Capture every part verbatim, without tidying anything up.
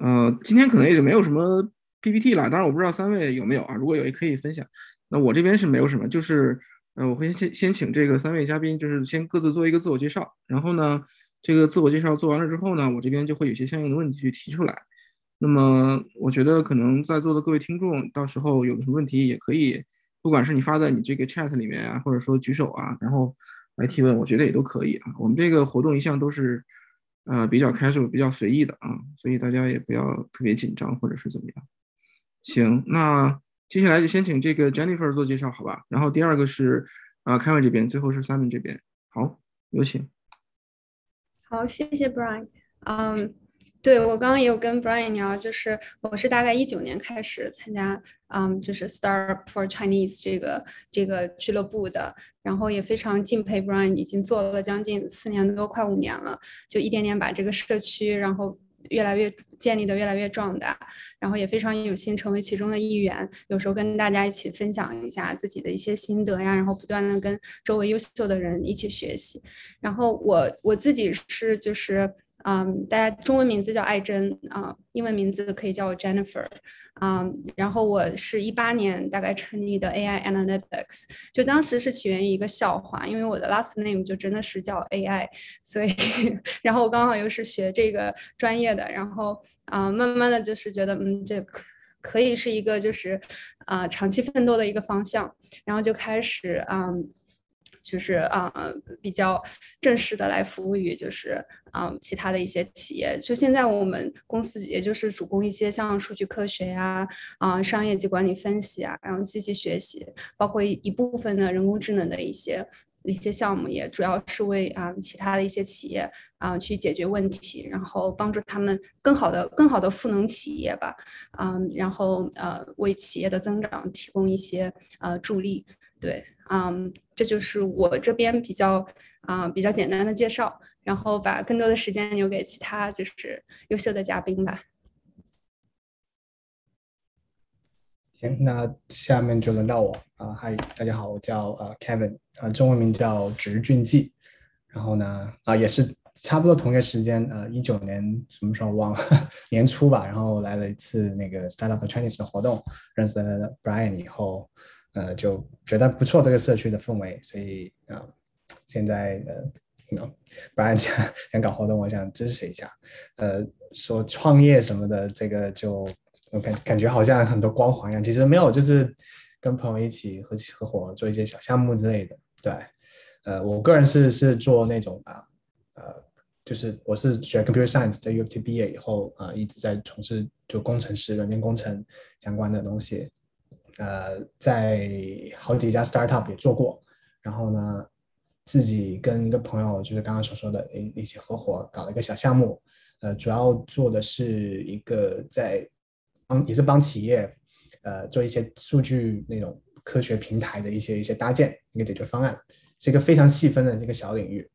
呃，今天可能也就没有什么 P P T 了，当然我不知道三位有没有啊，如果有也可以分享。那我这边是没有什么，就是呃，我会先先请这个三位嘉宾，就是先各自做一个自我介绍，然后呢，这个自我介绍做完了之后呢，我这边就会有些相应的问题去提出来。那么我觉得可能在座的各位听众，到时候有什么问题也可以，不管是你发在你这个 chat 里面啊，或者说举手啊，然后来提问，我觉得也都可以啊。我们这个活动一向都是。呃，比较casual，比较随意的啊，所以大家也不要特别紧张或者是怎么样。行，那接下来就先请这个 Jennifer 做介绍，好吧？然后第二个是啊、呃、Kevin 这边，最后是 Simon 这边。好，有请。好，谢谢 Brian。嗯，对，我刚刚也有跟 Brian 聊，就是我是大概一九年开始参加，嗯，就是 Star for Chinese 这个这个俱乐部的。然后也非常敬佩 Brian， 已经做了将近四年多，快五年了，就一点点把这个社区，然后越来越建立的越来越壮大，然后也非常有幸成为其中的一员，有时候跟大家一起分享一下自己的一些心得呀，然后不断的跟周围优秀的人一起学习。然后我我自己是就是。嗯，大家中文名字叫艾珍啊、呃，英文名字可以叫我 Jennifer 啊、嗯。然后我是一八年大概成立的 A I Analytics， 就当时是起源于一个笑话，因为我的 last name 就真的是叫 A I， 所以然后我刚好又是学这个专业的，然后啊、呃，慢慢的就是觉得嗯，这可以是一个就是啊、呃、长期奋斗的一个方向，然后就开始嗯。就是啊、呃，比较正式的来服务于就是啊、呃、其他的一些企业。就现在我们公司也就是主攻一些像数据科学呀、啊、呃、商业及管理分析啊，然后机器学习，包括一部分的人工智能的一些一些项目，也主要是为啊、呃、其他的一些企业啊、呃、去解决问题，然后帮助他们更好的更好的赋能企业吧，嗯、呃，然后呃为企业的增长提供一些呃助力，对。嗯，这就是我这边比较啊、呃、比较简单的介绍，然后把更多的时间留给其他就是优秀的嘉宾吧。行，那下面就轮到我啊，嗨，大家好，我叫呃 Kevin， 呃，中文名叫植俊纪，然后呢啊、呃、也是差不多同一个时间，呃，一九年什么时候忘了，年初吧，然后来了一次那个 Startup Chinese 的活动，认识了 Brian 以后。呃，就觉得不错这个社区的氛围，所以啊、呃，现在呃，那 Brian 想想搞活动，我想支持一下。呃，说创业什么的，这个就我感感觉好像很多光环一样，其实没有，就是跟朋友一起合合伙做一些小项目之类的。对，呃，我个人是是做那种啊，呃，就是我是学 computer science 在 U T 毕业以后啊、呃，一直在从事就工程师、软件工程相关的东西。呃，在好几家 startup 也做过，然后呢，自己跟一个朋友，就是刚刚所说的，一起合伙搞了一个小项目。呃，主要做的是一个在帮，也是帮企业，呃，做一些数据那种科学平台的一些一些搭建，一个解决方案，是一个非常细分的一个小领域。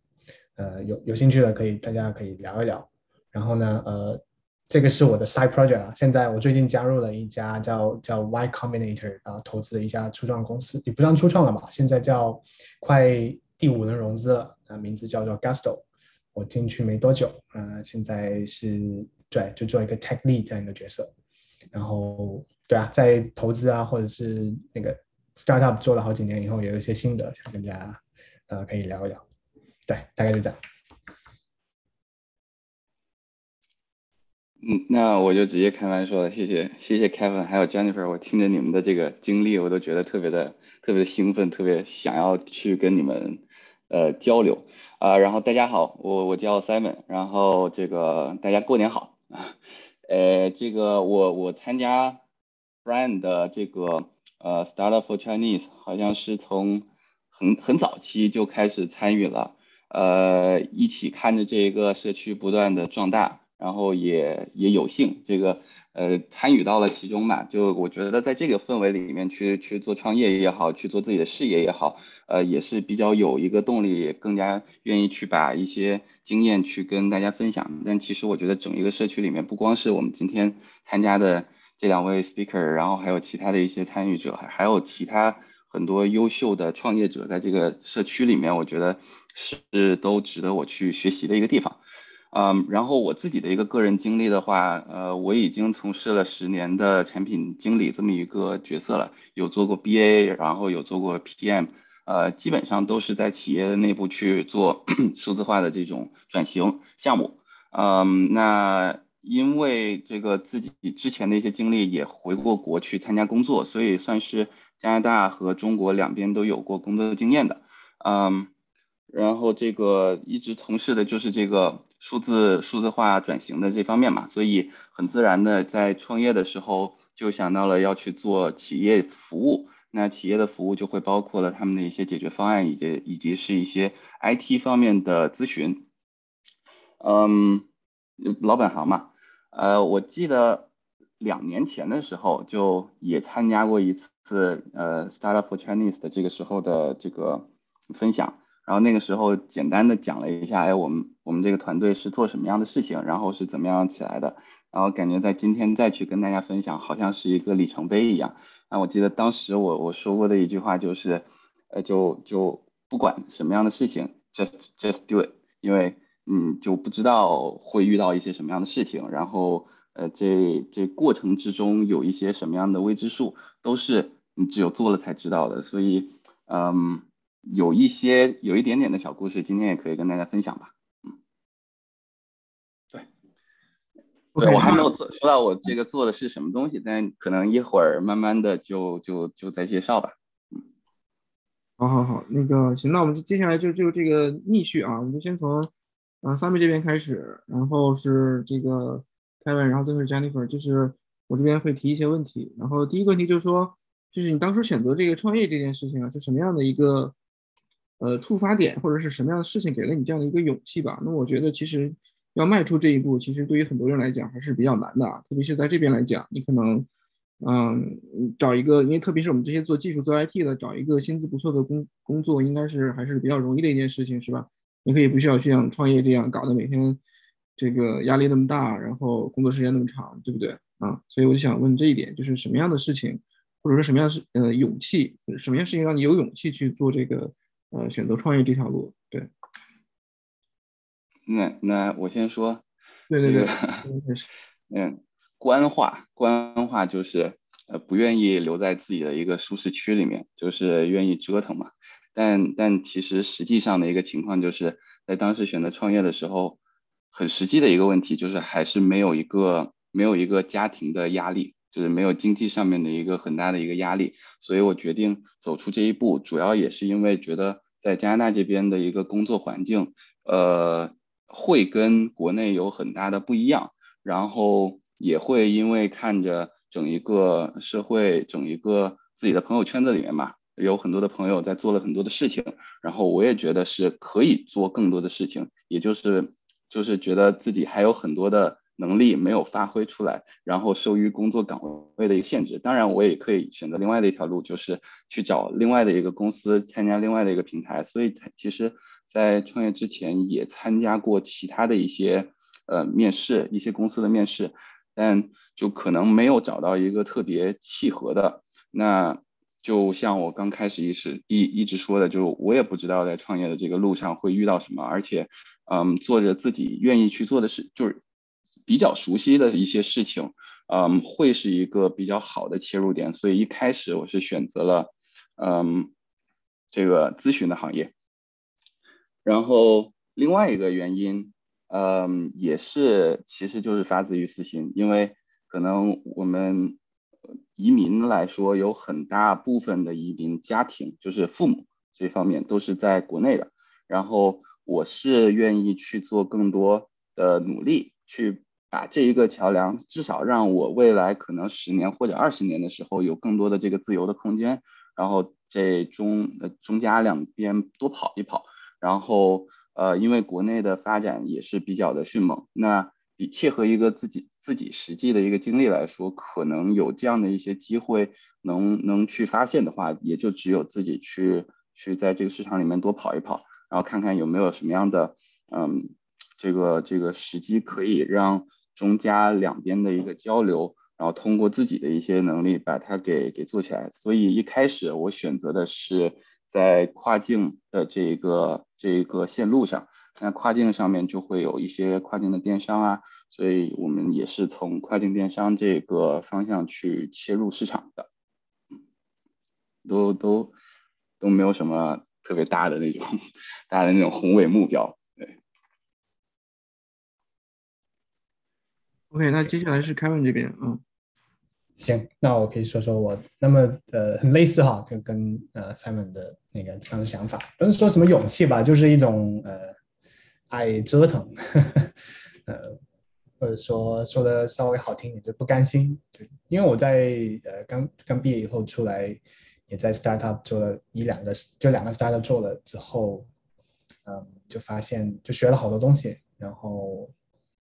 呃，有有兴趣的可以大家可以聊一聊。然后呢，呃。这个是我的 side project 啊，现在我最近加入了一家叫叫 Y Combinator 啊投资的一家初创公司，也不算初创了吧，现在叫快第五轮融资了啊，名字叫做 Gusto。我进去没多久啊、呃，现在是对就做一个 tech lead 这样一个角色，然后对啊，在投资啊或者是那个 startup 做了好几年以后，也有一些心得想跟大家呃可以聊一聊，对，大概就这样。嗯，那我就直接开玩笑了，谢谢谢谢 Kevin 还有 Jennifer， 我听着你们的这个经历，我都觉得特别的特别的兴奋，特别想要去跟你们呃交流啊、呃。然后大家好，我我叫 Simon， 然后这个大家过年好啊，呃，这个我我参加 Brian 的这个呃 Startup for Chinese， 好像是从很很早期就开始参与了，呃，一起看着这个社区不断的壮大。然后也也有幸这个呃参与到了其中嘛，就我觉得在这个氛围里面去去做创业也好，去做自己的事业也好，呃也是比较有一个动力，更加愿意去把一些经验去跟大家分享。但其实我觉得整一个社区里面，不光是我们今天参加的这两位 speaker， 然后还有其他的一些参与者，还有其他很多优秀的创业者在这个社区里面，我觉得是都值得我去学习的一个地方。嗯，然后我自己的一个个人经历的话，呃，我已经从事了十年的产品经理这么一个角色了，有做过 B A， 然后有做过 P M， 呃，基本上都是在企业内部去做数字化的这种转型项目。嗯，那因为这个自己之前的一些经历也回过国去参加工作，所以算是加拿大和中国两边都有过工作经验的。嗯，然后这个一直从事的就是这个数字数字化转型的这方面嘛，所以很自然的在创业的时候就想到了要去做企业服务。那企业的服务就会包括了他们的一些解决方案，以及以及是一些 I T 方面的咨询。嗯，老本行嘛，呃，我记得两年前的时候就也参加过一次呃 Star for Chinese 的这个时候的这个分享。然后那个时候简单的讲了一下，哎，我们我们这个团队是做什么样的事情，然后是怎么样起来的，然后感觉在今天再去跟大家分享，好像是一个里程碑一样。那我记得当时我我说过的一句话就是，呃，就就不管什么样的事情 ，just just do it， 因为嗯就不知道会遇到一些什么样的事情，然后呃这这过程之中有一些什么样的未知数，都是你只有做了才知道的，所以嗯。有一些有一点点的小故事，今天也可以跟大家分享吧。嗯，对， okay， 对，我还没有做说到我这个做的是什么东西，但可能一会儿慢慢的就就就再介绍吧。嗯，好好好，那个行，那我们接下来就就这个逆序啊，我们就先从嗯、呃、Simon 这边开始，然后是这个 Kevin， 然后最后是 Jennifer， 就是我这边会提一些问题，然后第一个问题就是说，就是你当初选择这个创业这件事情啊，是什么样的一个？呃，触发点或者是什么样的事情给了你这样的一个勇气吧？那我觉得其实要迈出这一步，其实对于很多人来讲还是比较难的，特别是在这边来讲，你可能嗯找一个，因为特别是我们这些做技术做 I T 的，找一个薪资不错的工工作，应该是还是比较容易的一件事情，是吧？你可以不需要去像创业这样搞得每天这个压力那么大，然后工作时间那么长，对不对啊？所以我就想问这一点，就是什么样的事情，或者说什么样的呃勇气，什么样的事情让你有勇气去做这个？呃，选择创业这条路，对。那那我先说，对对对，嗯，官话官话就是呃不愿意留在自己的一个舒适区里面，就是愿意折腾嘛。但但其实实际上的一个情况就是在当时选择创业的时候，很实际的一个问题就是还是没有一个没有一个家庭的压力。就是没有经济上面的一个很大的一个压力，所以我决定走出这一步，主要也是因为觉得在加拿大这边的一个工作环境，呃，会跟国内有很大的不一样，然后也会因为看着整一个社会，整一个自己的朋友圈子里面嘛，有很多的朋友在做了很多的事情，然后我也觉得是可以做更多的事情，也就是就是觉得自己还有很多的能力没有发挥出来，然后受于工作岗位的一个限制。当然我也可以选择另外的一条路，就是去找另外的一个公司，参加另外的一个平台。所以其实在创业之前也参加过其他的一些呃面试，一些公司的面试，但就可能没有找到一个特别契合的。那就像我刚开始一直一一直说的，就是我也不知道在创业的这个路上会遇到什么，而且嗯做着自己愿意去做的事，就是比较熟悉的一些事情，嗯，会是一个比较好的切入点。所以一开始我是选择了，嗯，这个咨询的行业。然后另外一个原因，嗯，也是其实就是发自于私心，因为可能我们移民来说，有很大部分的移民家庭，就是父母这方面都是在国内的。然后我是愿意去做更多的努力，去把这一个桥梁，至少让我未来可能十年或者二十年的时候有更多的这个自由的空间，然后这中呃中加两边多跑一跑，然后呃因为国内的发展也是比较的迅猛，那比切合一个自己自己实际的一个经历来说，可能有这样的一些机会能能去发现的话，也就只有自己去去在这个市场里面多跑一跑，然后看看有没有什么样的嗯。这个这个时机可以让中加两边的一个交流，然后通过自己的一些能力把它给给做起来。所以一开始我选择的是在跨境的这个这个线路上，那跨境上面就会有一些跨境的电商啊，所以我们也是从跨境电商这个方向去切入市场的，都都都没有什么特别大的那种大的那种宏伟目标。对。OK， 那接下来是 Kevin 这边，嗯。行，那我可以说说我那么呃很类似哈，就跟呃 Simon 的那个当时想法，不是说什么勇气吧，就是一种呃。爱折腾呵呵、呃、或者说说的稍微好听点就不甘心，就因为我在、呃、刚刚毕业以后出来也在 startup 做了一两个就两个 startup 做了之后、呃、就发现就学了好多东西，然后、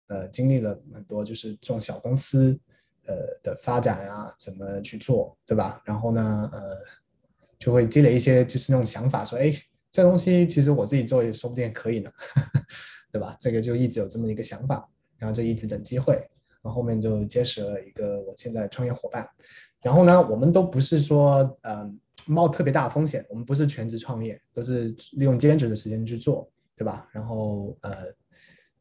呃、经历了很多就是这种小公司、呃、的发展啊怎么去做，对吧？然后呢、呃、就会积累一些就是那种想法说，哎，这东西其实我自己做也说不定可以呢，对吧？这个就一直有这么一个想法，然后就一直等机会，然后后面就结识了一个我现在创业伙伴。然后呢，我们都不是说、呃、冒特别大的风险，我们不是全职创业，都是利用兼职的时间去做，对吧？然后呃，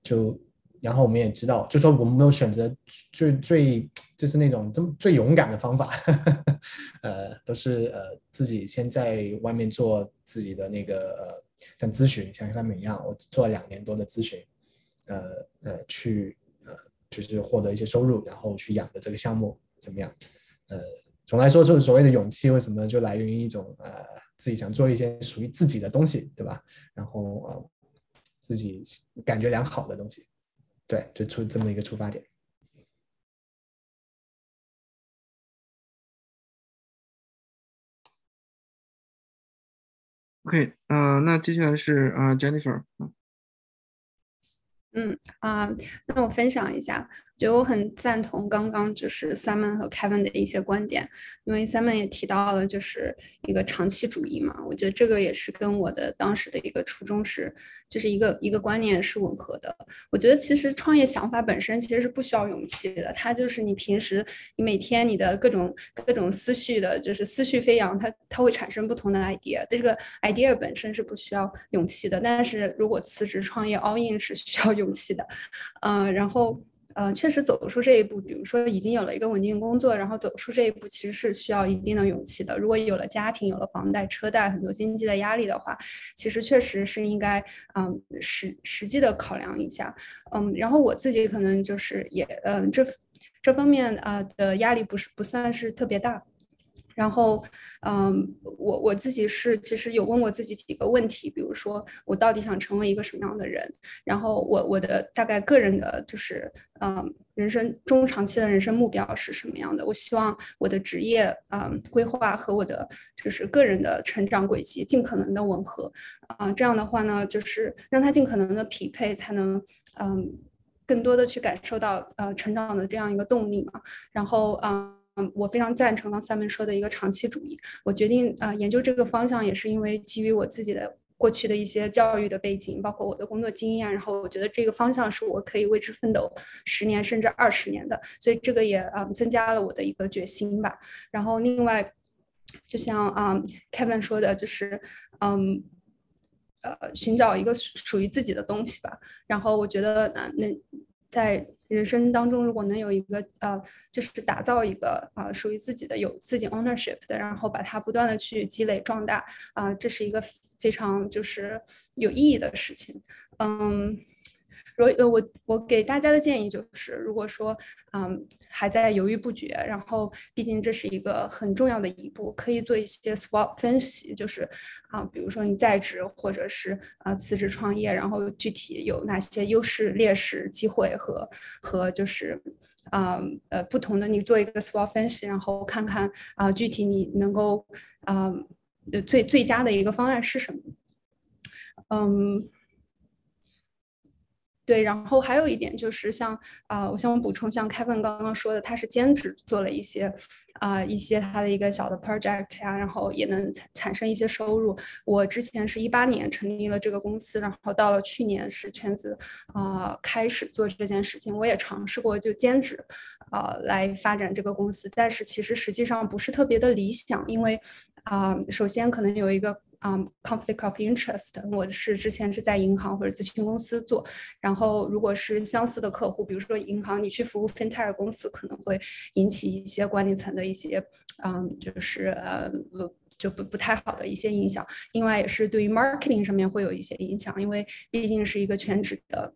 就然后我们也知道，就说我们没有选择最最就是那种最勇敢的方法，呵呵呃，都是呃自己先在外面做自己的那个呃像咨询，像他们一样，我做了两年多的咨询，呃呃去呃就是获得一些收入，然后去养的这个项目怎么样？呃，总来说就是所谓的勇气，为什么就来源于一种呃自己想做一些属于自己的东西，对吧？然后呃自己感觉良好的东西，对，就出这么一个出发点。OK， 呃，那接下来是呃 Jennifer。嗯啊、呃，那我分享一下，觉得我很赞同刚刚就是 Simon 和 Kevin 的一些观点，因为 Simon 也提到了就是一个长期主义嘛，我觉得这个也是跟我的当时的一个初衷是，就是一个一个观念是吻合的。我觉得其实创业想法本身其实是不需要勇气的，它就是你平时你每天你的各种各种思绪的，就是思绪飞扬，它它会产生不同的 idea， 这个 idea 本身是不需要勇气的，但是如果辞职创业 all in 是需要勇气的。勇气的，嗯、呃，然后，呃，确实走出这一步，比如说已经有了一个稳定工作，然后走出这一步其实是需要一定的勇气的。如果有了家庭，有了房贷、车贷，很多经济的压力的话，其实确实是应该，嗯、呃，实实际的考量一下，嗯，然后我自己可能就是也，嗯、呃，这这方面啊、呃、的压力不是不算是特别大。然后，嗯，我我自己是其实有问过自己几个问题，比如说我到底想成为一个什么样的人？然后我我的大概个人的就是，嗯，人生中长期的人生目标是什么样的？我希望我的职业，嗯，规划和我的就是个人的成长轨迹尽可能的吻合，啊、呃，这样的话呢，就是让它尽可能的匹配，才能，嗯，更多的去感受到呃成长的这样一个动力嘛。然后，嗯。嗯，我非常赞成刚才 Simon 说的一个长期主义。我决定啊、呃、研究这个方向，也是因为基于我自己的过去的一些教育的背景，包括我的工作经验，然后我觉得这个方向是我可以为之奋斗十年甚至二十年的，所以这个也嗯、呃、增加了我的一个决心吧。然后另外，就像啊、嗯、Kevin 说的，就是嗯。呃，寻找一个属于自己的东西吧。然后我觉得，呃，那在人生当中，如果能有一个呃，就是打造一个啊、呃、属于自己的、有自己 ownership 的，然后把它不断的去积累壮大啊、呃，这是一个非常就是有意义的事情。嗯，如果我我给大家的建议就是，如果说嗯还在犹豫不决，然后毕竟这是一个很重要的一步，可以做一些 S W O T 分析，就是啊、呃，比如说你在职或者是啊、呃、辞职创业，然后具体有哪些优势、劣势、机会和和就是啊 呃, 呃不同的，你做一个 S W O T 分析，然后看看啊、呃、具体你能够啊、呃、最最佳的一个方案是什么，嗯。对，然后还有一点就是像啊、呃，我想补充，像 Kevin 刚刚说的，他是兼职做了一些啊、呃、一些他的一个小的 project 呀、啊，然后也能产生一些收入。我之前是一八年成立了这个公司，然后到了去年是全职啊、呃、开始做这件事情。我也尝试过就兼职啊、呃、来发展这个公司，但是其实实际上不是特别的理想，因为啊、呃，首先可能有一个。嗯 conflict of interest， 我是之前是在银行或者咨询公司做，然后如果是相似的客户，比如说银行，你去服务 fintech 公司，可能会引起一些管理层的一些，嗯，就是呃。就 不, 不太好的一些影响。另外也是对于 marketing 上面会有一些影响，因为毕竟是一个全职的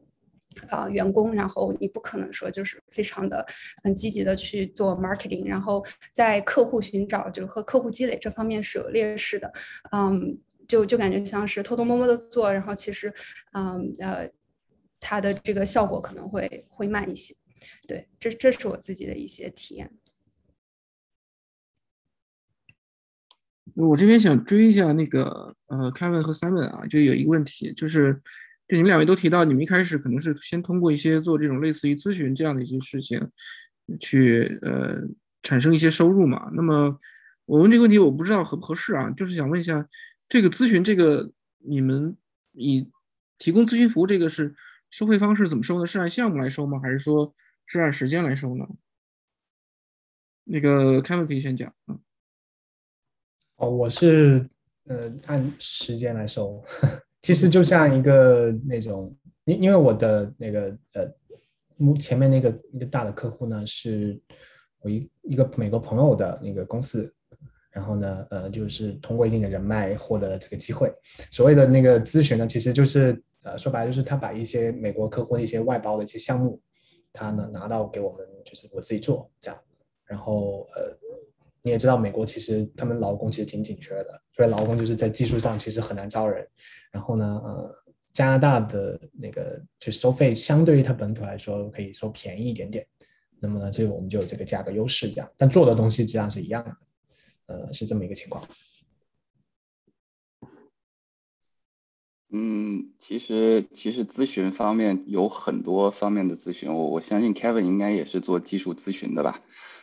呃员工，然后你不可能说就是非常的很积极的去做 marketing， 然后在客户寻找就是和客户积累这方面是有劣势的。嗯，就就感觉像是偷偷摸摸的做，然后其实嗯呃它的这个效果可能会会慢一些。对，这这是我自己的一些体验。我这边想追一下那个呃 Kevin 和 Simon 啊，就有一个问题，就是就你们两位都提到你们一开始可能是先通过一些做这种类似于咨询这样的一些事情去呃产生一些收入嘛，那么我问这个问题我不知道合不合适啊，就是想问一下这个咨询这个你们以提供咨询服务这个是收费方式怎么收呢？是按项目来收吗？还是说是按时间来收呢？那个 Kevin 可以先讲。嗯哦，我是呃按时间来收，其实就像一个那种，因因为我的那个呃，前面那个一个大的客户呢，是我一一个美国朋友的那个公司，然后呢呃就是通过一定的人脉获得了这个机会。所谓的那个咨询呢，其实就是呃说白了就是他把一些美国客户的一些外包的一些项目，他呢拿到给我们，就是我自己做这样，然后呃。你也知道美国其实他们劳工其实挺紧缺的，所以劳工就是在技术上其实很难招人，然后呢呃，加拿大的那个就收费相对于它本土来说可以说便宜一点点，那么呢这个我们就有这个价格优势这样，但做的东西质量是一样的，呃，是这么一个情况。嗯，其实其实咨询方面有很多方面的咨询，我我相信 Kevin 应该也是做技术咨询的吧，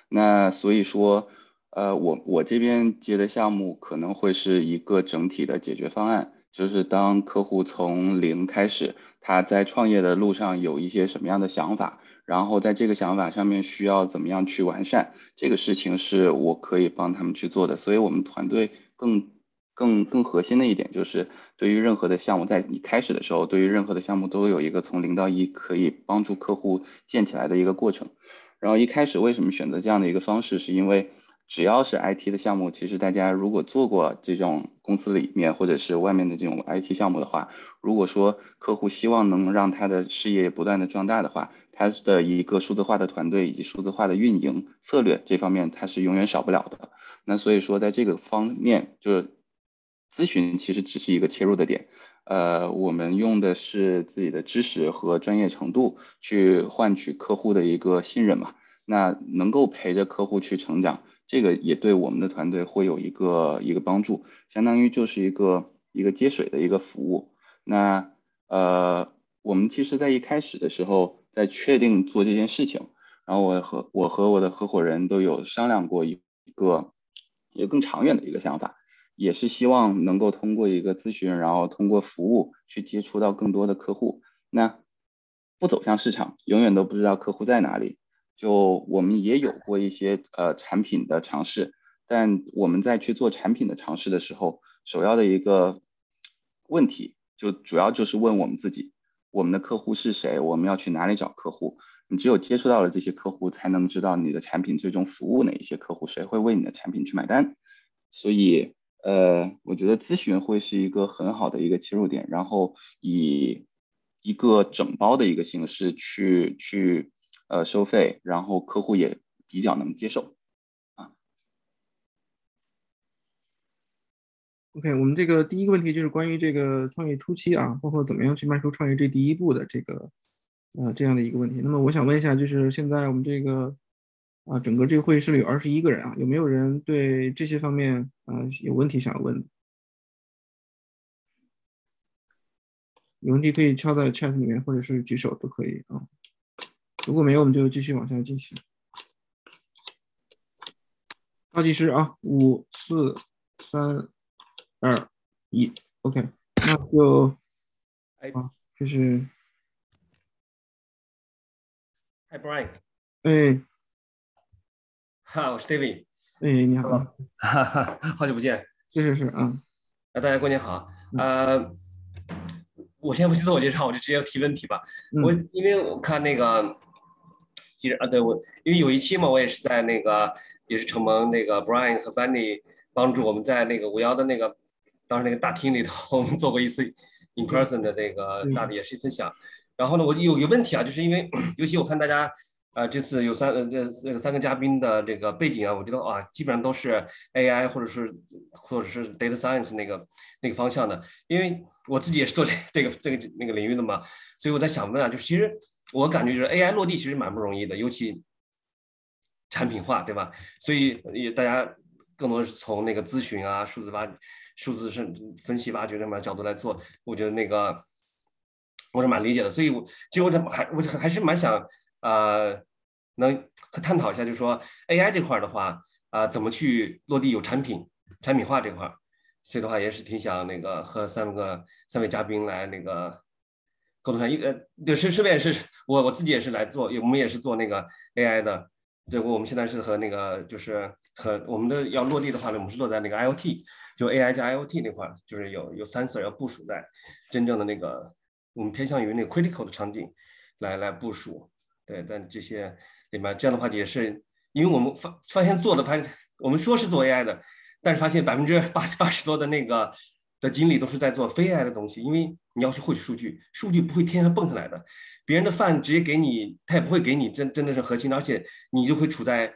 那所以说呃，我我这边接的项目可能会是一个整体的解决方案，就是当客户从零开始，他在创业的路上有一些什么样的想法，然后在这个想法上面需要怎么样去完善，这个事情是我可以帮他们去做的。所以我们团队更更更核心的一点就是，对于任何的项目，在你开始的时候，对于任何的项目都有一个从零到一可以帮助客户建起来的一个过程。然后一开始为什么选择这样的一个方式，是因为只要是 I T 的项目，其实大家如果做过这种公司里面或者是外面的这种 I T 项目的话，如果说客户希望能让他的事业不断的壮大的话，他的一个数字化的团队以及数字化的运营策略这方面他是永远少不了的。那所以说在这个方面，就是咨询其实只是一个切入的点，呃，我们用的是自己的知识和专业程度去换取客户的一个信任嘛，那能够陪着客户去成长，这个也对我们的团队会有一个一个帮助，相当于就是一个一个接水的一个服务。那呃，我们其实在一开始的时候，在确定做这件事情，然后我和我和我的合伙人都有商量过一个一个更长远的一个想法，也是希望能够通过一个咨询，然后通过服务去接触到更多的客户。那不走向市场，永远都不知道客户在哪里。就我们也有过一些呃产品的尝试，但我们在去做产品的尝试的时候，首要的一个问题就主要就是问我们自己，我们的客户是谁，我们要去哪里找客户，你只有接触到了这些客户，才能知道你的产品最终服务哪一些客户，谁会为你的产品去买单。所以呃，我觉得咨询会是一个很好的一个切入点，然后以一个整包的一个形式去去呃，收费，然后客户也比较能接受啊。OK， 我们这个第一个问题就是关于这个创业初期啊，包括怎么样去迈出创业这第一步的这个呃这样的一个问题。那么我想问一下，就是现在我们这个啊、呃，整个这个会议室里有二十一个人啊，有没有人对这些方面啊、呃、有问题想要问的？有问题可以敲在 chat 里面，或者是举手都可以啊。如果没有，我们就继续往下进行。倒计时啊，五、四、三、二、一 ，OK， 那就啊，就是，嗨 ，Brian， 哎，哈，我是 David， 哎，你好，哈哈，好久不见，是是是啊，那大家过年好，呃，我先不去自我介绍，我就直接提问题吧。我因为我看那个，其实啊，对我因为有一期嘛，我也是在那个也是承蒙那个 Brian 和 Benny 帮助我们在那个五幺的那个当时那个大厅里头，我们做过一次 in person 的那个大的也是分享。然后呢，我有一个问题啊，就是因为尤其我看大家。呃，这次有三呃这那个三个嘉宾的这个背景啊，我觉得啊，基本上都是 A I 或者是或者是 data science 那个那个方向的，因为我自己也是做这这个这个那个领域的嘛，所以我在想问啊，就是其实我感觉就是 A I 落地其实蛮不容易的，尤其产品化，对吧？所以也大家更多是从那个咨询啊、数字挖、数字是分析挖掘这么角度来做，我觉得那个我是蛮理解的，所以我其实我还我还是蛮想。呃，能探讨一下，就是说 A I 这块的话，啊、呃，怎么去落地有产品、产品化这块，所以的话也是挺想那个和三个三位嘉宾来那个沟通上。一呃，对，是顺便是我我自己也是来做，我们也是做那个 A I 的。对，我们现在是和那个就是和我们的要落地的话呢，我们是落在那个 I O T， 就 A I 加 I O T 那块，就是有有 sensor 要部署在真正的那个我们偏向于那个 critical 的场景来来部署。对，但这些里面这样的话也是，因为我们发发现做的拍，我们说是做 A I 的，但是发现百分之八八十多的那个的经理都是在做非 A I 的东西，因为你要是获取数据，数据不会天上蹦上来的，别人的饭直接给你，他也不会给你，真真的是核心的，而且你就会处在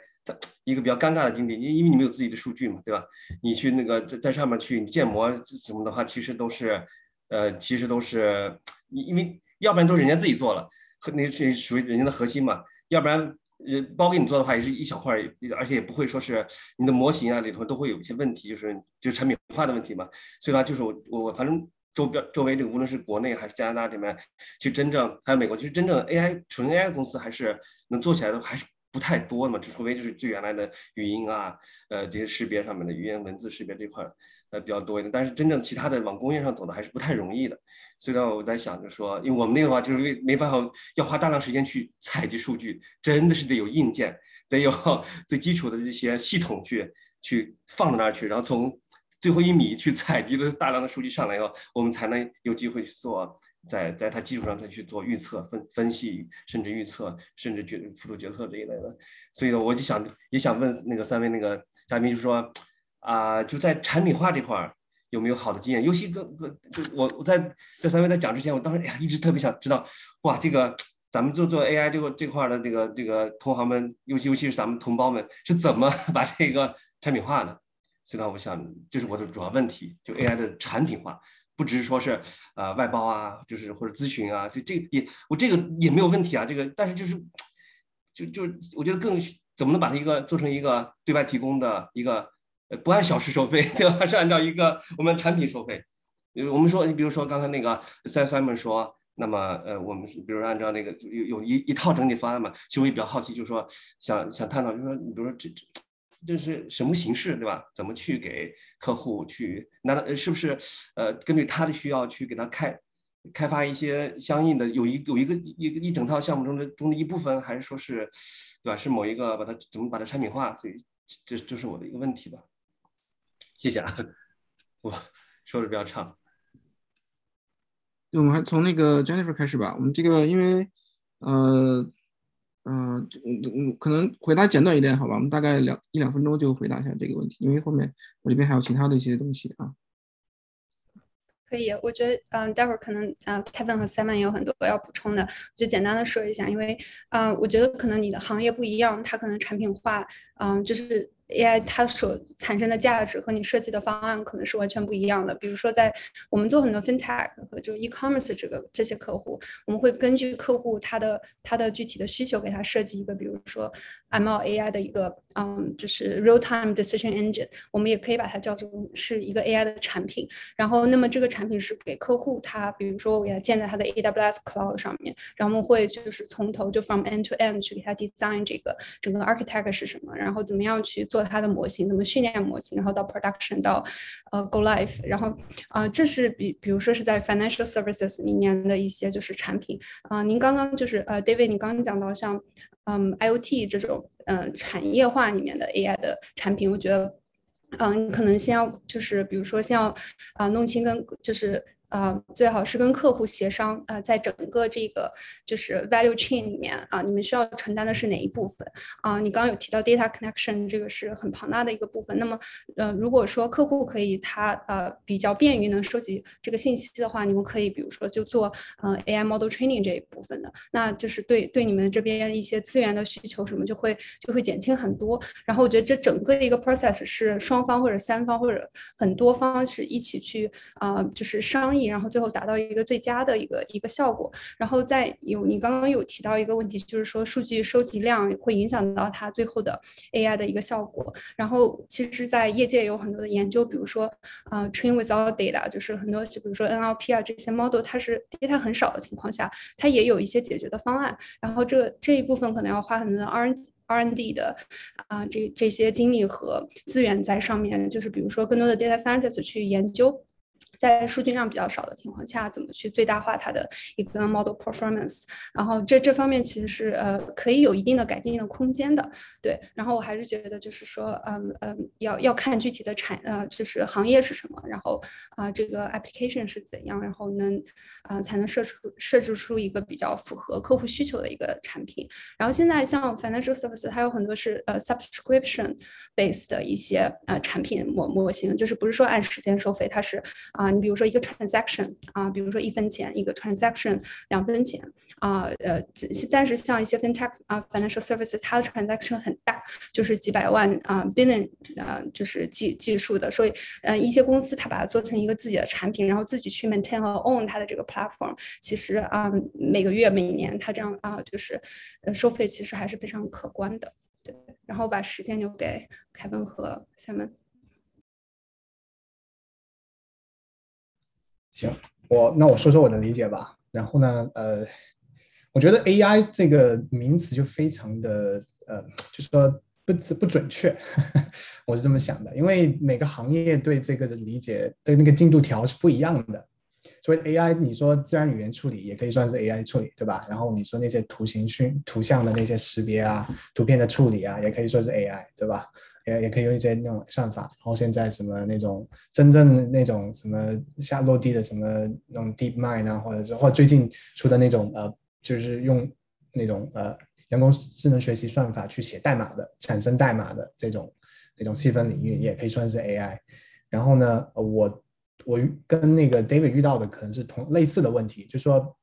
一个比较尴尬的境地，因为你没有自己的数据嘛，对吧？你去那个在上面去建模什么的话，其实都是，呃，其实都是，因为要不然都是人家自己做了。你是属于人家的核心嘛，要不然人包给你做的话也是一小块，而且也不会说是你的模型啊里头都会有一些问题，就是就是产品化的问题嘛。所以呢，就是我我反正周边周围这个无论是国内还是加拿大这边，其实真正还有美国，其实真正 A I 纯 A I 公司还是能做起来的还是不太多的嘛，就除非就是最原来的语音啊，呃这些识别上面的语言文字识别这块呃比较多一点，但是真正其他的往工业上走的还是不太容易的。所以呢，我在想着说，因为我们那个话就是没办法，要花大量时间去采集数据，真的是得有硬件，得有最基础的这些系统去去放到那儿去，然后从最后一米去采集了大量的数据上来以后，我们才能有机会去做，在在它基础上再去做预测、分分析，甚至预测，甚至决辅助决策这一类的。所以呢，我就想也想问那个三位那个嘉宾，就是说。啊、呃，就在产品化这块儿有没有好的经验？尤其个个，就我我在在三位在讲之前，我当时哎呀一直特别想知道，哇，这个咱们做做 A I 这个这块的这个这个同行们，尤其尤其是咱们同胞们是怎么把这个产品化的？所以呢，我想这是我的主要问题，就 A I 的产品化，不只是说是呃外包啊，就是或者咨询啊，这这个也我这个也没有问题啊，这个但是就是就就我觉得更怎么能把它一个做成一个对外提供的一个。不按小时收费，对吧？是按照一个我们产品收费。我们说，你比如说刚才那个 Simon 说，那么呃，我们比如按照那个有有一一套整体方案嘛，其实我也比较好奇，就是说想想探讨，就是说你比如说这这这是什么形式，对吧？怎么去给客户去？难道是不是呃根据他的需要去给他开开发一些相应的有一有一个一个一整套项目中的中的一部分，还是说是对吧？是某一个把它怎么把它产品化？所以这这是我的一个问题吧。谢谢啊，我说的比较长。对，我们还从那个 Jennifer 开始吧。我们这个因为，呃，呃，可能回答简短一点，好吧？我们大概两一两分钟就回答一下这个问题，因为后面我这边还有其他的一些东西啊。可以，我觉得，嗯、呃，待会儿可能，呃 Kevin 和 Simon 也有很多要补充的，就简单的说一下，因为，呃，我觉得可能你的行业不一样，它可能产品化，嗯、呃，就是。A I 它所产生的价值和你设计的方案可能是完全不一样的。比如说，在我们做很多 FinTech 和就 e-commerce 这个这些客户，我们会根据客户他的他的具体的需求给他设计一个，比如说 M L A I 的一个嗯，就是 real-time decision engine， 我们也可以把它叫做是一个 A I 的产品。然后，那么这个产品是给客户他，比如说我给他建在他的 A W S Cloud 上面，然后我们会就是从头就 from end to end 去给他 design 这个整个 architect 是什么，然后怎么样去做。它的模型怎么训练模型，然后到 production 到呃 go live， 然后啊、呃，这是比比如说是在 financial services 里面的一些就是产品啊、呃。您刚刚就是呃 David， 你刚刚讲到像嗯 I O T 这种嗯、呃、产业化里面的 A I 的产品，我觉得。嗯、呃，你可能先要就是比如说先要啊、呃、弄清跟就是。呃，最好是跟客户协商，呃，在整个这个就是 value chain 里面啊、呃，你们需要承担的是哪一部分啊、呃？你刚刚有提到 data connection 这个是很庞大的一个部分。那么，呃，如果说客户可以他呃比较便于能收集这个信息的话，你们可以比如说就做呃 A I model training 这一部分的，那就是对对你们这边一些资源的需求什么就会就会减轻很多。然后我觉得这整个一个 process 是双方或者三方或者很多方是一起去啊、呃，就是商议。然后最后达到一个最佳的一个一个效果。然后再有你刚刚有提到一个问题，就是说数据收集量会影响到它最后的 A I 的一个效果。然后其实在业界有很多的研究，比如说呃 train without data， 就是很多比如说 N L P 啊这些 model 它是 data 很少的情况下，它也有一些解决的方案。然后这这一部分可能要花很多的 R and D 的啊、呃、这这些精力和资源在上面，就是比如说更多的 data scientist 去研究。在数据量比较少的情况下，怎么去最大化它的一个 model performance， 然后这这方面其实是呃可以有一定的改进的空间的，对。然后我还是觉得就是说，嗯嗯，要要看具体的产呃就是行业是什么，然后啊、呃、这个 application 是怎样，然后能啊、呃、才能设置设置出一个比较符合客户需求的一个产品。然后现在像 financial service 它有很多是呃 subscription based 的一些呃产品模模型，就是不是说按时间收费，它是啊。呃你比如说一个 transaction 啊、呃，比如说一分钱一个 transaction 两分钱啊，呃，但是像一些 fintech 啊、呃、financial services 它的 transaction 很大，就是几百万啊、呃、billion 啊、呃，就是计计数的，所以呃一些公司它把它做成一个自己的产品，然后自己去 maintain 和 own 它的这个 platform， 其实啊、呃、每个月每年它这样啊、呃、就是呃收费其实还是非常可观的，对。然后把时间留给 Kevin 和 Simon。行，我那我说说我的理解吧。然后呢，呃，我觉得 A I 这个名词就非常的呃，就是说不不准确呵呵，我是这么想的。因为每个行业对这个的理解，对那个进度条是不一样的。所以 A I， 你说自然语言处理也可以算是 A I 处理，对吧？然后你说那些图形训图像的那些识别啊，图片的处理啊，也可以说是 A I， 对吧？也也可以用一些那种算法，然后现在什么那种真正那种什么下落地的什么那种 deep mind 啊，或者是或最近出的那种呃，就是用那种呃人工智能学习算法去写代码的、产生代码的这种那种细分领域，也可以算是 A I。然后呢，我我跟那个 David 遇到的可能是同类似的问题，就是说，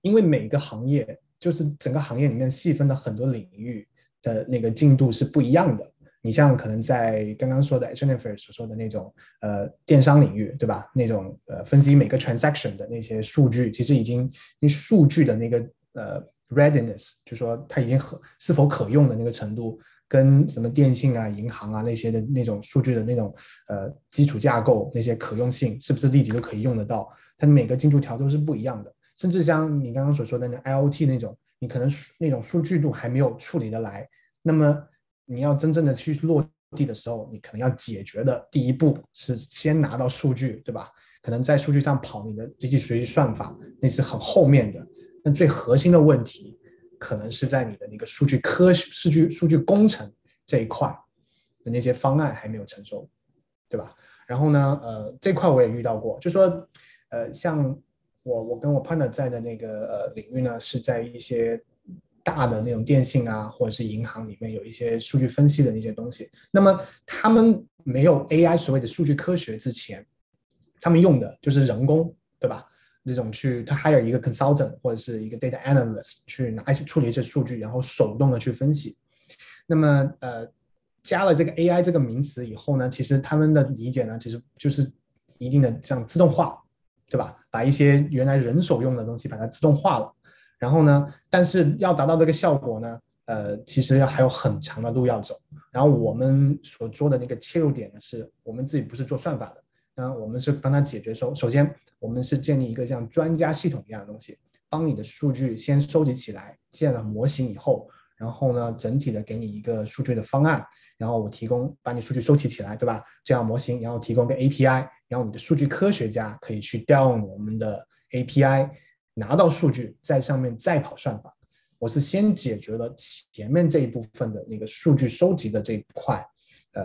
因为每个行业就是整个行业里面细分的很多领域的那个进度是不一样的。你像可能在刚刚说的 Jennifer 所说的那种呃电商领域，对吧？那种呃分析每个 transaction 的那些数据，其实已经数据的那个呃 readiness， 就是说它已经很是否可用的那个程度，跟什么电信啊、银行啊那些的那种数据的那种呃基础架构那些可用性，是不是立即就可以用得到？它每个进度条都是不一样的，甚至像你刚刚所说的那 I O T 那种，你可能那种数据度还没有处理得来，那么。你要真正的去落地的时候，你可能要解决的第一步是先拿到数据，对吧？可能在数据上跑你的机器学习算法，那是很后面的。那最核心的问题，可能是在你的那个数据科学、数据数据工程这一块的那些方案还没有成熟，对吧？然后呢，呃，这块我也遇到过，就说，呃，像我我跟我 partner 在的那个呃领域呢，是在一些。大的那种电信啊，或者是银行里面有一些数据分析的那些东西，那么他们没有 A I 所谓的数据科学之前，他们用的就是人工，对吧？这种去他 hire 一个 consultant 或者是一个 data analyst 去拿一些处理一些数据，然后手动的去分析。那么呃，加了这个 A I 这个名词以后呢，其实他们的理解呢，其实就是一定的像自动化，对吧？把一些原来人手用的东西把它自动化了。然后呢，但是要达到这个效果呢，呃，其实要还有很长的路要走。然后我们所做的那个切入点呢，是我们自己不是做算法的，那我们是帮他解决说，首先我们是建立一个像专家系统一样的东西，帮你的数据先收集起来，建了模型以后，然后呢，整体的给你一个数据的方案，然后我提供把你数据收集起来，对吧？这样模型，然后提供个 A P I， 然后你的数据科学家可以去调用我们的 A P I。拿到数据，在上面再跑算法。我是先解决了前面这一部分的那个数据收集的这一块，呃，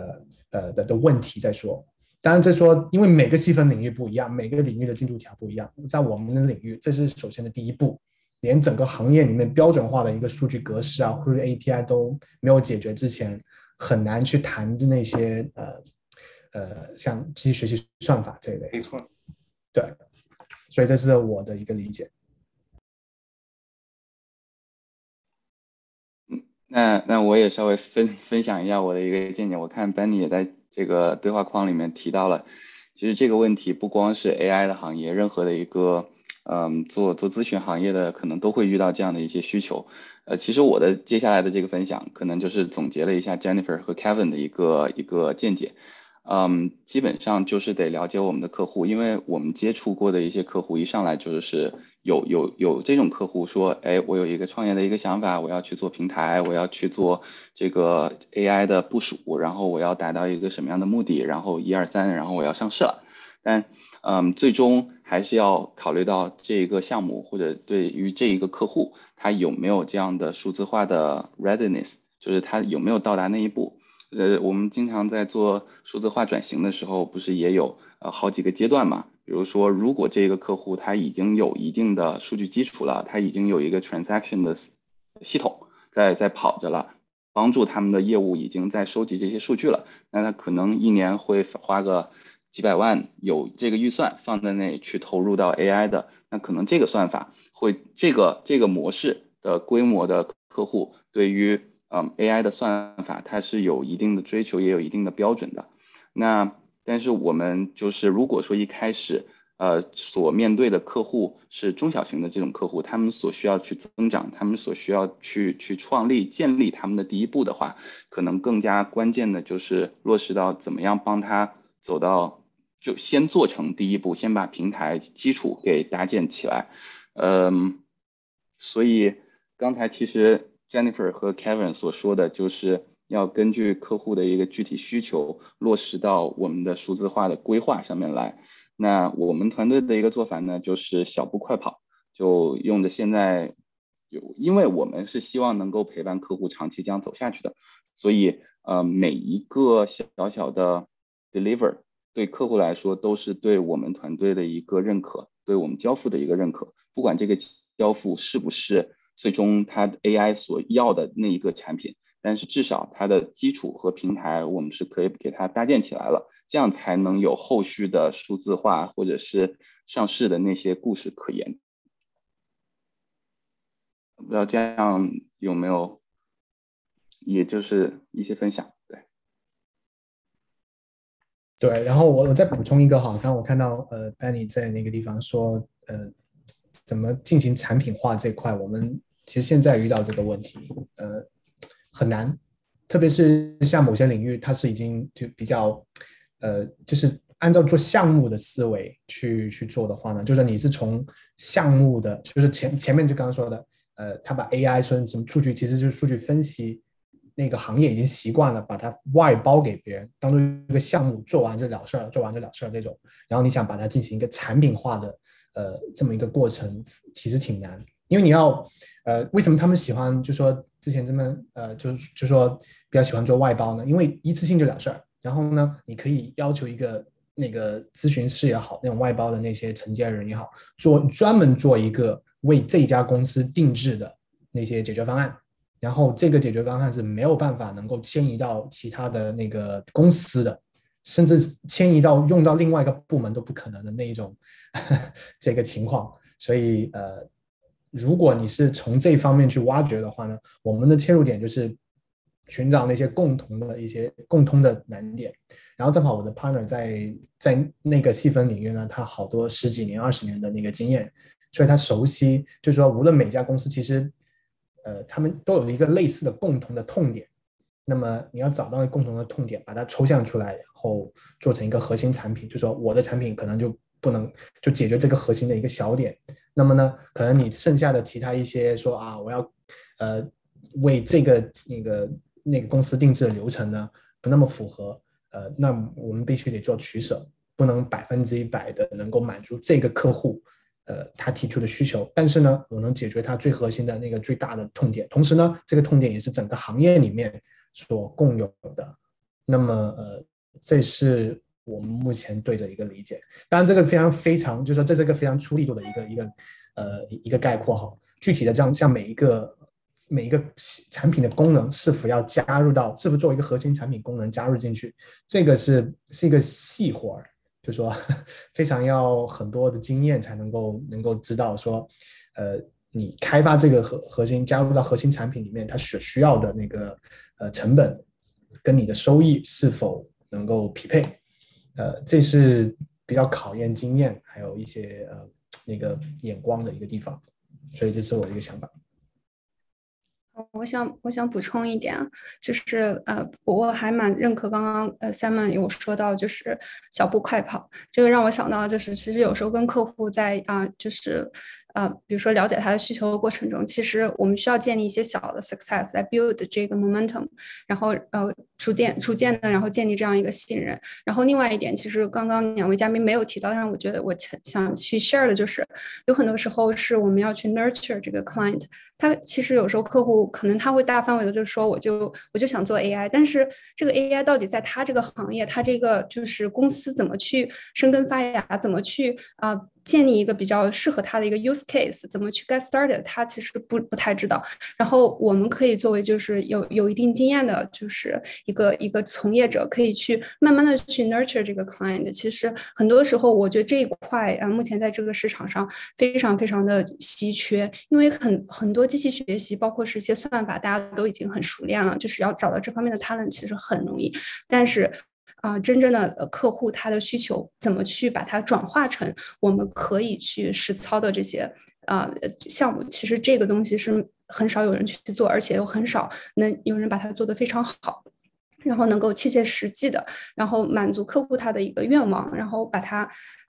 呃的的问题再说。当然再说，因为每个细分领域不一样，每个领域的进度条不一样，在我们的领域这是首先的第一步，连整个行业里面标准化的一个数据格式啊或者 A P I 都没有解决之前，很难去谈的那些呃呃像机器学习算法这一类。没错，对，所以这是我的一个理解。那那我也稍微分分享一下我的一个见解。我看 Benny 也在这个对话框里面提到了，其实这个问题不光是 A I 的行业，任何的一个嗯做做咨询行业的可能都会遇到这样的一些需求。呃，其实我的接下来的这个分享可能就是总结了一下 Jennifer 和 Kevin 的一个一个见解。嗯，基本上就是得了解我们的客户，因为我们接触过的一些客户一上来就是有有有这种客户说，哎，我有一个创业的一个想法，我要去做平台，我要去做这个 A I 的部署，然后我要达到一个什么样的目的，然后一二三，然后我要上市了。但嗯，最终还是要考虑到这一个项目或者对于这一个客户他有没有这样的数字化的 readiness， 就是他有没有到达那一步。呃，我们经常在做数字化转型的时候，不是也有呃好几个阶段嘛？比如说，如果这个客户他已经有一定的数据基础了，他已经有一个 transaction 的系统在在跑着了，帮助他们的业务已经在收集这些数据了，那他可能一年会花个几百万，有这个预算放在那里去投入到 A I 的，那可能这个算法会这个这个模式的规模的客户对于嗯 A I 的算法它是有一定的追求，也有一定的标准的。那但是我们就是如果说一开始呃所面对的客户是中小型的这种客户，他们所需要去增长，他们所需要去去创立建立他们的第一步的话，可能更加关键的就是落实到怎么样帮他走到，就先做成第一步，先把平台基础给搭建起来。嗯，所以刚才其实Jennifer 和 Kevin 所说的就是要根据客户的一个具体需求落实到我们的数字化的规划上面来。那我们团队的一个做法呢，就是小步快跑，就用着现在，因为我们是希望能够陪伴客户长期这样走下去的，所以呃每一个小小的 deliver 对客户来说都是对我们团队的一个认可，对我们交付的一个认可，不管这个交付是不是最终它 A I 所要的那一个产品，但是至少它的基础和平台我们是可以给它搭建起来了，这样才能有后续的数字化或者是上市的那些故事可言。不知道这样有没有，也就是一些分享。对对，然后我再补充一个哈，刚刚我看到呃 Benny 在那个地方说呃怎么进行产品化这块，我们其实现在遇到这个问题，呃，很难，特别是像某些领域，它是已经就比较，呃，就是按照做项目的思维去去做的话呢，就是你是从项目的，就是前前面就刚刚说的，呃，他把 A I 说什么数据，其实就是数据分析，那个行业已经习惯了把它外包给别人，当做一个项目做完就了事儿，做完就了事儿这种，然后你想把它进行一个产品化的呃这么一个过程，其实挺难。因为你要，呃，为什么他们喜欢就说之前这么呃，就就说比较喜欢做外包呢？因为一次性就了事儿，然后呢，你可以要求一个那个咨询师也好，那种外包的那些承接人也好，做专门做一个为这家公司定制的那些解决方案，然后这个解决方案是没有办法能够迁移到其他的那个公司的，甚至迁移到用到另外一个部门都不可能的那一种呵呵这个情况。所以呃。如果你是从这方面去挖掘的话呢，我们的切入点就是寻找那些共同的一些共通的难点。然后正好我的 partner 在在那个细分领域呢，他好多十几年、二十年的那个经验，所以他熟悉，就是说无论每家公司其实，呃，他们都有一个类似的共同的痛点。那么你要找到共同的痛点，把它抽象出来，然后做成一个核心产品。就是说我的产品可能就不能就解决这个核心的一个小点。那么呢，可能你剩下的其他一些说啊，我要，呃，为这个那个那个公司定制的流程呢，不那么符合，呃，那我们必须得做取舍，不能百分之一百的能够满足这个客户，呃，他提出的需求。但是呢，我能解决他最核心的那个最大的痛点，同时呢，这个痛点也是整个行业里面所共有的。那么呃，这是我们目前对的一个理解。当然这个非常非常就是说这是一个非常粗力度的一个一个呃一个概括哈。具体的这样像每一个每一个产品的功能是否要加入到是否作为一个核心产品功能加入进去，这个是是一个细活儿，就是说非常要很多的经验才能够能够知道说呃你开发这个核心加入到核心产品里面它所需要的那个呃成本跟你的收益是否能够匹配，呃这是比较考验经验还有一些呃那个眼光的一个地方，所以这是我的一个想法。我想我想补充一点，就是呃，我还蛮认可刚刚呃 Simon 有说到，就是小步快跑，这个让我想到就是其实有时候跟客户在啊、呃，就是呃，比如说了解他的需求的过程中，其实我们需要建立一些小的 success 来 build 这个 momentum， 然后呃逐渐逐渐的然后建立这样一个信任。然后另外一点，其实刚刚两位嘉宾没有提到，但是我觉得我想去 share 的就是有很多时候是我们要去 nurture 这个 client。他其实有时候客户可能他会大范围的就是说我就我就想做 A I， 但是这个 A I 到底在他这个行业他这个就是公司怎么去生根发芽，怎么去啊、呃、建立一个比较适合他的一个 use case， 怎么去 get started， 他其实不不太知道。然后我们可以作为就是有有一定经验的就是一个一个从业者，可以去慢慢的去 nurture 这个 client。 其实很多时候我觉得这一块啊、呃、目前在这个市场上非常非常的稀缺，因为很很多机器学习包括是一些算法大家都已经很熟练了，就是要找到这方面的 talent 其实很容易，但是、呃、真正的客户他的需求怎么去把它转化成我们可以去实操的这些、呃、项目，其实这个东西是很少有人去做，而且又很少能有人把它做得非常好，然后能够切切实际的然后满足客户他的一个愿望，然后把它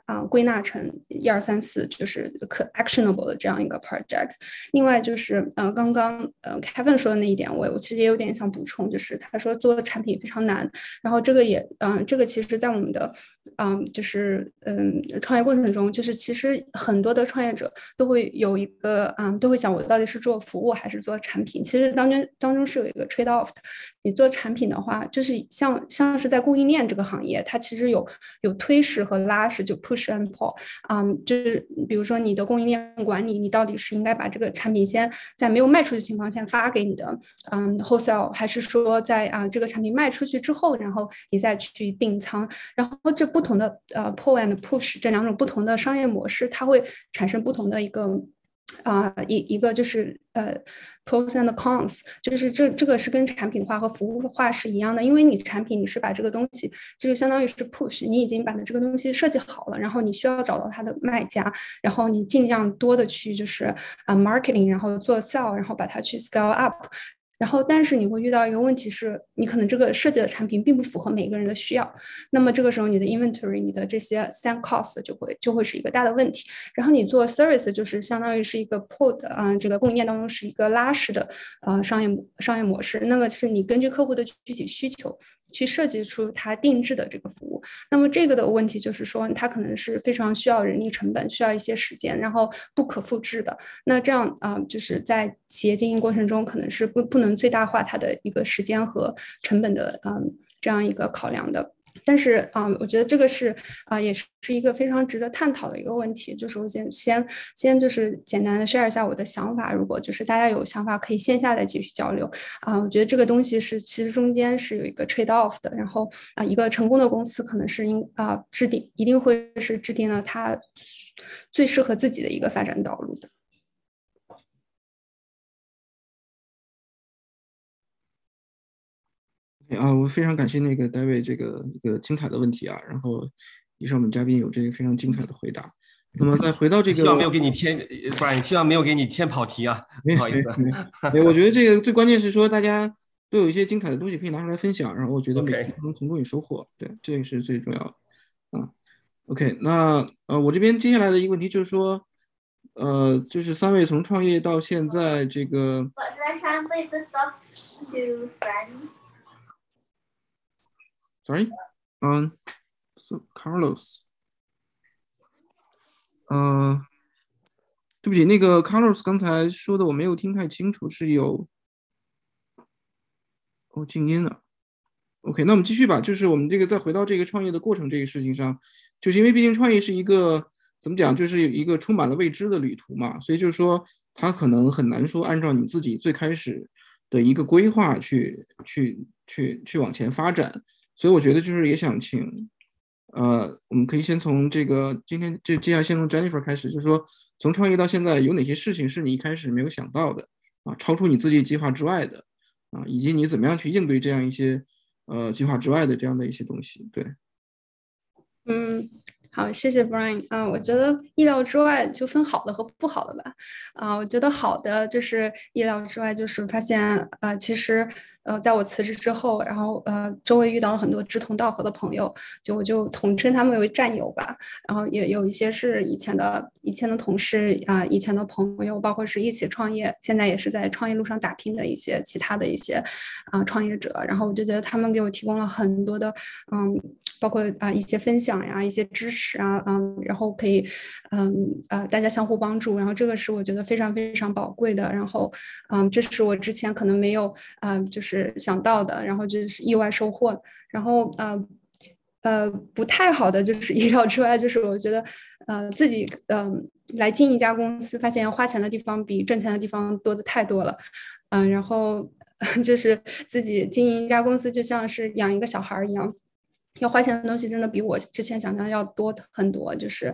啊、归纳成一二三四就是可 actionable 的这样一个 project。 另外就是呃，刚刚呃 Kevin 说的那一点，我我其实也有点想补充，就是他说做产品非常难，然后这个也嗯、呃，这个其实在我们的嗯、呃，就是嗯、呃，创业过程中，就是其实很多的创业者都会有一个嗯、呃，都会想我到底是做服务还是做产品，其实当中当中是有一个 trade off 的。你做产品的话，就是像像是在供应链这个行业，它其实有有推式和拉式，就 push。嗯、就是比如说你的供应链管理，你到底是应该把这个产品先在没有卖出去的情况下发给你的嗯 wholesale， 还是说在啊、呃、这个产品卖出去之后，然后你再去订仓，然后这不同的呃 pull and push 这两种不同的商业模式，它会产生不同的一个啊、呃、一一个就是呃 pros and cons， 就是这这个是跟产品化和服务化是一样的，因为你产品你是把这个东西就是相当于是 push， 你已经把这个东西设计好了，然后你需要找到它的卖家，然后你尽量多的去就是啊、呃、marketing， 然后做 sell， 然后把它去 scale up。然后但是你会遇到一个问题是，你可能这个设计的产品并不符合每个人的需要，那么这个时候你的 inventory 你的这些 sunk cost 就会就会是一个大的问题。然后你做 service 就是相当于是一个 pull 的、呃、这个供应链当中是一个拉式的、呃、商业商业模式，那个是你根据客户的具体需求去设计出它定制的这个服务。那么这个的问题就是说，它可能是非常需要人力成本，需要一些时间，然后不可复制的。那这样啊、呃，就是在企业经营过程中，可能是不不能最大化它的一个时间和成本的嗯、呃、这样一个考量的。但是啊、呃，我觉得这个是啊、呃，也是一个非常值得探讨的一个问题。就是我先先先就是简单的 share 一下我的想法，如果就是大家有想法，可以线下再继续交流啊、呃。我觉得这个东西是其实中间是有一个 trade off 的，然后啊、呃，一个成功的公司可能是应啊、呃、制定一定会是制定了它最适合自己的一个发展道路的。啊，我非常感谢那个 David 这个一个精彩的问题啊，然后以上我们嘉宾有这个非常精彩的回答。那么再回到这个，希望没有给你牵，不然希望没有给你牵跑题啊，不好意思。我觉得这个最关键是说大家都有一些精彩的东西可以拿出来分享，然后我觉得每个人能从中有收获，对，这个是最重要的。嗯 ，OK， 那呃，我这边接下来的一个问题就是说，呃，就是三位从创业到现在这个。But I translate the stuff to friends.Sorry, um, so Carlos, 呃，对不起，那个 Carlos 刚才说的我没有听太清楚，是有，哦，静音了。OK， 那我们继续吧，就是我们这个再回到这个创业的过程这个事情上，就是因为毕竟创业是一个怎么讲，就是一个充满了未知的旅途嘛，所以就是说它可能很难说按照你自己最开始的一个规划去去去去往前发展，所以我觉得就是也想请呃，我们可以先从这个今天就接下来先从 Jennifer 开始，就是说从创业到现在有哪些事情是你一开始没有想到的啊，超出你自己计划之外的啊，以及你怎么样去应对这样一些呃计划之外的这样的一些东西。对，嗯，好，谢谢 Brian。 啊、呃，我觉得意料之外就分好的和不好的吧。啊、呃，我觉得好的就是意料之外，就是发现呃，其实呃，在我辞职之后，然后呃，周围遇到了很多志同道合的朋友，就我就统称他们为战友吧。然后也有一些是以前的以前的同事啊、呃，以前的朋友，包括是一起创业，现在也是在创业路上打拼的一些其他的一些啊、呃、创业者。然后我就觉得他们给我提供了很多的嗯，包括啊、呃、一些分享呀，一些知识。啊嗯、然后可以嗯呃大家相互帮助，然后这个是我觉得非常非常宝贵的，然后嗯这是我之前可能没有呃就是想到的，然后就是意外收获。然后呃呃不太好的就是意料之外，就是我觉得呃自己嗯、呃、来进一家公司，发现要花钱的地方比挣钱的地方多的太多了。嗯、呃、然后就是自己经营一家公司就像是养一个小孩一样，要花钱的东西真的比我之前想象要多很多，就是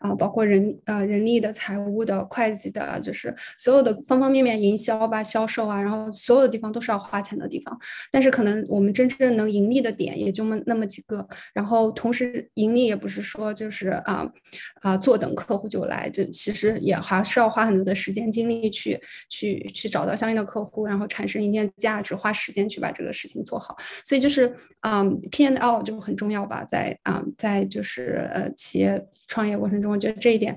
啊、呃，包括人呃人力的、财务的、会计的，就是所有的方方面面，营销吧、销售啊，然后所有的地方都是要花钱的地方。但是可能我们真正能盈利的点也就那么几个，然后同时盈利也不是说就是啊啊坐等客户就来，就其实也还是要花很多的时间精力去去去找到相应的客户，然后产生一定价值，花时间去把这个事情做好。所以就是嗯 P and L 就很重要吧，在啊、嗯，在就是呃企业创业过程中，我觉得这一点，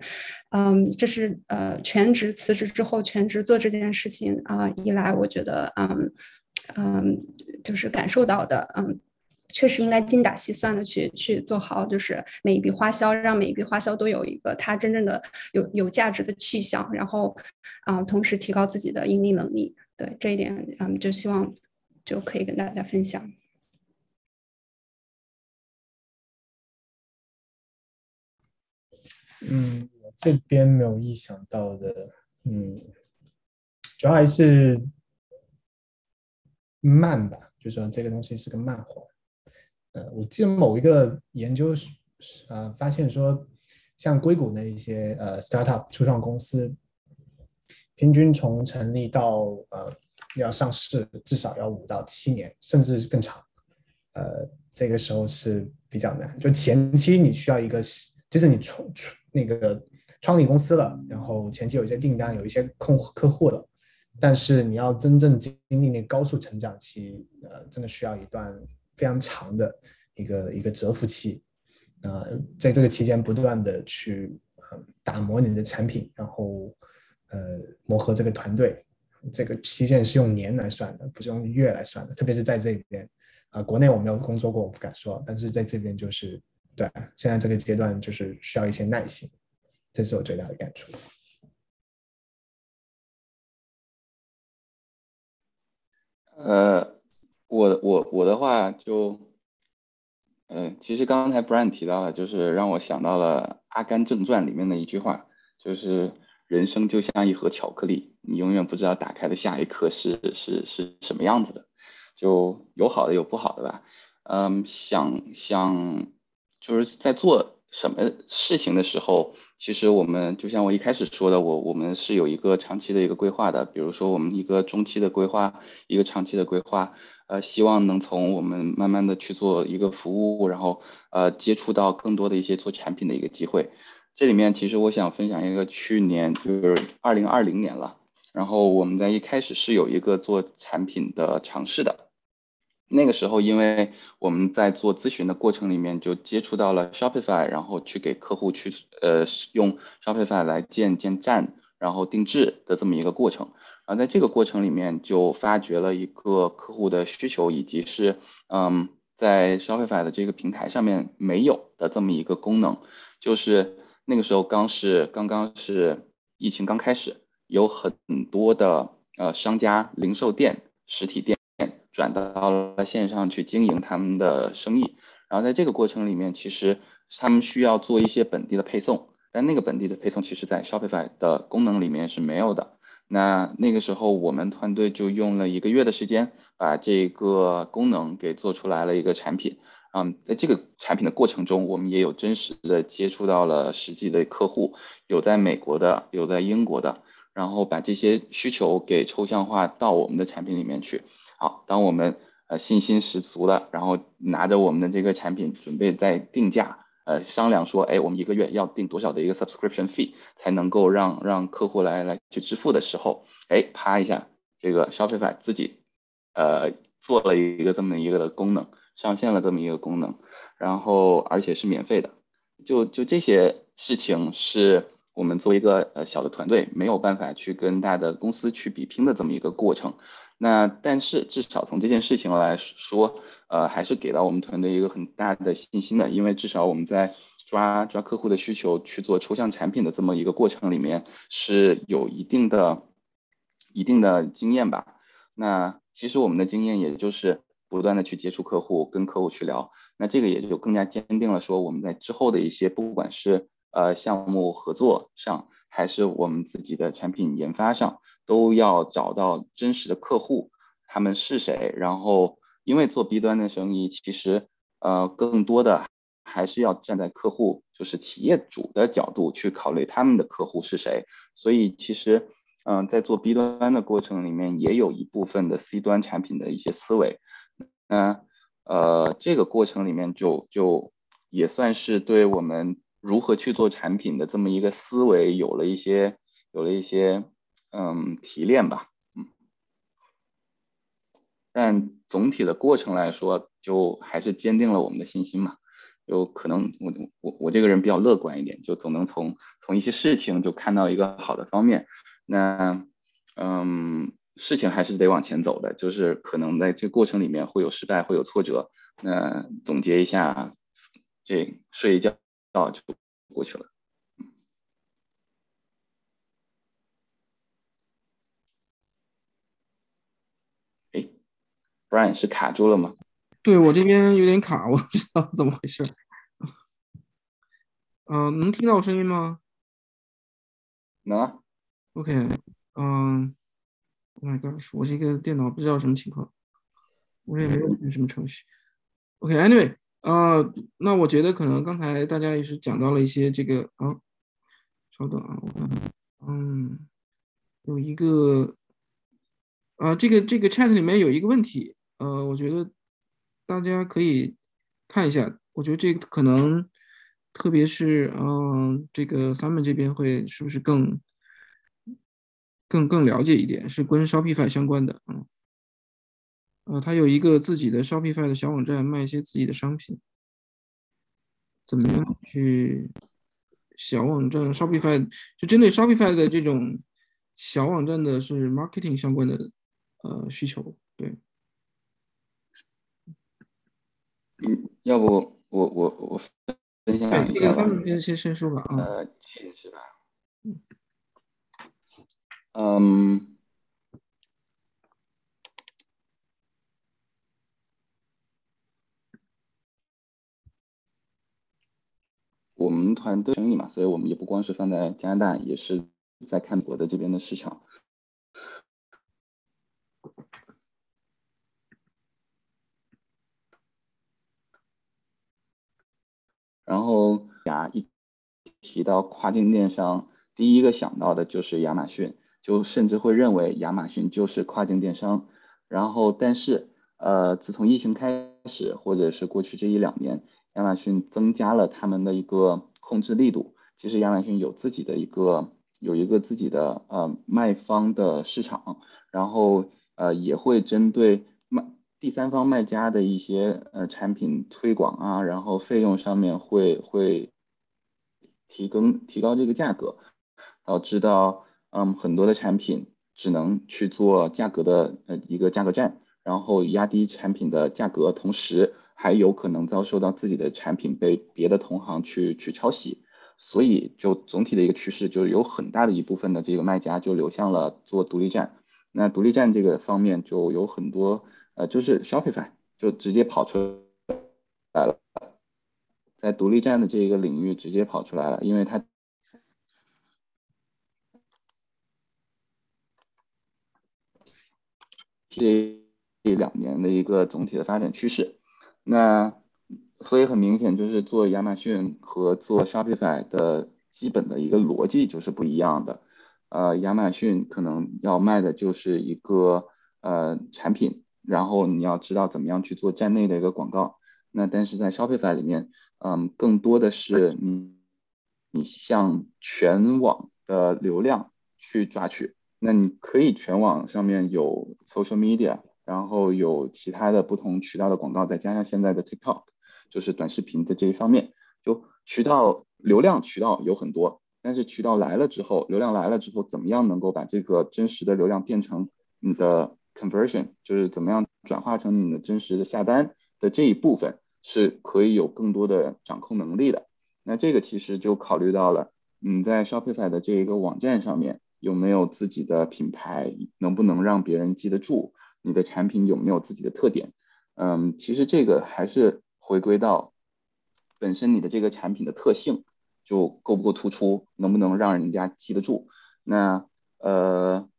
嗯，这是呃全职辞职之后全职做这件事情啊、呃、以来，我觉得嗯嗯就是感受到的，嗯，确实应该精打细算的去去做好，就是每一笔花销，让每一笔花销都有一个它真正的有有价值的去向，然后啊、呃、同时提高自己的盈利能力。对这一点，嗯，就希望就可以跟大家分享。嗯，我这边没有意想到的，嗯，主要还是慢吧，就是说这个东西是个慢活。呃，我记得某一个研究，呃，发现说，像硅谷的一些呃 startup 初创公司，平均从成立到呃要上市，至少要五到七年，甚至更长。呃，这个时候是比较难，就前期你需要一个。即使你创那个创立公司了，然后前期有一些订单，有一些客户了，但是你要真正经历那高速成长期，呃，真的需要一段非常长的一个一个蛰伏期，啊、呃，在这个期间不断的去、呃、打磨你的产品，然后呃磨合这个团队，这个期限是用年来算的，不是用月来算的，特别是在这边，啊、呃，国内我没有工作过，我不敢说，但是在这边就是。对，现在这个阶段就是需要一些耐心，这是我最大的感触。呃，我我我的话就，嗯、呃，其实刚才 Brian 提到了，就是让我想到了《阿甘正传》里面的一句话，就是人生就像一盒巧克力，你永远不知道打开的下一颗是是是什么样子的，就有好的有不好的吧。嗯，想想。就是在做什么事情的时候，其实我们就像我一开始说的，我我们是有一个长期的一个规划的，比如说我们一个中期的规划，一个长期的规划，呃，希望能从我们慢慢的去做一个服务，然后呃接触到更多的一些做产品的一个机会。这里面其实我想分享一个，去年就是二零二零年了，然后我们在一开始是有一个做产品的尝试的。那个时候因为我们在做咨询的过程里面就接触到了 Shopify， 然后去给客户去呃用 Shopify 来建建站然后定制的这么一个过程，然后在这个过程里面就发掘了一个客户的需求，以及是嗯在 Shopify 的这个平台上面没有的这么一个功能，就是那个时候刚是刚刚是疫情刚开始，有很多的呃商家零售店实体店转到了线上去经营他们的生意。然后在这个过程里面，其实他们需要做一些本地的配送，但那个本地的配送其实在 Shopify 的功能里面是没有的。那那个时候我们团队就用了一个月的时间把这个功能给做出来了一个产品。嗯，在这个产品的过程中，我们也有真实的接触到了实际的客户，有在美国的，有在英国的，然后把这些需求给抽象化到我们的产品里面去。好，当我们呃信心十足的，然后拿着我们的这个产品准备在定价，呃商量说，哎，我们一个月要定多少的一个 subscription fee 才能够让让客户来来去支付的时候，哎，啪一下，这个 Shopify 自己呃做了一个这么一个的功能。上线了这么一个功能，然后而且是免费的，就就这些事情是我们作为一个呃小的团队没有办法去跟大的公司去比拼的这么一个过程。那但是至少从这件事情来说，呃还是给到我们团队一个很大的信心的，因为至少我们在抓抓客户的需求去做抽象产品的这么一个过程里面是有一定的一定的经验吧。那其实我们的经验也就是不断的去接触客户，跟客户去聊，那这个也就更加坚定了说我们在之后的一些不管是呃项目合作上还是我们自己的产品研发上，都要找到真实的客户他们是谁。然后因为做 B 端的生意其实呃更多的还是要站在客户就是企业主的角度去考虑他们的客户是谁，所以其实嗯、呃、在做 B 端的过程里面也有一部分的 C 端产品的一些思维。那呃，这个过程里面就就也算是对我们如何去做产品的这么一个思维有了一些有了一些嗯提炼吧，嗯。但总体的过程来说，就还是坚定了我们的信心嘛。就可能我我我这个人比较乐观一点，就总能从从一些事情就看到一个好的方面。那嗯。事情还是得往前走的，就是可能在这个过程里面会有失败，会有挫折。那总结一下，这睡一觉就过去了。哎 ，Brian 是卡住了吗？对，我这边有点卡，我不知道怎么回事。嗯、呃，能听到我声音吗？能啊。OK， 嗯、呃。Oh my gosh， 我这个电脑不知道什么情况，我也没有什么程序。OK，Anyway，、okay, 呃，那我觉得可能刚才大家也是讲到了一些这个啊，稍等啊，我看看，嗯，有一个啊，这个这个 chat 里面有一个问题，呃，我觉得大家可以看一下，我觉得这个可能特别是嗯、呃，这个 Simon 这边会是不是更。更更了解一点，是跟 Shopify 相关的，嗯，呃，他有一个自己的 Shopify 的小网站，卖一些自己的商品，怎么样去小网站 Shopify 就针对 Shopify 的这种小网站的是 marketing 相关的呃需求，对，嗯，要不我我我分享一下，这个三本先先先说吧，啊、嗯，呃，这个是吧，嗯。嗯，我们团队生意嘛，所以我们也不光是放在加拿大，也是在看美国的这边的市场。然后呀，一提到跨境电商，第一个想到的就是亚马逊。就甚至会认为亚马逊就是跨境电商，然后但是呃，自从疫情开始，或者是过去这一两年，亚马逊增加了他们的一个控制力度。其实亚马逊有自己的一个有一个自己的呃卖方的市场，然后呃也会针对卖第三方卖家的一些呃产品推广啊，然后费用上面会会提高提高这个价格，导致到。嗯，很多的产品只能去做价格的呃一个价格战，然后压低产品的价格，同时还有可能遭受到自己的产品被别的同行去去抄袭，所以就总体的一个趋势就是有很大的一部分的这个卖家就流向了做独立站，那独立站这个方面就有很多呃，就是 Shopify 就直接跑出来了，在独立站的这个领域直接跑出来了，因为它这两年的一个总体的发展趋势。那所以很明显就是做亚马逊和做 Shopify 的基本的一个逻辑就是不一样的。呃，亚马逊可能要卖的就是一个呃产品，然后你要知道怎么样去做站内的一个广告。那但是在 Shopify 里面，嗯，更多的是你你向全网的流量去抓取。那你可以全网上面有 social media， 然后有其他的不同渠道的广告，再加上现在的 TikTok， 就是短视频的这一方面，就渠道流量渠道有很多，但是渠道来了之后，流量来了之后，怎么样能够把这个真实的流量变成你的 conversion， 就是怎么样转化成你的真实的下单的这一部分，是可以有更多的掌控能力的。那这个其实就考虑到了你在 Shopify 的这一个网站上面。有没有自己的品牌，能不能让别人记得住，你的产品有没有自己的特点。嗯，其实这个还是回归到本身你的这个产品的特性，就够不够突出，能不能让人家记得住。那呃，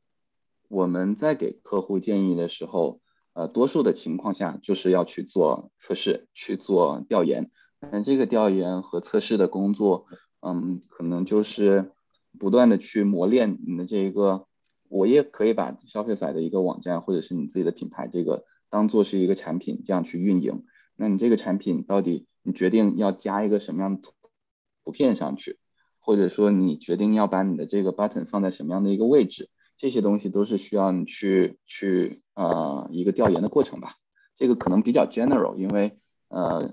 我们在给客户建议的时候，呃，多数的情况下就是要去做测试，去做调研。但这个调研和测试的工作，嗯，可能就是不断的去磨练你的这个，我也可以把Shopify的一个网站或者是你自己的品牌这个当做是一个产品，这样去运营。那你这个产品到底你决定要加一个什么样的图片上去，或者说你决定要把你的这个 button 放在什么样的一个位置，这些东西都是需要你去去呃一个调研的过程吧。这个可能比较 general， 因为呃，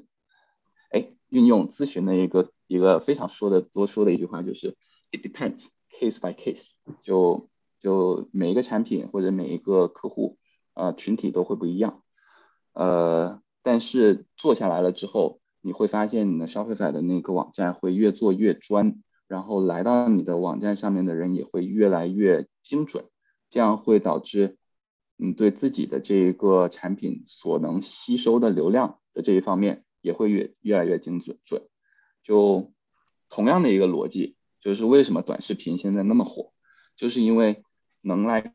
哎，运用咨询的一个一个非常说的多说的一句话就是。It depends, case by case， 就就每一个产品或者每一个客户呃群体都会不一样，呃，但是做下来了之后，你会发现你的 Shopify 的那个网站会越做越专，然后来到你的网站上面的人也会越来越精准，这样会导致你对自己的这个产品所能吸收的流量的这一方面也会越越来越精准准。就同样的一个逻辑。就是为什么短视频现在那么火，就是因为能来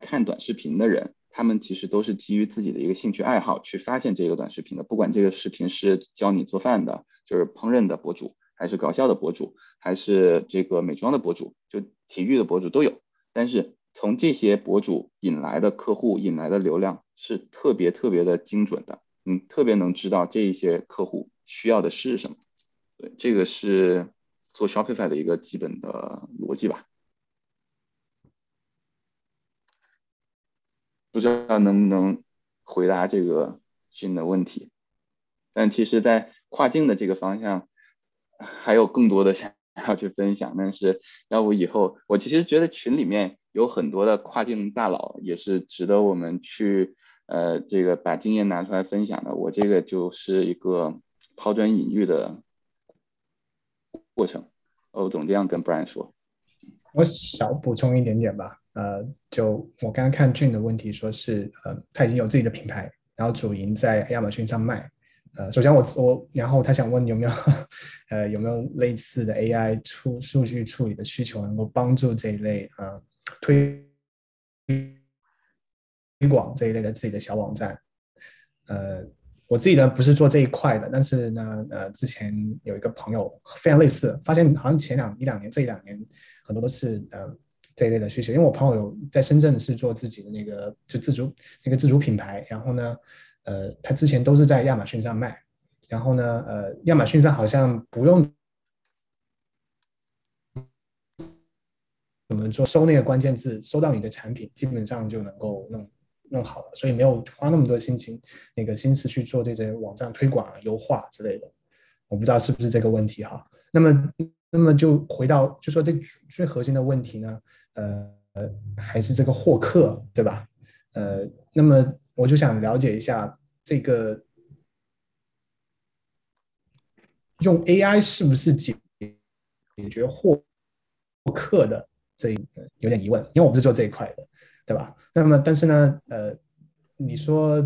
看短视频的人，他们其实都是基于自己的一个兴趣爱好去发现这个短视频的，不管这个视频是教你做饭的，就是烹饪的博主，还是搞笑的博主，还是这个美妆的博主，就体育的博主都有。但是从这些博主引来的客户，引来的流量是特别特别的精准的，你特别能知道这一些客户需要的是什么。对，这个是做 Shopify 的一个基本的逻辑吧，不知道能不能回答这个新的问题。但其实在跨境的这个方向还有更多的想要去分享，但是要不以后我其实觉得群里面有很多的跨境大佬也是值得我们去呃这个把经验拿出来分享的，我这个就是一个抛砖引玉的过程，我总这样跟 Brian 说。我小补充一点点吧，呃，就我刚刚看 June 的问题，说是呃他已经有自己的品牌，然后主营在亚马逊上卖，呃，首先我我然后他想问有没有呃有没有类似的 A I 处数据处理的需求，能够帮助这一类呃推推广这一类的自己的小网站，呃。我自己呢不是做这一块的，但是呢，呃，之前有一个朋友非常类似，发现好像前两一两年这一两年很多都是呃这一类的需求。因为我朋友有在深圳是做自己的那个就自主那个自主品牌，然后呢，呃，他之前都是在亚马逊上卖，然后呢，呃，亚马逊上好像不用怎么做搜那个关键字，搜到你的产品，基本上就能够弄。弄好了，所以没有花那么多心情、那个心思去做这些网站推广、优化之类的。我不知道是不是这个问题哈。那么，那么就回到就说这最核心的问题呢，呃，还是这个获客，对吧？呃，那么我就想了解一下这个用 A I 是不是解解决获客的这有点疑问，因为我不是做这一块的。对吧？那么但是呢呃，你说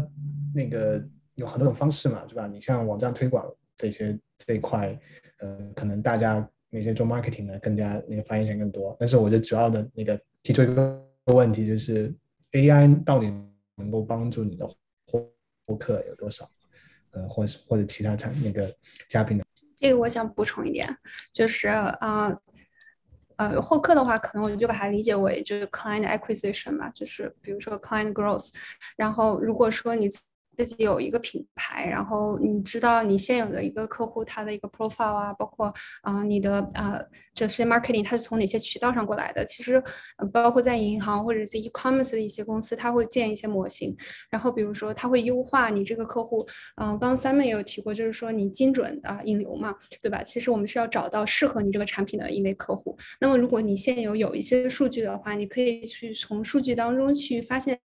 那个有很多种方式嘛，是吧？你像网站推广这些这一块呃，可能大家那些做 marketing 的更加那个发言权更多，但是我就主要的那个提出一个问题，就是 A I 到底能够帮助你的获客有多少，呃，或者或者其他产那个嘉宾的。这个我想补充一点，就是啊。呃呃，获客的话，可能我就把它理解为就是 client acquisition 吧，就是比如说 client growth。然后，如果说你自己有一个品牌，然后你知道你现有的一个客户他的一个 profile 啊，包括啊、呃、你的啊、呃、这些 marketing 它是从哪些渠道上过来的。其实、呃、包括在银行或者是 e-commerce 的一些公司，它会建一些模型，然后比如说它会优化你这个客户。嗯、呃，刚刚 Simon 也有提过，就是说你精准啊、呃、引流嘛，对吧？其实我们是要找到适合你这个产品的一类客户。那么如果你现有有一些数据的话，你可以去从数据当中去发现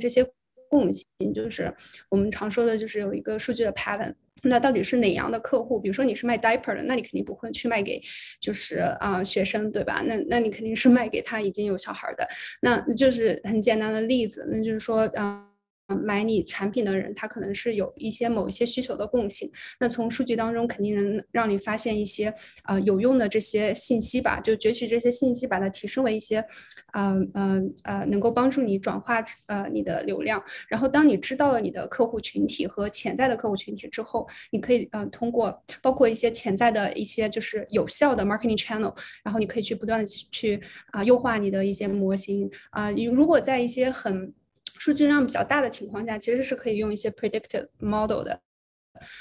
这些。共性就是我们常说的，就是有一个数据的 pattern。那到底是哪样的客户？比如说你是卖 diaper 的，那你肯定不会去卖给就是啊、呃、学生，对吧？那那你肯定是卖给他已经有小孩的。那就是很简单的例子，那就是说啊、呃，买你产品的人，他可能是有一些某一些需求的共性。那从数据当中肯定能让你发现一些啊、呃、有用的这些信息吧，就攫取这些信息，把它提升为一些。呃呃呃，能够帮助你转化呃你的流量。然后，当你知道了你的客户群体和潜在的客户群体之后，你可以呃通过包括一些潜在的一些就是有效的 marketing channel， 然后你可以去不断的去啊、呃、优化你的一些模型啊、呃。如果在一些很数据量比较大的情况下，其实是可以用一些 predictive model 的。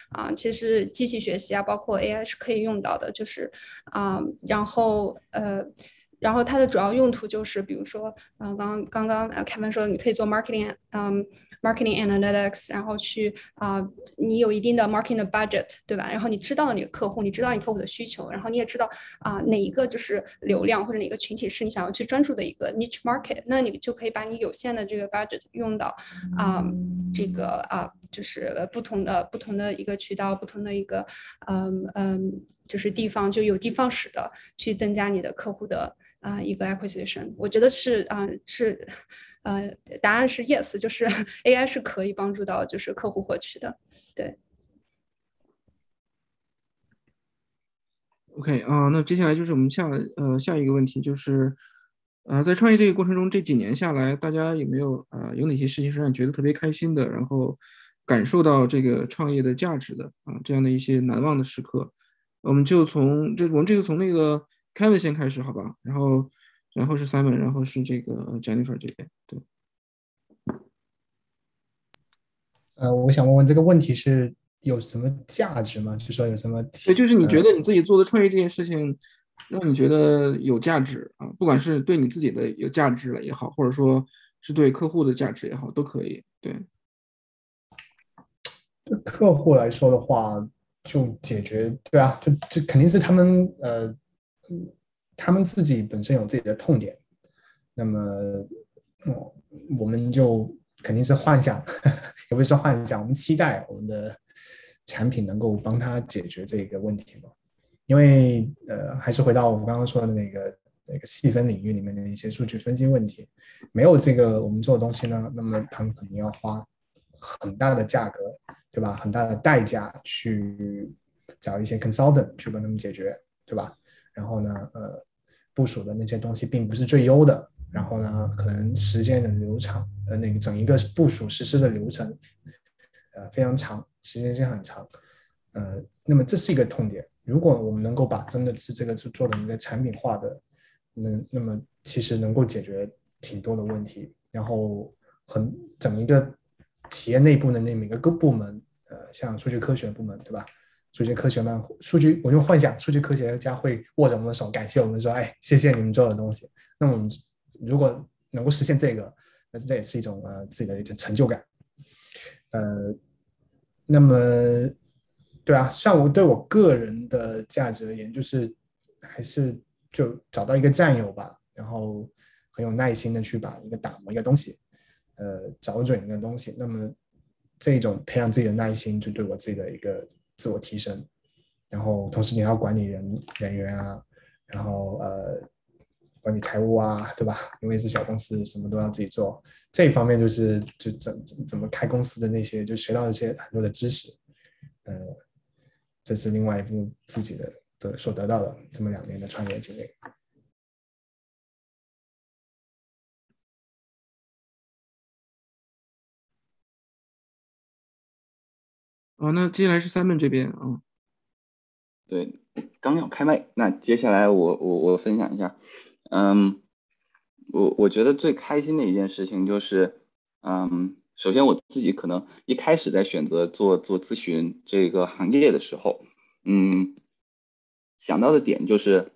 啊，其实机器学习啊，包括 A I 是可以用到的，就是啊、呃，然后呃。然后它的主要用途就是，比如说，呃，刚刚刚呃 Kevin 说，你可以做 marketing， 嗯、um, ，marketing analytics， 然后去啊、呃，你有一定的 marketing 的 budget， 对吧？然后你知道你的客户，你知道你客户的需求，然后你也知道啊、呃、哪一个就是流量或者哪个群体是你想要去专注的一个 niche market， 那你就可以把你有限的这个 budget 用到啊、呃、这个啊、呃、就是不同的不同的一个渠道，不同的一个嗯嗯就是地方，就有的放矢的去增加你的客户的。啊、呃，一个 acquisition， 我觉得是啊、呃、是，呃，答案是 yes， 就是 A I 是可以帮助到就是客户获取的，对。OK 啊、呃，那接下来就是我们下呃下一个问题就是，呃，在创业这个过程中，这几年下来，大家有没有啊、呃、有哪些事情是让你觉得特别开心的，然后感受到这个创业的价值的啊、呃、这样的一些难忘的时刻？我们就从这我们这个从那个。Kevin 先开始好吧，然后然后是 Simon， 然后是这个 Jennifer 这边。对，呃，我想问问这个问题是有什么价值吗？就是说有什么？对，就是你觉得你自己做的创业这件事情，让你觉得有价值啊，不管是对你自己的有价值了也好，或者说是对客户的价值也好，都可以。对，对客户来说的话，就解决对啊，就就肯定是他们呃。他们自己本身有自己的痛点，那么、嗯、我们就肯定是幻想，呵呵也不是说幻想，我们期待我们的产品能够帮他解决这个问题嘛。因为呃，还是回到我刚刚说的那个那个细分领域里面的一些数据分析问题，没有这个我们做的东西呢，那么他们肯定要花很大的价格，对吧？很大的代价去找一些 consultant 去帮他们解决，对吧？然后呢，呃，部署的那些东西并不是最优的。然后呢，可能时间的流程，呃，那个整一个部署实施的流程，呃，非常长，时间线很长。呃，那么这是一个痛点。如果我们能够把真的是这个做的一个产品化的，那那么其实能够解决挺多的问题。然后很整一个企业内部的那每个各部门，呃，像数据科学部门，对吧？数据科学们，数据，我就幻想数据科学家会握着我们的手，感谢我们说，哎，谢谢你们做的东西。那么我们如果能够实现这个，那这也是一种呃自己的一种成就感。呃，那么对啊，像我对我个人的价值而言，就是还是就找到一个战友吧，然后很有耐心的去把一个打磨一个东西，呃，找准一个东西。那么这种培养自己的耐心，就对我自己的一个。自我提升，然后同时你要管理人人员啊，然后呃管理财务啊，对吧？因为是小公司，什么都要自己做。这一方面就是就怎怎怎么开公司的那些，就学到一些很多的知识。呃，这是另外一部自己的的所得到的这么两年的创业经历。哦，那接下来是Simon这边啊。嗯，对，刚要开麦，那接下来我我我分享一下。嗯，我我觉得最开心的一件事情就是，嗯，首先我自己可能一开始在选择做做咨询这个行业的时候，嗯，想到的点就是，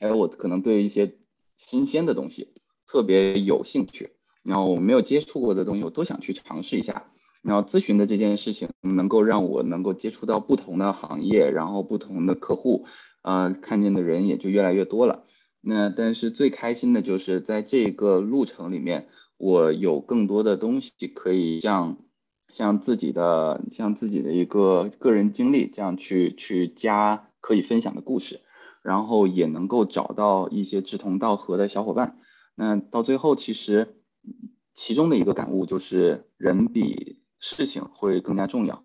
哎，我可能对一些新鲜的东西特别有兴趣，然后我没有接触过的东西，我都想去尝试一下。然后咨询的这件事情能够让我能够接触到不同的行业，然后不同的客户，呃，看见的人也就越来越多了。那但是最开心的就是在这个路程里面，我有更多的东西可以像像自己的像自己的一个个人经历这样去去加可以分享的故事，然后也能够找到一些志同道合的小伙伴。那到最后其实其中的一个感悟就是人比事情会更加重要，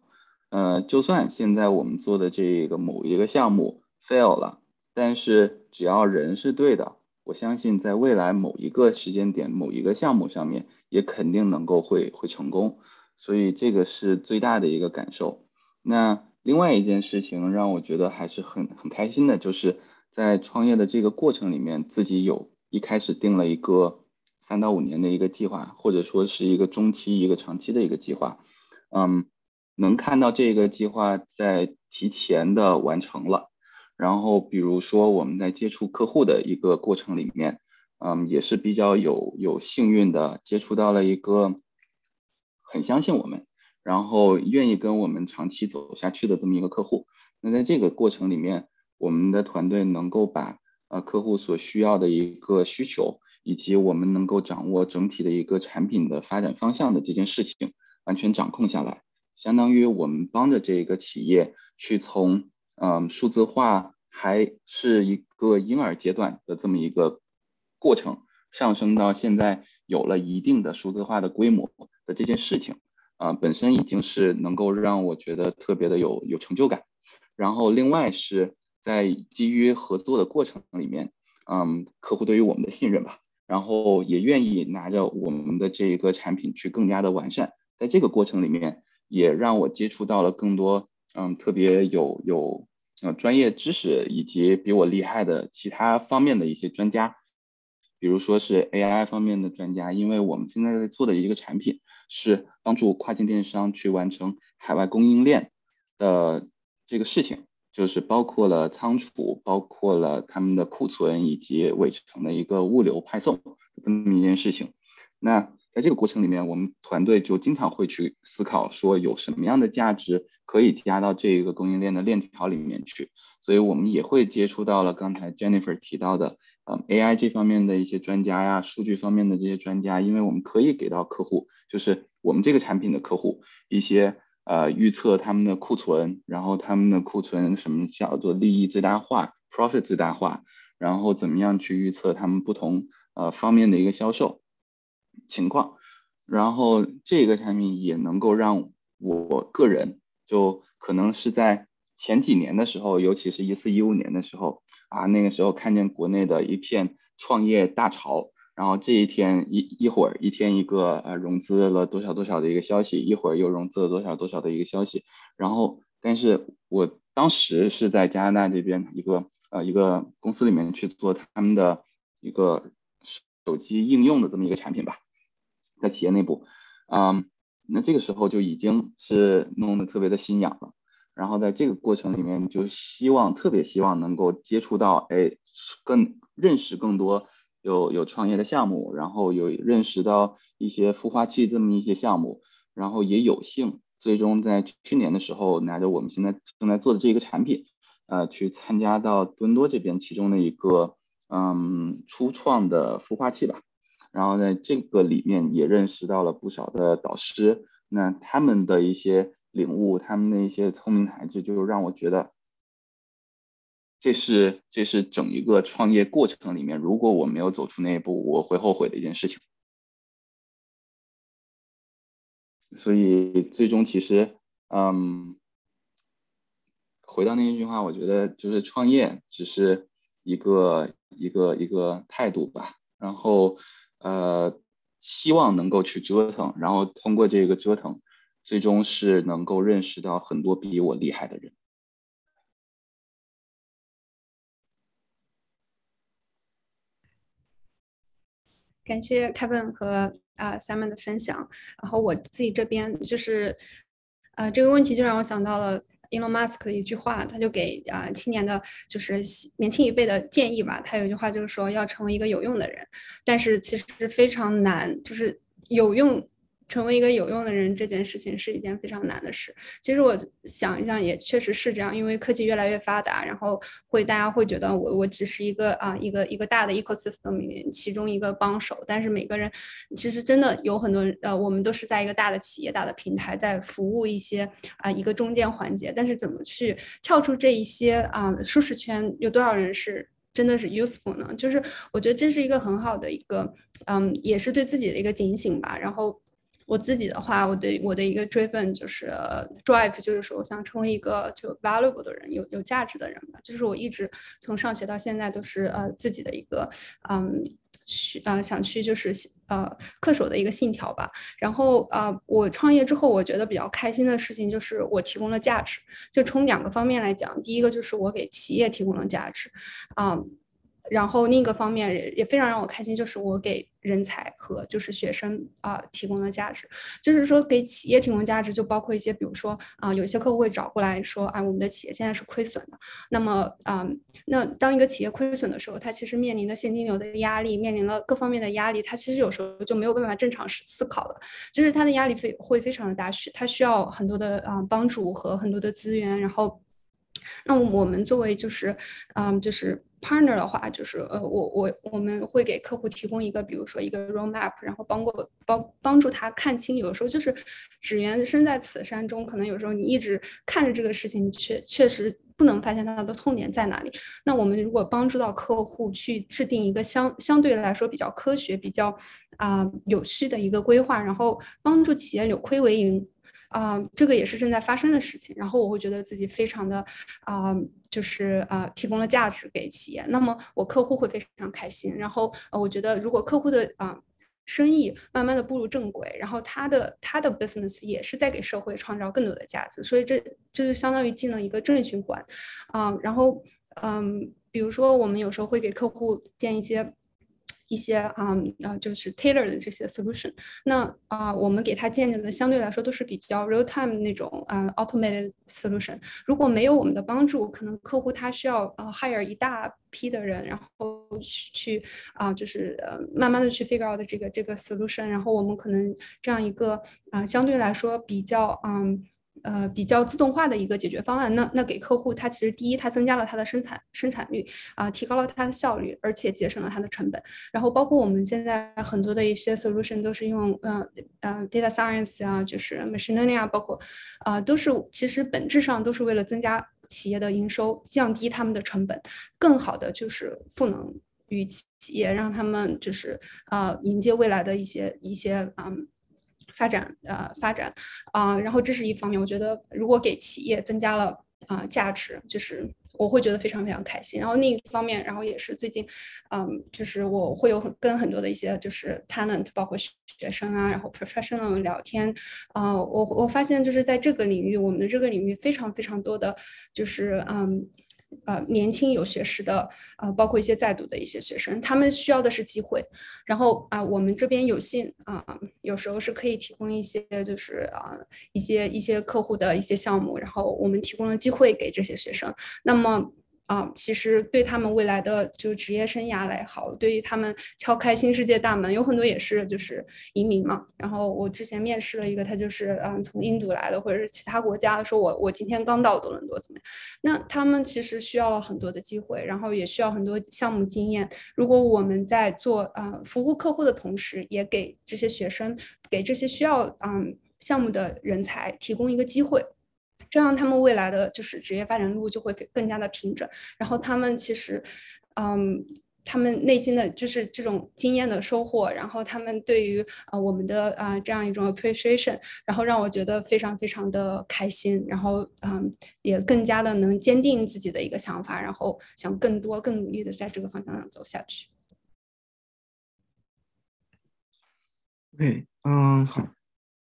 呃，就算现在我们做的这个某一个项目 fail 了，但是只要人是对的，我相信在未来某一个时间点、某一个项目上面也肯定能够会会成功，所以这个是最大的一个感受。那另外一件事情让我觉得还是很很开心的，就是在创业的这个过程里面，自己有一开始定了一个三到五年的一个计划，或者说是一个中期、一个长期的一个计划。嗯，能看到这个计划在提前的完成了。然后比如说我们在接触客户的一个过程里面，嗯，也是比较有有幸运的接触到了一个很相信我们，然后愿意跟我们长期走下去的这么一个客户。那在这个过程里面，我们的团队能够把呃客户所需要的一个需求，以及我们能够掌握整体的一个产品的发展方向的这件事情完全掌控下来，相当于我们帮着这个企业去从嗯数字化还是一个婴儿阶段的这么一个过程，上升到现在有了一定的数字化的规模的这件事情啊、呃、本身已经是能够让我觉得特别的有有成就感。然后另外是在基于合作的过程里面，嗯，客户对于我们的信任吧，然后也愿意拿着我们的这个产品去更加的完善，在这个过程里面也让我接触到了更多嗯特别有有呃专业知识以及比我厉害的其他方面的一些专家，比如说是 A I 方面的专家，因为我们现在在做的一个产品是帮助跨境电商去完成海外供应链的这个事情，就是包括了仓储，包括了他们的库存以及尾程的一个物流派送这么一件事情。那在这个过程里面，我们团队就经常会去思考说有什么样的价值可以加到这个供应链的链条里面去，所以我们也会接触到了刚才 Jennifer 提到的、嗯、A I 这方面的一些专家呀，数据方面的这些专家，因为我们可以给到客户，就是我们这个产品的客户一些呃，预测他们的库存，然后他们的库存什么叫做利益最大化 profit 最大化，然后怎么样去预测他们不同呃方面的一个销售情况，然后这个产品也能够让我个人就可能是在前几年的时候，尤其是一四一五年的时候啊，那个时候看见国内的一片创业大潮，然后这一天一一会儿一天一个呃融资了多少多少的一个消息，一会儿又融资了多少多少的一个消息，然后但是我当时是在加拿大这边一个呃一个公司里面去做他们的一个手机应用的这么一个产品吧，在企业内部，嗯，那这个时候就已经是弄得特别的心痒了，然后在这个过程里面就希望特别希望能够接触到哎更认识更多。有有创业的项目，然后有认识到一些孵化器这么一些项目，然后也有幸最终在去年的时候拿着我们现在正在做的这个产品呃，去参加到敦多这边其中的一个嗯初创的孵化器吧，然后在这个里面也认识到了不少的导师，那他们的一些领悟，他们的一些聪明才智，就让我觉得这是这是整一个创业过程里面，如果我没有走出那一步，我会后悔的一件事情。所以最终其实嗯，回到那一句话，我觉得就是创业只是一个一个一个态度吧，然后呃，希望能够去折腾，然后通过这个折腾最终是能够认识到很多比我厉害的人。感谢 Kevin 和、呃、Simon 的分享。然后我自己这边就是、呃、这个问题就让我想到了 Elon Musk 的一句话，他就给、呃、青年的就是年轻一辈的建议吧，他有一句话就是说要成为一个有用的人，但是其实非常难，就是有用成为一个有用的人这件事情是一件非常难的事。其实我想一想也确实是这样，因为科技越来越发达，然后会大家会觉得我我只是一个啊一个一个大的 ecosystem 里面其中一个帮手，但是每个人其实真的有很多呃我们都是在一个大的企业大的平台在服务一些啊、呃、一个中间环节，但是怎么去跳出这一些啊、呃、舒适圈，有多少人是真的是 useful 呢？就是我觉得这是一个很好的一个嗯也是对自己的一个警醒吧。然后我自己的话，我的我的一个追问就是 drive， 就是说我想成为一个就 valuable 的人，有有价值的人吧。就是我一直从上学到现在都是呃自己的一个嗯去呃想去就是呃恪守的一个信条吧。然后啊、呃，我创业之后，我觉得比较开心的事情就是我提供了价值。就从两个方面来讲，第一个就是我给企业提供了价值，啊、嗯。然后另一个方面也非常让我开心，就是我给人才和就是学生啊、呃、提供的价值，就是说给企业提供价值，就包括一些比如说啊、呃、有一些客户会找过来说啊我们的企业现在是亏损的，那么啊、呃、那当一个企业亏损的时候，它其实面临的现金流的压力，面临了各方面的压力，它其实有时候就没有办法正常思考了，就是它的压力会非常的大，它需要很多的啊、呃、帮助和很多的资源。然后那我们作为就是嗯、呃、就是partner 的话，就是呃，我我我们会给客户提供一个，比如说一个 roadmap， 然后帮过帮帮助他看清。有时候就是只缘身在此山中，可能有时候你一直看着这个事情，确确实不能发现它的痛点在哪里。那我们如果帮助到客户去制定一个相相对来说比较科学、比较啊、呃、有序的一个规划，然后帮助企业扭亏为盈。啊、呃，这个也是正在发生的事情。然后我会觉得自己非常的啊、呃，就是啊、呃，提供了价值给企业，那么我客户会非常开心。然后、呃、我觉得如果客户的啊、呃、生意慢慢的步入正轨，然后他的他的 business 也是在给社会创造更多的价值，所以这就是相当于进了一个正循环啊、呃。然后嗯、呃，比如说我们有时候会给客户建一些。一些啊、嗯呃、就是 tailor 的这些 solution， 那啊、呃、我们给他建立的相对来说都是比较 real time 那种啊、呃、automated solution。如果没有我们的帮助，可能客户他需要啊、呃、hire 一大批的人，然后去啊、呃、就是、呃、慢慢的去 figure out 这个这个 solution。然后我们可能这样一个啊、呃、相对来说比较嗯。呃，比较自动化的一个解决方案，那那给客户他其实第一，他增加了他的生产生产率啊、呃，提高了他的效率，而且节省了他的成本。然后包括我们现在很多的一些 solution 都是用呃呃 data science 啊，就是 machine learning 啊，包括啊、呃、都是其实本质上都是为了增加企业的营收，降低他们的成本，更好的就是赋能于企业，让他们就是呃迎接未来的一些一些嗯。发展呃发展啊、呃，然后这是一方面，我觉得如果给企业增加了啊、呃、价值，就是我会觉得非常非常开心。然后另一方面，然后也是最近，嗯，就是我会有很跟很多的一些就是 talent， 包括学生啊，然后 professional 聊天啊、呃，我我发现就是在这个领域，我们的这个领域非常非常多的就是嗯。呃，年轻有学识的，呃，包括一些在读的一些学生，他们需要的是机会。然后啊、呃，我们这边有幸啊、呃，有时候是可以提供一些，就是啊、呃，一些一些客户的一些项目，然后我们提供了机会给这些学生。那么啊、呃，其实对他们未来的就职业生涯来好，对于他们敲开新世界大门，有很多也是就是移民嘛。然后我之前面试了一个，他就是嗯、呃、从印度来的，或者是其他国家，说我我今天刚到多伦多怎么样？那他们其实需要了很多的机会，然后也需要很多项目经验。如果我们在做啊、呃、服务客户的同时，也给这些学生，给这些需要嗯、呃、项目的人才提供一个机会。这样他们未来的就是职业发展路就会更加的平整。然后他们其实嗯他们内心的就是这种经验的收获，然后他们对于、呃、我们的、呃、这样一种 appreciation， 然后让我觉得非常非常的开心，然后、嗯、也更加的能坚定自己的一个想法，然后想更多更努力的在这个方向上走下去。 OK， 嗯，好，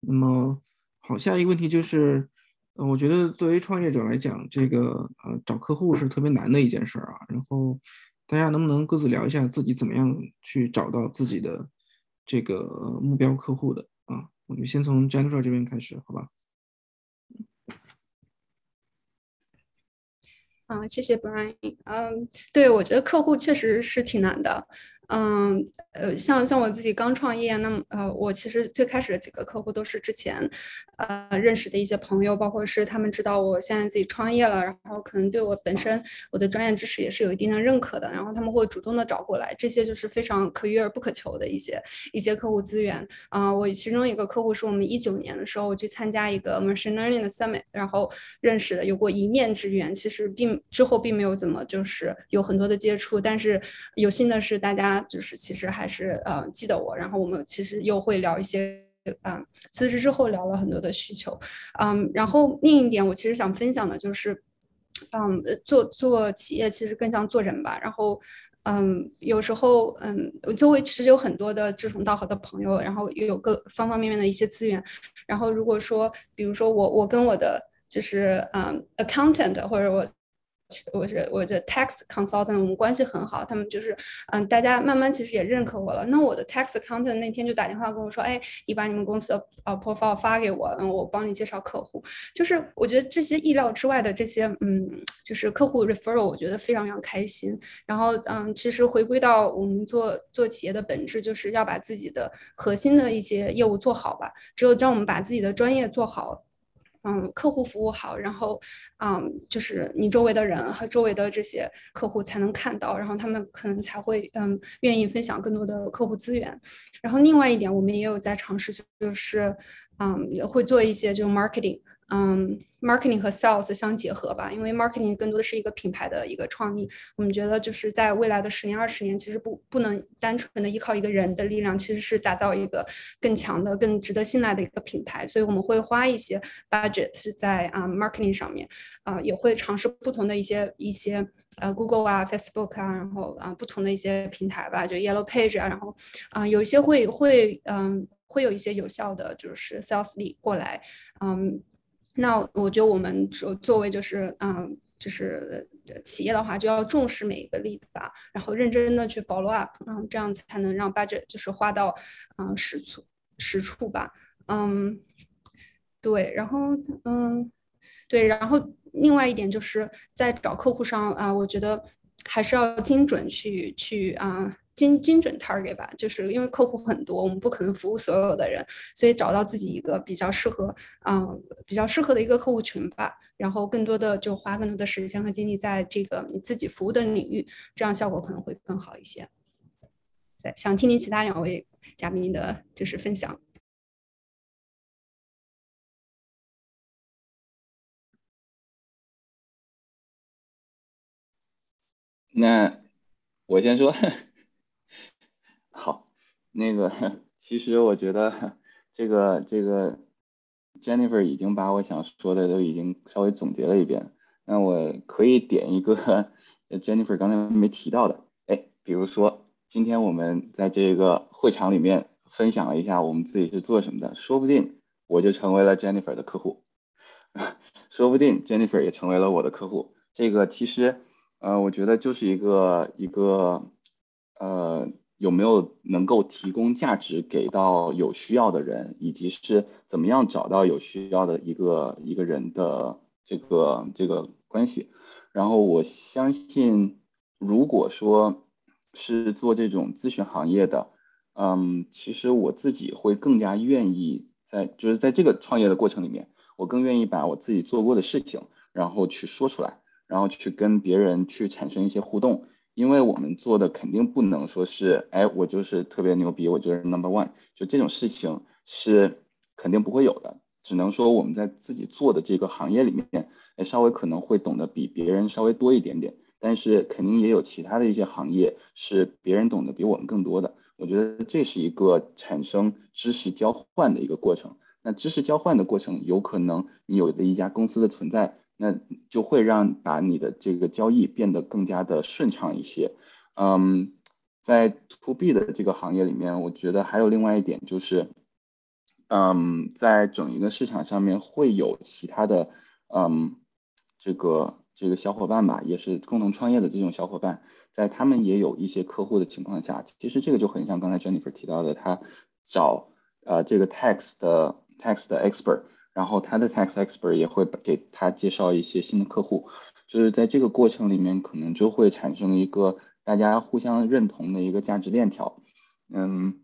那么好，下一个问题就是呃，我觉得作为创业者来讲，这个呃找客户是特别难的一件事啊，然后大家能不能各自聊一下自己怎么样去找到自己的这个目标客户的啊？我们先从 Jennifer 这边开始，好吧？啊，谢谢 Brian。嗯，对，我觉得客户确实是挺难的。嗯，呃，像像我自己刚创业，那么呃，我其实最开始的几个客户都是之前呃认识的一些朋友，包括是他们知道我现在自己创业了，然后可能对我本身我的专业知识也是有一定的认可的，然后他们会主动的找过来，这些就是非常可遇而不可求的一些一些客户资源啊、呃。我其中一个客户是我们一九年的时候我去参加一个 machine learning 的 summit， 然后认识的，有过一面之缘，其实并之后并没有怎么就是有很多的接触，但是有幸的是大家。就是其实还是呃记得我，然后我们其实又会聊一些啊、呃、辞职之后聊了很多的需求，嗯，然后另一点我其实想分享的就是，嗯，做做企业其实更像做人吧，然后。嗯，有时候嗯，我就会持有很多的志同道合的朋友，然后有各方方面面的一些资源，然后如果说比如说我我跟我的就是嗯 accountant 或者我。我是我的 tax consultant， 我们关系很好，他们就是嗯、呃，大家慢慢其实也认可我了。那我的 tax accountant 那天就打电话跟我说，哎，你把你们公司的呃 profile 发给我，我帮你介绍客户。就是我觉得这些意料之外的这些嗯，就是客户 referral， 我觉得非常非常开心。然后嗯，其实回归到我们做做企业的本质，就是要把自己的核心的一些业务做好吧。只有当我们把自己的专业做好。嗯，客户服务好，然后，嗯，就是你周围的人和周围的这些客户才能看到，然后他们可能才会，嗯，愿意分享更多的客户资源。然后另外一点，我们也有在尝试，就是，嗯，也会做一些就 marketing。嗯、um, marketing 和 sales 相结合吧，因为 marketing 更多的是一个品牌的一个创意。我们觉得就是在未来的十年、二十年，其实不不能单纯的依靠一个人的力量，其实是打造一个更强的、更值得信赖的一个品牌。所以我们会花一些 budget 是在啊、um, marketing 上面，啊、呃、也会尝试不同的一些一些。呃 Google 啊 Facebook 啊，然后啊、呃、不同的一些平台吧，就 Yellow Page 啊，然后啊、呃、有一些会会嗯、呃、会有一些有效的就是 sales lead 过来，嗯。那我觉得我们作为就是嗯就是企业的话，就要重视每一个例子吧，然后认真的去 follow up， 然后这样才能让 budget 就是花到嗯实处实处吧，嗯对，然后嗯对，然后另外一点就是在找客户上啊、呃，我觉得还是要精准去去啊。呃精精准 target 吧，就是因为客户很多，我们不可能服务所有的人，所以找到自己一个比较适合啊、呃、比较适合的一个客户群吧，然后更多的就花更多的时间和精力在这个你自己服务的领域，这样效果可能会更好一些。对，想听听其他两位嘉宾的就是分享。那我先说。好，那个其实我觉得这个这个 Jennifer 已经把我想说的都已经稍微总结了一遍，那我可以点一个 Jennifer 刚才没提到的，哎，比如说今天我们在这个会场里面分享了一下我们自己是做什么的，说不定我就成为了 Jennifer 的客户，说不定 Jennifer 也成为了我的客户，这个其实呃我觉得就是一个一个呃。有没有能够提供价值给到有需要的人，以及是怎么样找到有需要的一个一个人的这个这个关系。然后我相信如果说是做这种咨询行业的，嗯，其实我自己会更加愿意在就是在这个创业的过程里面，我更愿意把我自己做过的事情然后去说出来，然后去跟别人去产生一些互动。因为我们做的肯定不能说是，哎，我就是特别牛逼，我就是 number one， 就这种事情是肯定不会有的。只能说我们在自己做的这个行业里面稍微可能会懂得比别人稍微多一点点，但是肯定也有其他的一些行业是别人懂得比我们更多的。我觉得这是一个产生知识交换的一个过程。那知识交换的过程，有可能你有的一家公司的存在，那就会让把你的这个交易变得更加的顺畅一些。嗯，在 to B 的这个行业里面，我觉得还有另外一点就是，嗯，在整一个市场上面会有其他的，嗯，这个这个小伙伴吧，也是共同创业的这种小伙伴，在他们也有一些客户的情况下，其实这个就很像刚才 Jennifer 提到的，他找呃这个 tax 的 tax 的 expert。然后他的 tax expert 也会给他介绍一些新的客户，就是在这个过程里面可能就会产生一个大家互相认同的一个价值链条。嗯，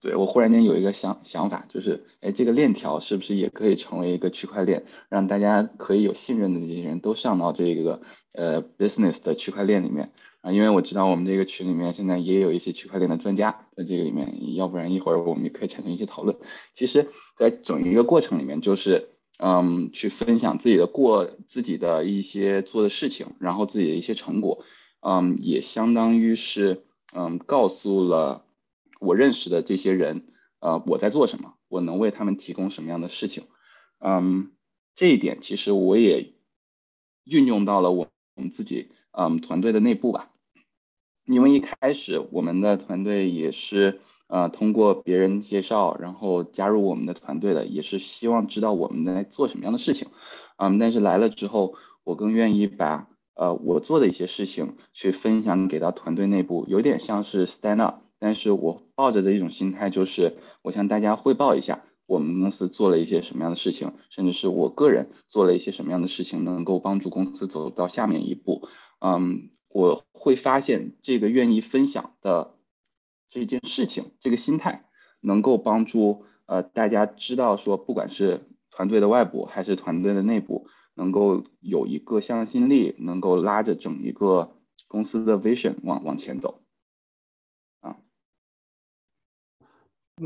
对，我忽然间有一个想想法，就是哎，这个链条是不是也可以成为一个区块链，让大家可以有信任的这些人都上到这个呃 business 的区块链里面啊？因为我知道我们这个群里面现在也有一些区块链的专家在这个里面，要不然一会儿我们也可以产生一些讨论。其实在整一个过程里面，就是嗯，去分享自己的过自己的一些做的事情，然后自己的一些成果，嗯，也相当于是嗯，告诉了我认识的这些人，呃，我在做什么，我能为他们提供什么样的事情。嗯，这一点其实我也运用到了我们自己嗯团队的内部吧。因为一开始我们的团队也是呃通过别人介绍然后加入我们的团队的，也是希望知道我们在做什么样的事情。嗯，但是来了之后，我更愿意把呃我做的一些事情去分享给到团队内部，有点像是 stand up， 但是我抱着的一种心态就是我向大家汇报一下我们公司做了一些什么样的事情，甚至是我个人做了一些什么样的事情能够帮助公司走到下面一步。嗯，我会发现这个愿意分享的这件事情，这个心态能够帮助呃大家知道说，不管是团队的外部还是团队的内部，能够有一个向心力，能够拉着整一个公司的 vision 往往前走。啊，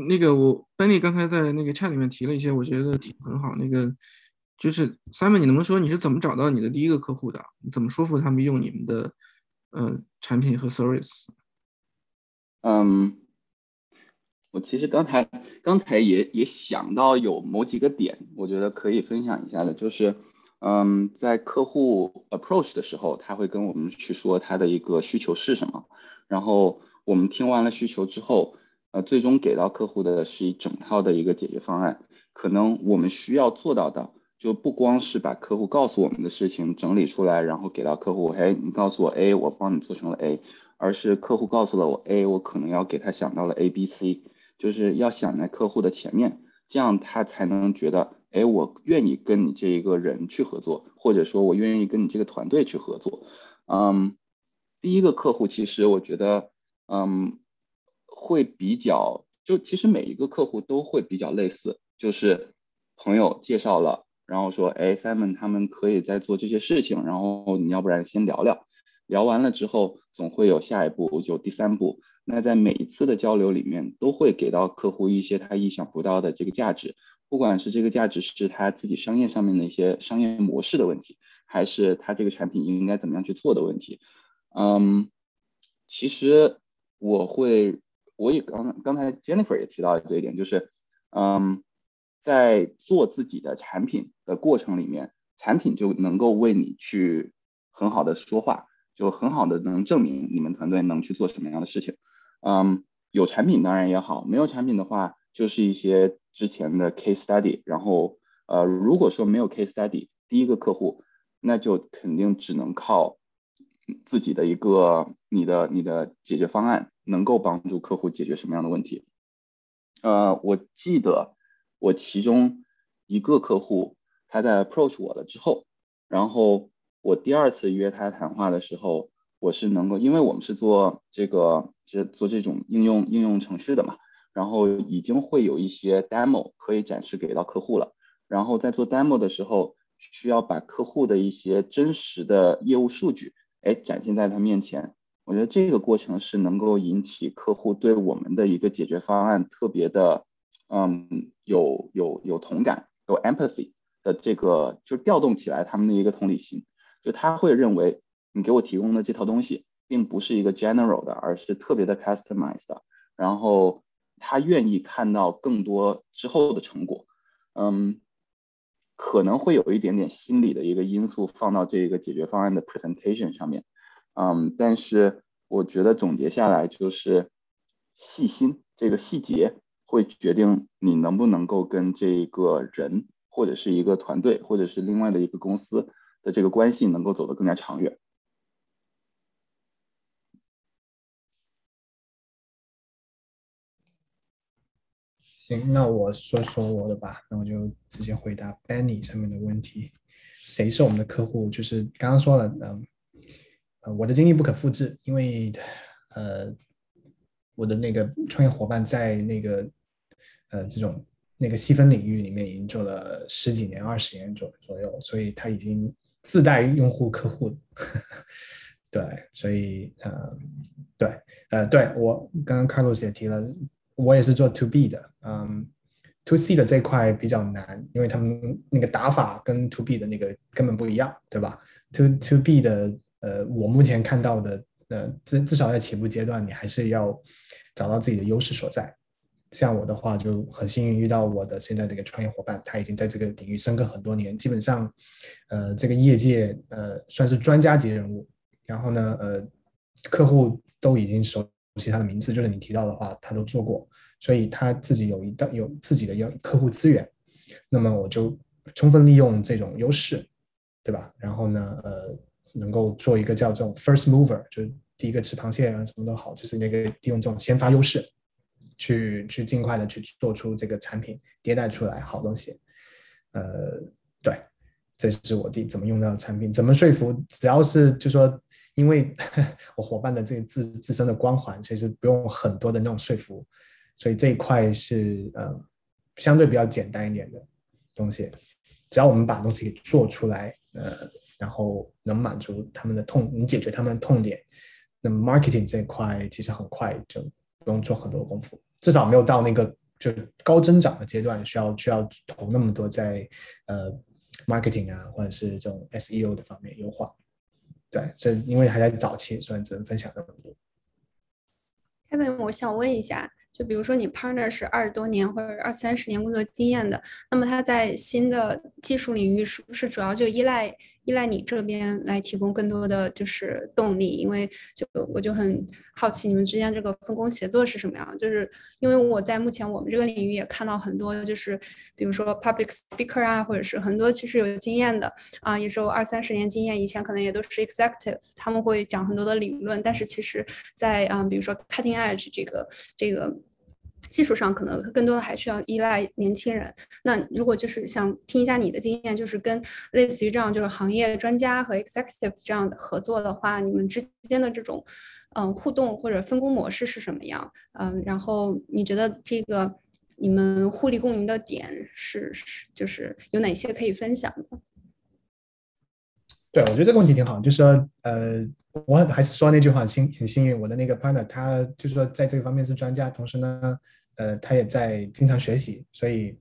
那个我 Benny 刚才在那个 chat 里面提了一些，我觉得挺很好。那个就是 Simon， 你能不能说你是怎么找到你的第一个客户的？你怎么说服他们用你们的呃产品和 service？ 嗯，我其实刚才刚才也也想到有某几个点，我觉得可以分享一下的，就是嗯，在客户 approach 的时候，他会跟我们去说他的一个需求是什么，然后我们听完了需求之后，呃，最终给到客户的是一整套的一个解决方案。可能我们需要做到的，就不光是把客户告诉我们的事情整理出来，然后给到客户，哎，你告诉我 A， 我帮你做成了 A， 而是客户告诉了我 A， 我可能要给他想到了 A、B、C， 就是要想在客户的前面，这样他才能觉得，哎，我愿意跟你这一个人去合作，或者说我愿意跟你这个团队去合作。嗯，第一个客户其实我觉得，嗯，会比较，就其实每一个客户都会比较类似，就是朋友介绍了。然后说，哎 ，Simon 他们可以在做这些事情，然后你要不然先聊聊，聊完了之后总会有下一步，有第三步。那在每一次的交流里面，都会给到客户一些他意想不到的这个价值，不管是这个价值是他自己商业上面的一些商业模式的问题，还是他这个产品应该怎么样去做的问题。嗯，其实我会，我也刚刚才 Jennifer 也提到这一点，就是，嗯。在做自己的产品的过程里面，产品就能够为你去很好的说话，就很好的能证明你们团队能去做什么样的事情。嗯，有产品当然也好，没有产品的话就是一些之前的 case study。然后呃，如果说没有 case study， 第一个客户那就肯定只能靠自己的一个你的你的解决方案能够帮助客户解决什么样的问题。呃，我记得。我其中一个客户，他在 approach 我了之后，然后我第二次约他谈话的时候，我是能够，因为我们是做这个是做这种应用应用程序的嘛，然后已经会有一些 demo 可以展示给到客户了。然后在做 demo 的时候，需要把客户的一些真实的业务数据，哎，展现在他面前。我觉得这个过程是能够引起客户对我们的一个解决方案特别的。嗯，有有有同感，有 empathy 的这个，就调动起来他们的一个同理心，就他会认为你给我提供的这套东西并不是一个 general 的，而是特别的 customized 的，然后他愿意看到更多之后的成果。嗯，可能会有一点点心理的一个因素放到这个解决方案的 presentation 上面。嗯，但是我觉得总结下来就是细心，这个细节会决定你能不能够跟这个人或者是一个团队或者是另外的一个公司的这个关系能够走得更加长远。行，那我说说我的吧，那我就直接回答 Benny 上面的问题。谁是我们的客户？就是刚刚说了，嗯，呃，我的经历不可复制，因为呃，我的那个创业伙伴在那个呃这种那个细分领域里面已经做了十几年、二十年左左右，所以他已经自带用户客户。呵呵，对，所以呃，对，呃，对我刚刚 Carlos 也提了。我也是做 to B 的，嗯 ，to C 的这块比较难，因为他们那个打法跟 to B 的那个根本不一样，对吧 ？to to B 的，呃，我目前看到的，呃，至至少在起步阶段，你还是要找到自己的优势所在。像我的话，就很幸运遇到我的现在这个创业伙伴，他已经在这个领域深耕很多年，基本上，呃，这个业界呃算是专家级人物。然后呢，呃，客户都已经熟。其他的名字就是你提到的话他都做过，所以他自己有一道有自己的客户资源，那么我就充分利用这种优势，对吧？然后呢呃，能够做一个叫做 first mover， 就是第一个吃螃蟹啊什么都好，就是那个利用这种先发优势去去尽快的去做出这个产品迭代出来好东西。呃，对，这是我第怎么用到的产品，怎么说服，只要是就说因为我伙伴的这个 自, 自身的光环，其实不用很多的那种说服，所以这一块是呃相对比较简单一点的东西。只要我们把东西给做出来，呃，然后能满足他们的痛，能解决他们的痛点，那么 marketing 这一块其实很快就不用做很多功夫，至少没有到那个就高增长的阶段，需要需要投那么多在呃 marketing 啊或者是这种 S E O 的方面优化。对，这因为还在早期，所以只能分享这么多。Kevin， 我想问一下，就比如说你 partner 是二十多年或者二三十年工作经验的，那么他在新的技术领域是不是主要就依赖依赖你这边来提供更多的就是动力？因为就我就很好奇你们之间这个分工协作是什么样？就是因为我在目前我们这个领域也看到很多，就是比如说 public speaker 啊，或者是很多其实有经验的啊，也是有二三十年经验，以前可能也都是 executive， 他们会讲很多的理论，但是其实在啊、嗯，比如说 cutting edge 这个这个。技术上可能更多的还需要依赖年轻人。那如果就是想听一下你的经验，就是跟类似于这样就是行业专家和 executive 这样的合作的话，你们之间的这种嗯、呃、互动或者分工模式是什么样？嗯、呃，然后你觉得这个你们互利共赢的点是是就是有哪些可以分享的？对，我觉得这个问题挺好，就是说呃。我还是说那句话，幸很幸运，我的那个 partner 他就是说在这个方面是专家，同时呢，呃，他也在经常学习，所以，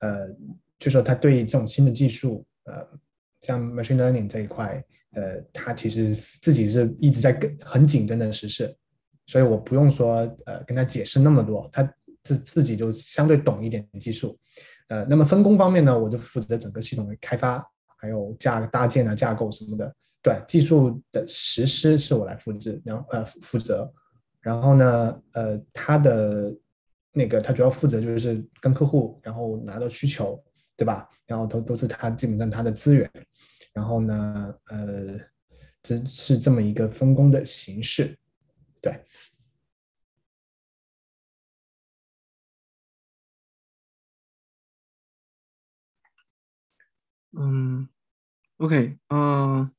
呃，就说他对这种新的技术，呃，像 machine learning 这一块，呃，他其实自己是一直在跟很紧跟的时事，所以我不用说呃跟他解释那么多，他自自己就相对懂一点技术，呃，那么分工方面呢，我就负责整个系统的开发，还有架搭建啊架构什么的。对，技术的实施是我来负责，然后呃负责，然后呢，呃，他的那个他主要负责就是跟客户，然后拿到需求，对吧？然后都都是他基本上他的资源，然后呢，呃，这是这么一个分工的形式，对。嗯 ，OK， 嗯、uh...。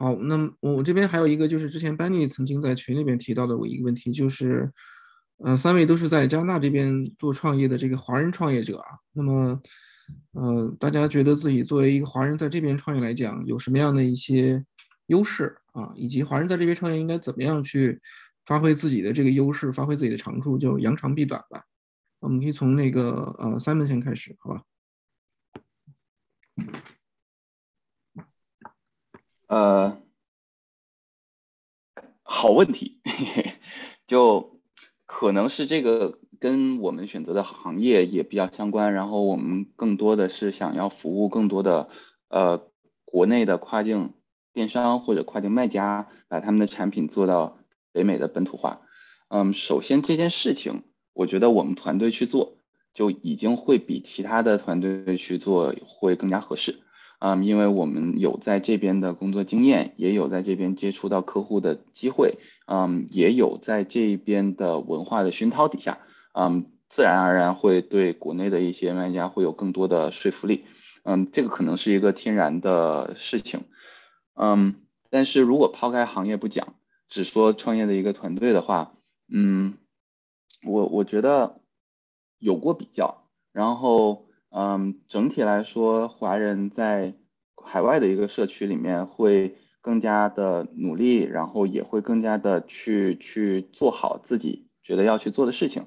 好，那我这边还有一个就是之前 Benny 曾经在群里面提到的我一个问题，就是呃三位都是在加拿大这边做创业的这个华人创业者啊，那么呃大家觉得自己作为一个华人在这边创业来讲有什么样的一些优势啊，以及华人在这边创业应该怎么样去发挥自己的这个优势，发挥自己的长处，就扬长避短吧。我们可以从那个呃 Simon 先开始，好吧？呃，好问题，就可能是这个跟我们选择的行业也比较相关，然后我们更多的是想要服务更多的呃国内的跨境电商或者跨境卖家，把他们的产品做到北美的本土化。嗯，首先这件事情，我觉得我们团队去做就已经会比其他的团队去做会更加合适，嗯，因为我们有在这边的工作经验，也有在这边接触到客户的机会，嗯，也有在这边的文化的熏陶底下，嗯，自然而然会对国内的一些卖家会有更多的说服力，嗯，这个可能是一个天然的事情，嗯，但是如果抛开行业不讲，只说创业的一个团队的话，嗯。我我觉得有过比较，然后嗯，整体来说，华人在海外的一个社区里面会更加的努力，然后也会更加的去去做好自己觉得要去做的事情，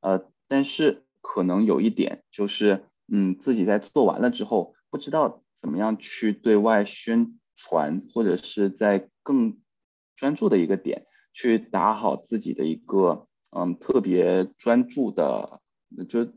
呃，但是可能有一点就是，嗯，自己在做完了之后，不知道怎么样去对外宣传，或者是在更专注的一个点去打好自己的一个。嗯，特别专注的，就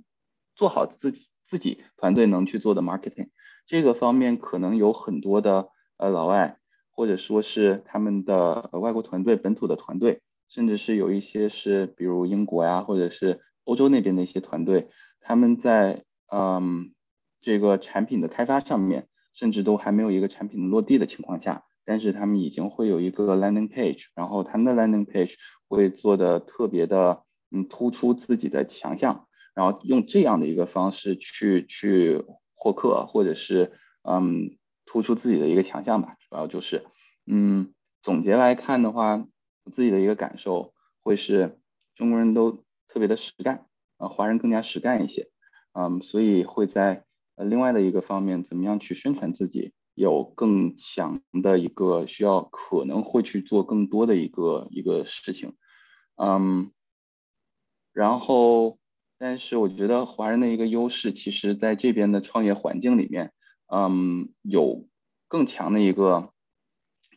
做好自己自己团队能去做的 marketing 这个方面，可能有很多的呃老外，或者说是他们的外国团队、本土的团队，甚至是有一些是比如英国呀，或者是欧洲那边的一些团队，他们在嗯这个产品的开发上面，甚至都还没有一个产品落地的情况下。但是他们已经会有一个 landing page， 然后他们的 landing page 会做的特别的，嗯，突出自己的强项，然后用这样的一个方式去去获客，或者是嗯突出自己的一个强项吧。主要就是，嗯，总结来看的话，我自己的一个感受会是，中国人都特别的实干，啊，华人更加实干一些，嗯，所以会在另外的一个方面，怎么样去宣传自己。有更强的一个需要，可能会去做更多的一个一个事情，嗯，然后，但是我觉得华人的一个优势，其实在这边的创业环境里面，嗯，有更强的一个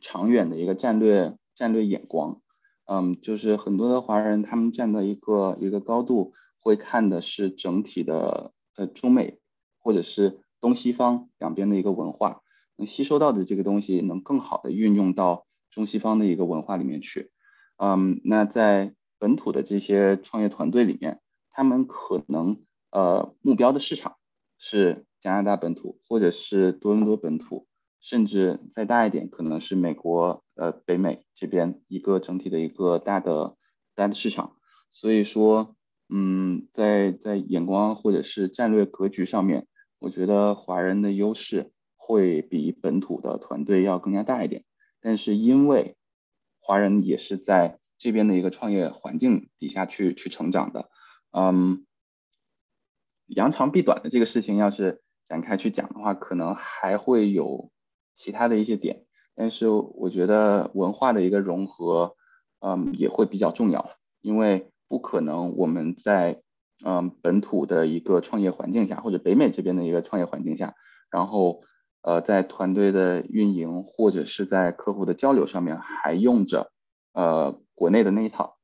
长远的一个战略战略眼光，嗯，就是很多的华人他们站在一个一个高度，会看的是整体的呃中美或者是东西方两边的一个文化。能吸收到的这个东西能更好的运用到中西方的一个文化里面去，嗯，那在本土的这些创业团队里面，他们可能呃目标的市场是加拿大本土或者是多伦多本土，甚至再大一点可能是美国呃北美这边一个整体的一个大的大的市场，所以说嗯在在眼光或者是战略格局上面，我觉得华人的优势。会比本土的团队要更加大一点，但是因为华人也是在这边的一个创业环境底下去去成长的，嗯，扬长避短的这个事情要是展开去讲的话，可能还会有其他的一些点，但是我觉得文化的一个融合，嗯，也会比较重要，因为不可能我们在嗯本土的一个创业环境下，或者北美这边的一个创业环境下，然后。呃，在团队的运营或者是在客户的交流上面，还用着呃国内的那一套，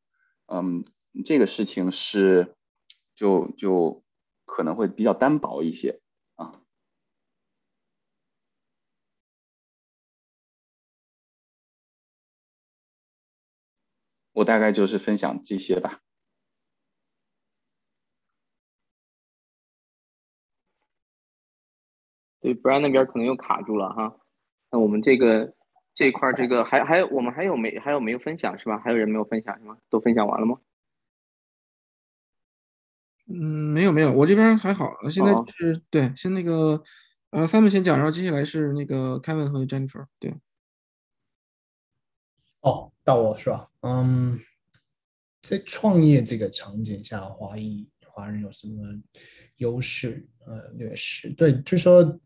嗯，这个事情是就就可能会比较单薄一些啊。我大概就是分享这些吧。对 ，Brian 那边可能又卡住了哈。那我们这个这一块，这个还还有我们还有没还有没有分享是吧？还有人没有分享是吗？都分享完了吗？嗯，没有没有，我这边还好。现在是、哦、对，先那个呃 ，Simon 先讲，然后接下来是那个 Kevin 和 Jennifer。对。哦，到我是吧？嗯，在创业这个场景下，华裔华人有什么优势？呃，劣势对，就是说。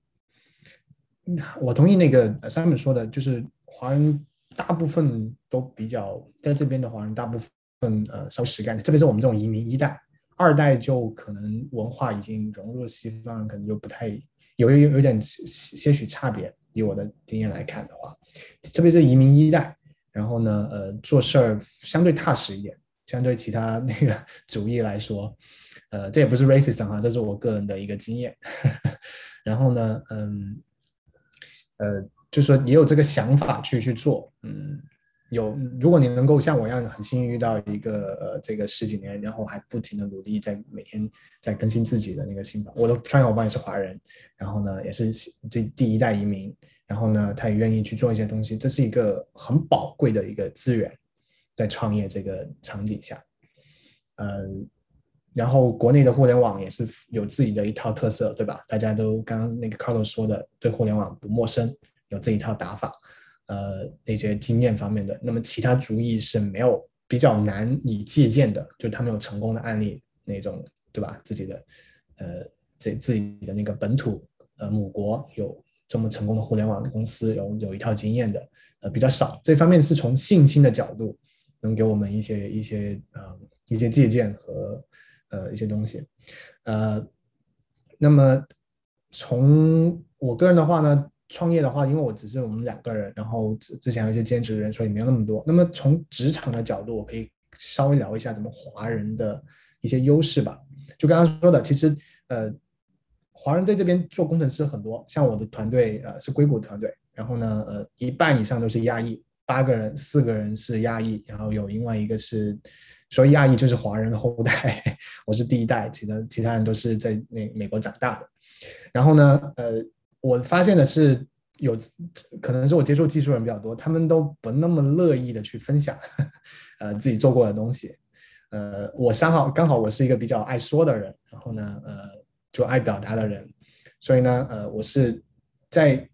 我同意那个 Simon 说的，就是华人大部分都比较在这边的华人大部分呃稍实干的，特别是我们这种移民一代二代就可能文化已经融入西方，可能就不太有有有点些许差别。以我的经验来看的话，特别是移民一代，然后呢，呃，做事儿相对踏实一点，相对其他那个主义来说，呃，这也不是 racism 哈，这是我个人的一个经验。然后呢，嗯，呃，就说也有这个想法去去做，嗯。有，如果你能够像我一样很幸运遇到一个呃这个十几年，然后还不停的努力在每天在更新自己的那个想法。我的创业伙伴也是华人，然后呢也是这第一代移民，然后呢他也愿意去做一些东西，这是一个很宝贵的一个资源，在创业这个场景下，呃，然后国内的互联网也是有自己的一套特色，对吧？大家都刚刚那个 Carlos 说的，对互联网不陌生，有这一套打法。呃，那些经验方面的，那么其他主义是没有比较难以借鉴的，就他们有成功的案例那种，对吧？自己的，呃，自自己的那个本土，呃，母国有这么成功的互联网公司，有有一套经验的，呃，比较少。这方面是从信心的角度，能给我们一些一些呃一些借鉴和呃一些东西，呃，那么从我个人的话呢。创业的话，因为我只是我们两个人，然后之前有一些兼职人，所以没有那么多。那么从职场的角度，我可以稍微聊一下咱们华人的一些优势吧。就刚刚说的，其实呃，华人在这边做工程师很多，像我的团队呃是硅谷团队，然后呢呃一半以上都是亚裔，八个人四个人是亚裔，然后有另外一个是，所以亚裔就是华人的后代，我是第一代，其他其他人都是在那美国长大的。然后呢呃。我发现的是有可能是我接触技术人比较多，他们都不那么乐意的去分享呃自己做过的东西。呃我刚好刚好我是一个比较爱说的人，然后呢呃就爱表达的人，所以呢呃我是在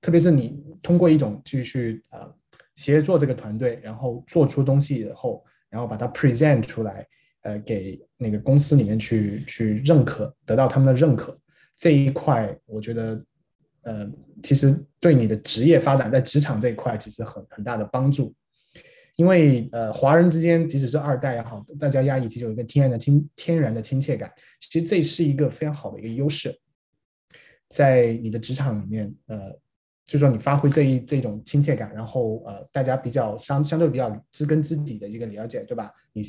特别是你通过一种继续呃协作这个团队，然后做出东西以后，然后把它 present 出来，呃给那个公司里面去去认可，得到他们的认可，这一块我觉得呃，其实对你的职业发展，在职场这一块，其实很很大的帮助。因为呃，华人之间，即使是二代也好，大家亚裔其实有一个天然的亲天然的亲切感。其实这是一个非常好的一个优势，在你的职场里面，呃，就说你发挥这一这种亲切感，然后呃，大家比较相相对比较知根知底的一个了解，对吧？你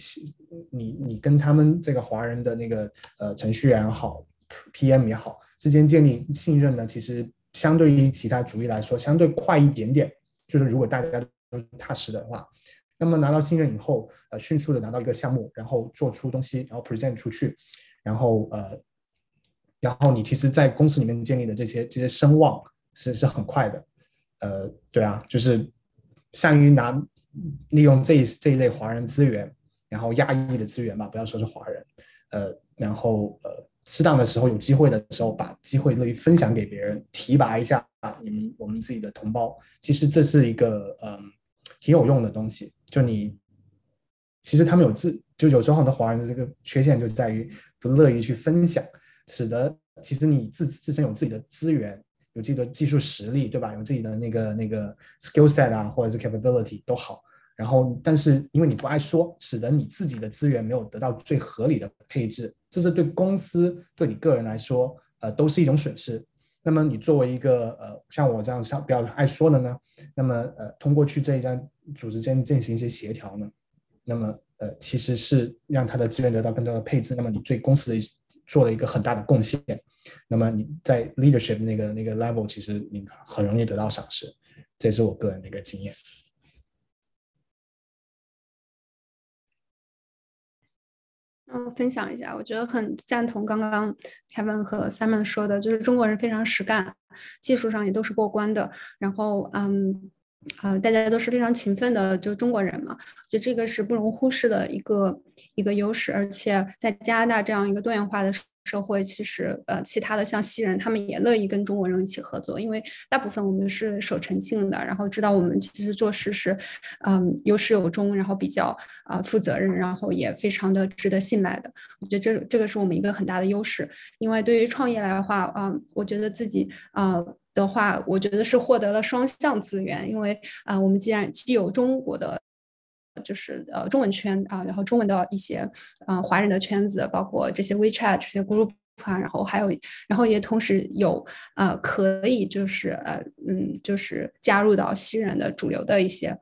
你你跟他们这个华人的那个呃程序员也好 ，P M 也好，之间建立信任呢，其实。相对于其他主义来说相对快一点点，就是如果大家都踏实的话，那么拿到信任以后呃，迅速的拿到一个项目，然后做出东西，然后 present 出去，然后呃，然后你其实在公司里面建立的这些这些声望是是很快的，呃，对啊，就是善于拿利用这这一类华人资源，然后亚裔的资源吧，不要说是华人，呃，然后呃适当的时候，有机会的时候，把机会乐于分享给别人，提拔一下你们我们自己的同胞。其实这是一个嗯挺有用的东西。就你其实他们有自就有时候很多华人的这个缺陷就在于不乐于去分享，使得其实你自自身有自己的资源，有自己的技术实力，对吧？有自己的那个那个 skill set 啊，或者是 capability 都好。然后，但是因为你不爱说，使得你自己的资源没有得到最合理的配置，这是对公司、对你个人来说，呃，都是一种损失。那么你作为一个呃，像我这样像比较爱说的呢，那么呃，通过去这一家组织间进行一些协调呢，那么呃，其实是让他的资源得到更多的配置。那么你对公司的做了一个很大的贡献。那么你在 leadership 那个那个 level， 其实你很容易得到赏识。这是我个人的一个经验。嗯，分享一下，我觉得很赞同刚刚 Kevin 和 Simon 说的，就是中国人非常实干，技术上也都是过关的，然后嗯呃，大家都是非常勤奋的，就中国人嘛，就这个是不容忽视的一个一个优势，而且在加拿大这样一个多元化的社会，其实呃，其他的像西人，他们也乐意跟中国人一起合作，因为大部分我们是守诚信的，然后知道我们其实做事是，嗯，有始有终，然后比较啊、呃、负责任，然后也非常的值得信赖的。我觉得这这个是我们一个很大的优势。另外，对于创业来的话，啊、呃，我觉得自己啊。呃的话，我觉得是获得了双向资源，因为啊、呃，我们既然既有中国的就是呃中文圈啊、呃，然后中文的一些嗯、呃、华人的圈子，包括这些 WeChat 这些 group 啊，然后还有然后也同时有呃可以就是呃嗯就是加入到西人的主流的一些。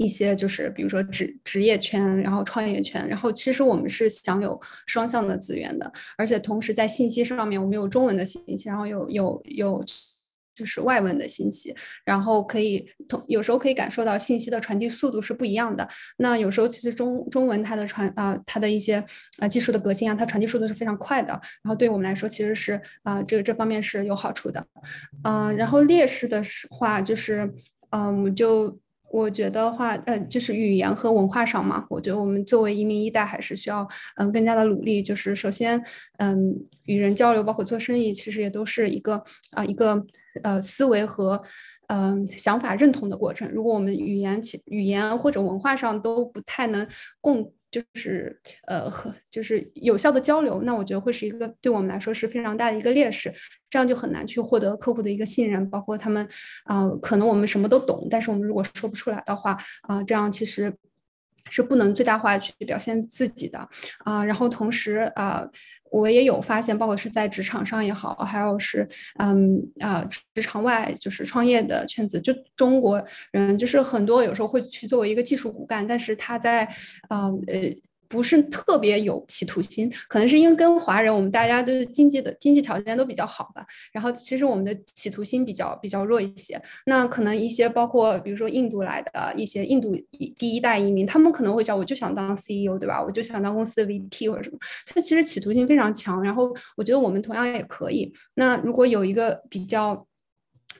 一些就是比如说职职业圈，然后创业圈，然后其实我们是享有双向的资源的，而且同时在信息上面我们有中文的信息，然后有有有就是外文的信息，然后可以有时候可以感受到信息的传递速度是不一样的。那有时候其实中中文它的传啊、呃、它的一些呃技术的革新啊，它传递速度是非常快的，然后对我们来说其实是啊、呃、这个这方面是有好处的，嗯、呃，然后劣势的话就是嗯、呃、就。我觉得话，呃，就是语言和文化上嘛，我觉得我们作为移民一代还是需要，嗯、呃，更加的努力。就是首先，嗯，与人交流，包括做生意，其实也都是一个啊、呃、一个呃思维和嗯、呃、想法认同的过程。如果我们语言、语言或者文化上都不太能共，就是呃和就是有效的交流，那我觉得会是一个对我们来说是非常大的一个劣势。这样就很难去获得客户的一个信任，包括他们啊、呃，可能我们什么都懂，但是我们如果说不出来的话啊、呃，这样其实是不能最大化去表现自己的啊、呃。然后同时啊、呃，我也有发现，包括是在职场上也好，还有是嗯啊、呃、职场外就是创业的圈子，就中国人就是很多有时候会去作为一个技术骨干，但是他在啊呃。呃不是特别有企图心，可能是因为跟华人我们大家都是经济的经济条件都比较好吧，然后其实我们的企图心比较比较弱一些。那可能一些包括比如说印度来的一些印度第一代移民，他们可能会叫我就想当 C E O 对吧，我就想当公司的 V P 或者什么，他其实企图心非常强，然后我觉得我们同样也可以。那如果有一个比较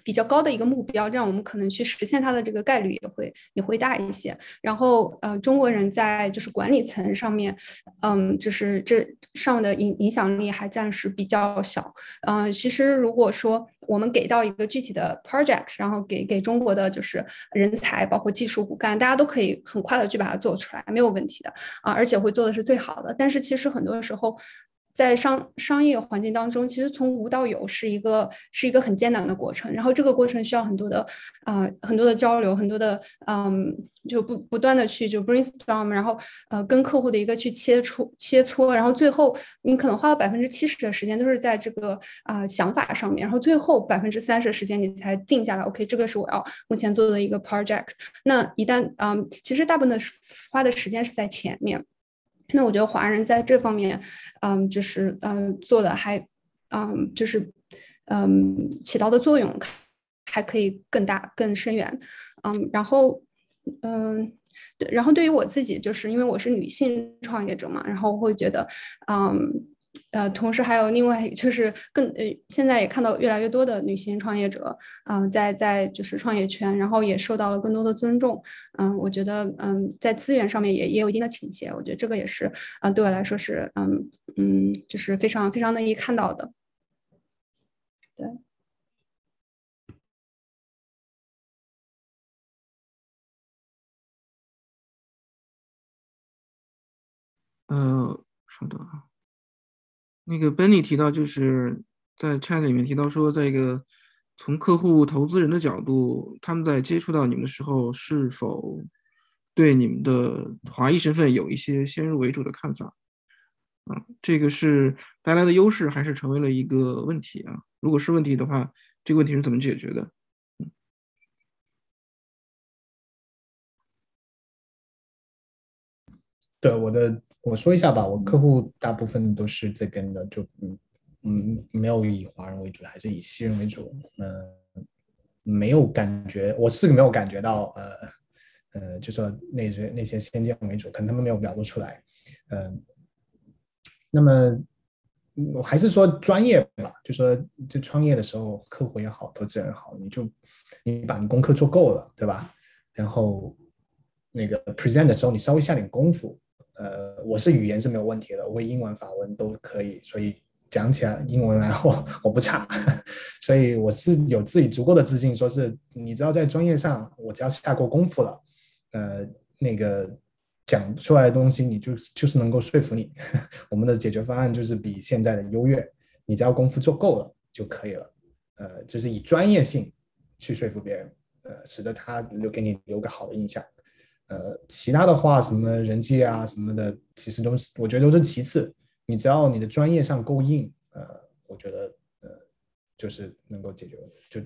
比较高的一个目标，让我们可能去实现它的这个概率也会也会大一些。然后呃，中国人在就是管理层上面，嗯，就是这上的影影响力还暂时比较小。嗯、呃，其实如果说我们给到一个具体的 project， 然后给给中国的就是人才，包括技术骨干，大家都可以很快的去把它做出来，没有问题的啊、呃，而且会做的是最好的。但是其实很多时候。在商商业环境当中，其实从无到有是一个是一个很艰难的过程，然后这个过程需要很多的啊、呃、很多的交流，很多的嗯就不不断的去就 brainstorm， 然后呃跟客户的一个去切磋切磋，然后最后你可能花了百分之七十的时间都是在这个啊、呃、想法上面，然后最后百分之三十的时间你才定下来 ，OK， 这个是我要目前做的一个 project。那一旦嗯，其实大部分的花的时间是在前面。那我觉得华人在这方面，嗯，就是嗯、呃、做的还，嗯，就是嗯起到的作用还可以更大更深远，嗯，然后嗯，对，然后对于我自己，就是因为我是女性创业者嘛，然后我会觉得，嗯。呃，同时还有另外就是更呃，现在也看到越来越多的女性创业者，嗯、呃，在在就是创业圈，然后也受到了更多的尊重，嗯、呃，我觉得嗯、呃，在资源上面也也有一定的倾斜，我觉得这个也是啊、呃，对我来说是嗯嗯，就是非常非常乐意看到的，对。呃，稍等啊。那个 Benny 提到，就是在 chat 里面提到说，在一个从客户投资人的角度，他们在接触到你们的时候，是否对你们的华裔身份有一些先入为主的看法？嗯，这个是带来的优势，还是成为了一个问题啊？如果是问题的话，这个问题是怎么解决的？嗯，对，我的。我说一下吧，我客户大部分都是这边的，就嗯嗯没有以华人为主，还是以西人为主。嗯、呃，没有感觉，我是没有感觉到呃呃，就说那些那些先见为主，可能他们没有表露出来。嗯、呃，那么我还是说专业吧，就说就创业的时候，客户也好，投资人也好，你就你把你功课做够了，对吧？然后那个 present 的时候，你稍微下点功夫。呃，我是语言是没有问题的，我英文、法文都可以，所以讲起来英文来我我不差，所以我是有自己足够的自信，说是你知道在专业上我只要下过功夫了，呃，那个讲出来的东西你就就是能够说服你，我们的解决方案就是比现在的优越，你只要功夫做够了就可以了，呃，就是以专业性去说服别人，呃，使得他留给你留个好的印象，呃，其他的话什么人际啊什么的，其实都是我觉得都是其次，你只要你的专业上够硬，呃，我觉得呃就是能够解决，就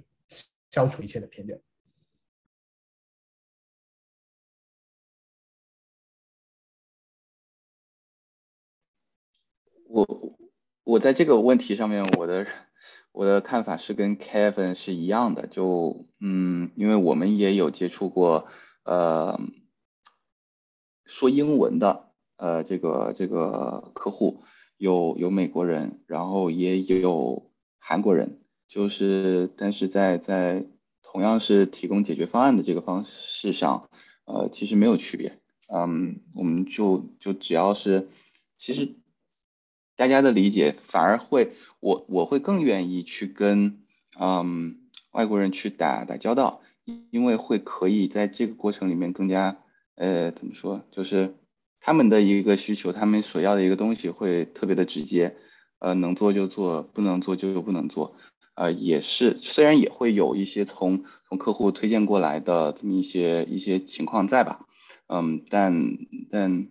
消除一切的偏见。我我在这个问题上面，我的我的看法是跟 Kevin 是一样的，就嗯，因为我们也有接触过呃说英文的呃这个这个客户，有有美国人，然后也有韩国人，就是但是在在同样是提供解决方案的这个方式上，呃其实没有区别，嗯，我们就就只要是其实。大家的理解反而会，我我会更愿意去跟嗯外国人去打打交道，因为会可以在这个过程里面更加呃怎么说，就是他们的一个需求，他们所要的一个东西会特别的直接，呃能做就做，不能做就不能做，呃也是虽然也会有一些从从客户推荐过来的这么一些一些情况在吧，嗯，但但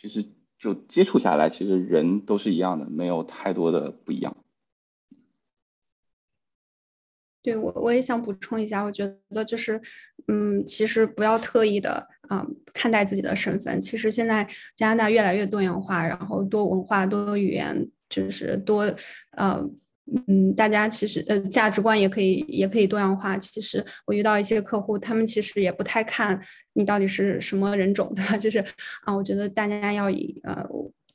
其实。就接触下来，其实人都是一样的，没有太多的不一样。对，我我也想补充一下，我觉得就是，嗯，其实不要特意的啊、嗯、看待自己的身份。其实现在加拿大越来越多元化，然后多文化、多语言，就是多呃。嗯，大家其实呃价值观也可以也可以多样化。其实我遇到一些客户，他们其实也不太看你到底是什么人种，对吧？就是啊，我觉得大家要以呃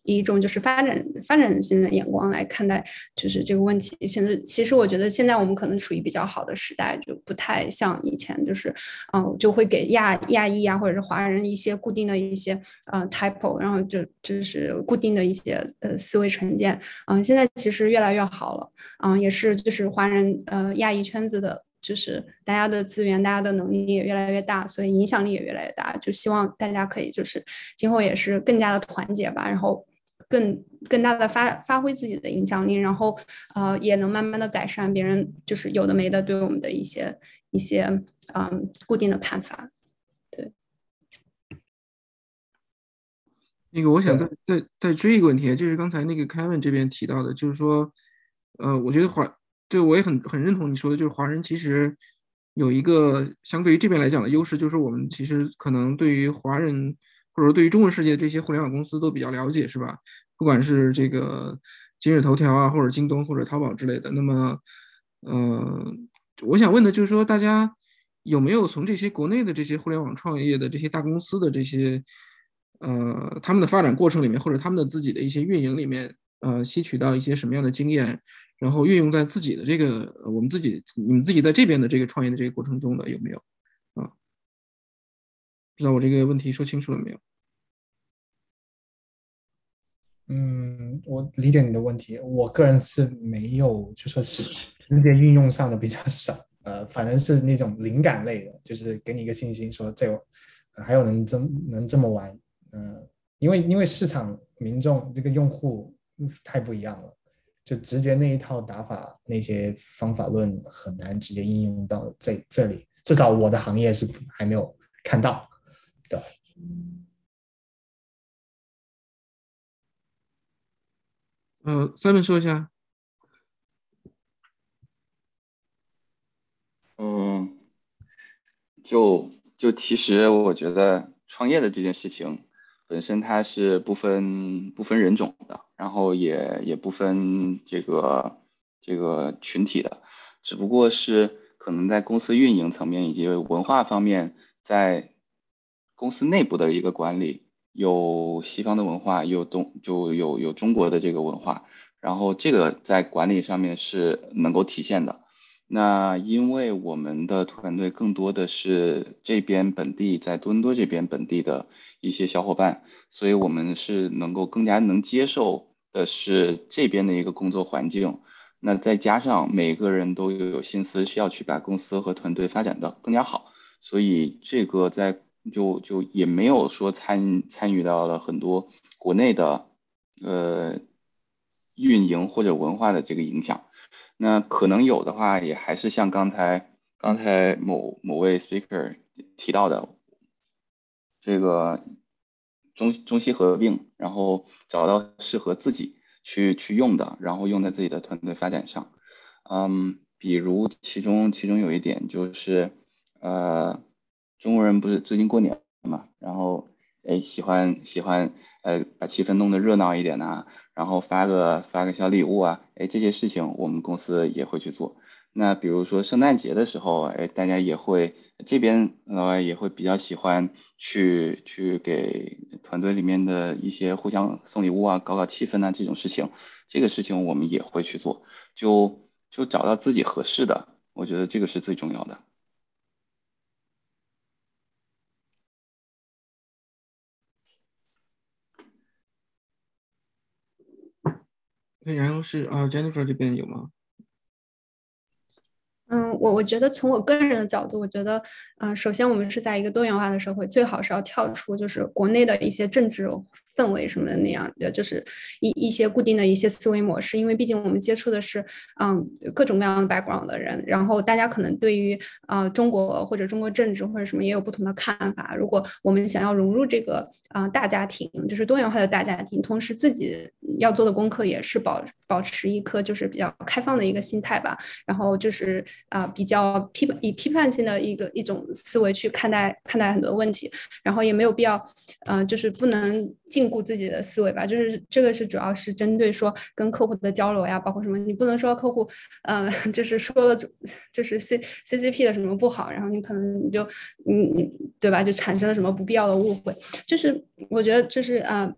以一种就是发展发展性的眼光来看待就是这个问题。现在其实我觉得现在我们可能处于比较好的时代，就不太像以前，就是嗯、呃、就会给亚亚裔啊或者是华人一些固定的一些呃 typo， 然后就就是固定的一些呃思维成见。嗯、呃，现在其实越来越好了。嗯、呃，也是就是华人呃亚裔圈子的。就是大家的资源，大家的能力也越来越大，所以影响力也越来越大。就希望大家可以就是今后也是更加的团结吧，然后更更大的发发挥自己的影响力，然后呃也能慢慢的改善别人就是有的没的对我们的一些一些嗯固定的看法。对。那个我想再再再追一个问题，就是刚才那个 Kevin 这边提到的，就是说呃我觉得华。对，我也很很认同你说的，就是华人其实有一个相对于这边来讲的优势，就是我们其实可能对于华人或者说对于中文世界这些互联网公司都比较了解，是吧？不管是这个今日头条啊，或者京东或者淘宝之类的。那么，呃，我想问的就是说，大家有没有从这些国内的这些互联网创业的这些大公司的这些呃他们的发展过程里面，或者他们的自己的一些运营里面，呃，吸取到一些什么样的经验？然后运用在自己的这个我们自己你们自己在这边的这个创业的这个过程中的有没有啊？不知道我这个问题说清楚了没有？嗯，我理解你的问题，我个人是没有，就说是直接运用上的比较少，呃，反正是那种灵感类的，就是给你一个信心说这、呃、还有能这能这么玩，嗯、呃，因为因为市场民众这个用户太不一样了。就直接那一套打法，那些方法论很难直接应用到这这里，至少我的行业是还没有看到的。嗯、呃，Simon说一下。嗯，就就其实我觉得创业的这件事情。本身它是不分不分人种的，然后也也不分这个这个群体的，只不过是可能在公司运营层面以及文化方面，在公司内部的一个管理，有西方的文化，有东就有有中国的这个文化，然后这个在管理上面是能够体现的。那因为我们的团队更多的是这边本地，在多伦多这边本地的一些小伙伴，所以我们是能够更加能接受的是这边的一个工作环境。那再加上每个人都有心思需要去把公司和团队发展的更加好，所以这个在就就也没有说参参与到了很多国内的呃运营或者文化的这个影响。那可能有的话，也还是像刚才刚才某某位 speaker 提到的，这个中中西合并，然后找到适合自己去去用的，然后用在自己的团队发展上。嗯，比如其中其中有一点就是，呃，中国人不是最近过年嘛，然后哎喜欢喜欢呃把气氛弄得热闹一点啊，然后发个发个小礼物啊，哎这些事情我们公司也会去做。那比如说圣诞节的时候，哎，大家也会这边呃也会比较喜欢去去给团队里面的一些互相送礼物啊，搞搞气氛啊这种事情，这个事情我们也会去做，就就找到自己合适的，我觉得这个是最重要的。对，然后是啊 ，Jennifer 这边有吗？嗯，我我觉得从我个人的角度，我觉得，呃，首先我们是在一个多元化的社会，最好是要跳出就是国内的一些政治氛围什么的那样的，就是一一些固定的一些思维模式，因为毕竟我们接触的是，嗯，各种各样的 background 的人，然后大家可能对于呃中国或者中国政治或者什么也有不同的看法。如果我们想要融入这个啊、呃、大家庭，就是多元化的大家庭，同时自己要做的功课也是保保持一颗就是比较开放的一个心态吧，然后就是。啊、呃，比较批以批判性的一个一种思维去看待看待很多问题，然后也没有必要，呃，就是不能禁锢自己的思维吧。就是这个是主要是针对说跟客户的交流呀，包括什么，你不能说客户，呃，就是说了就是 C C C P 的什么不好，然后你可能你就你你对吧，就产生了什么不必要的误会。就是我觉得就是呃。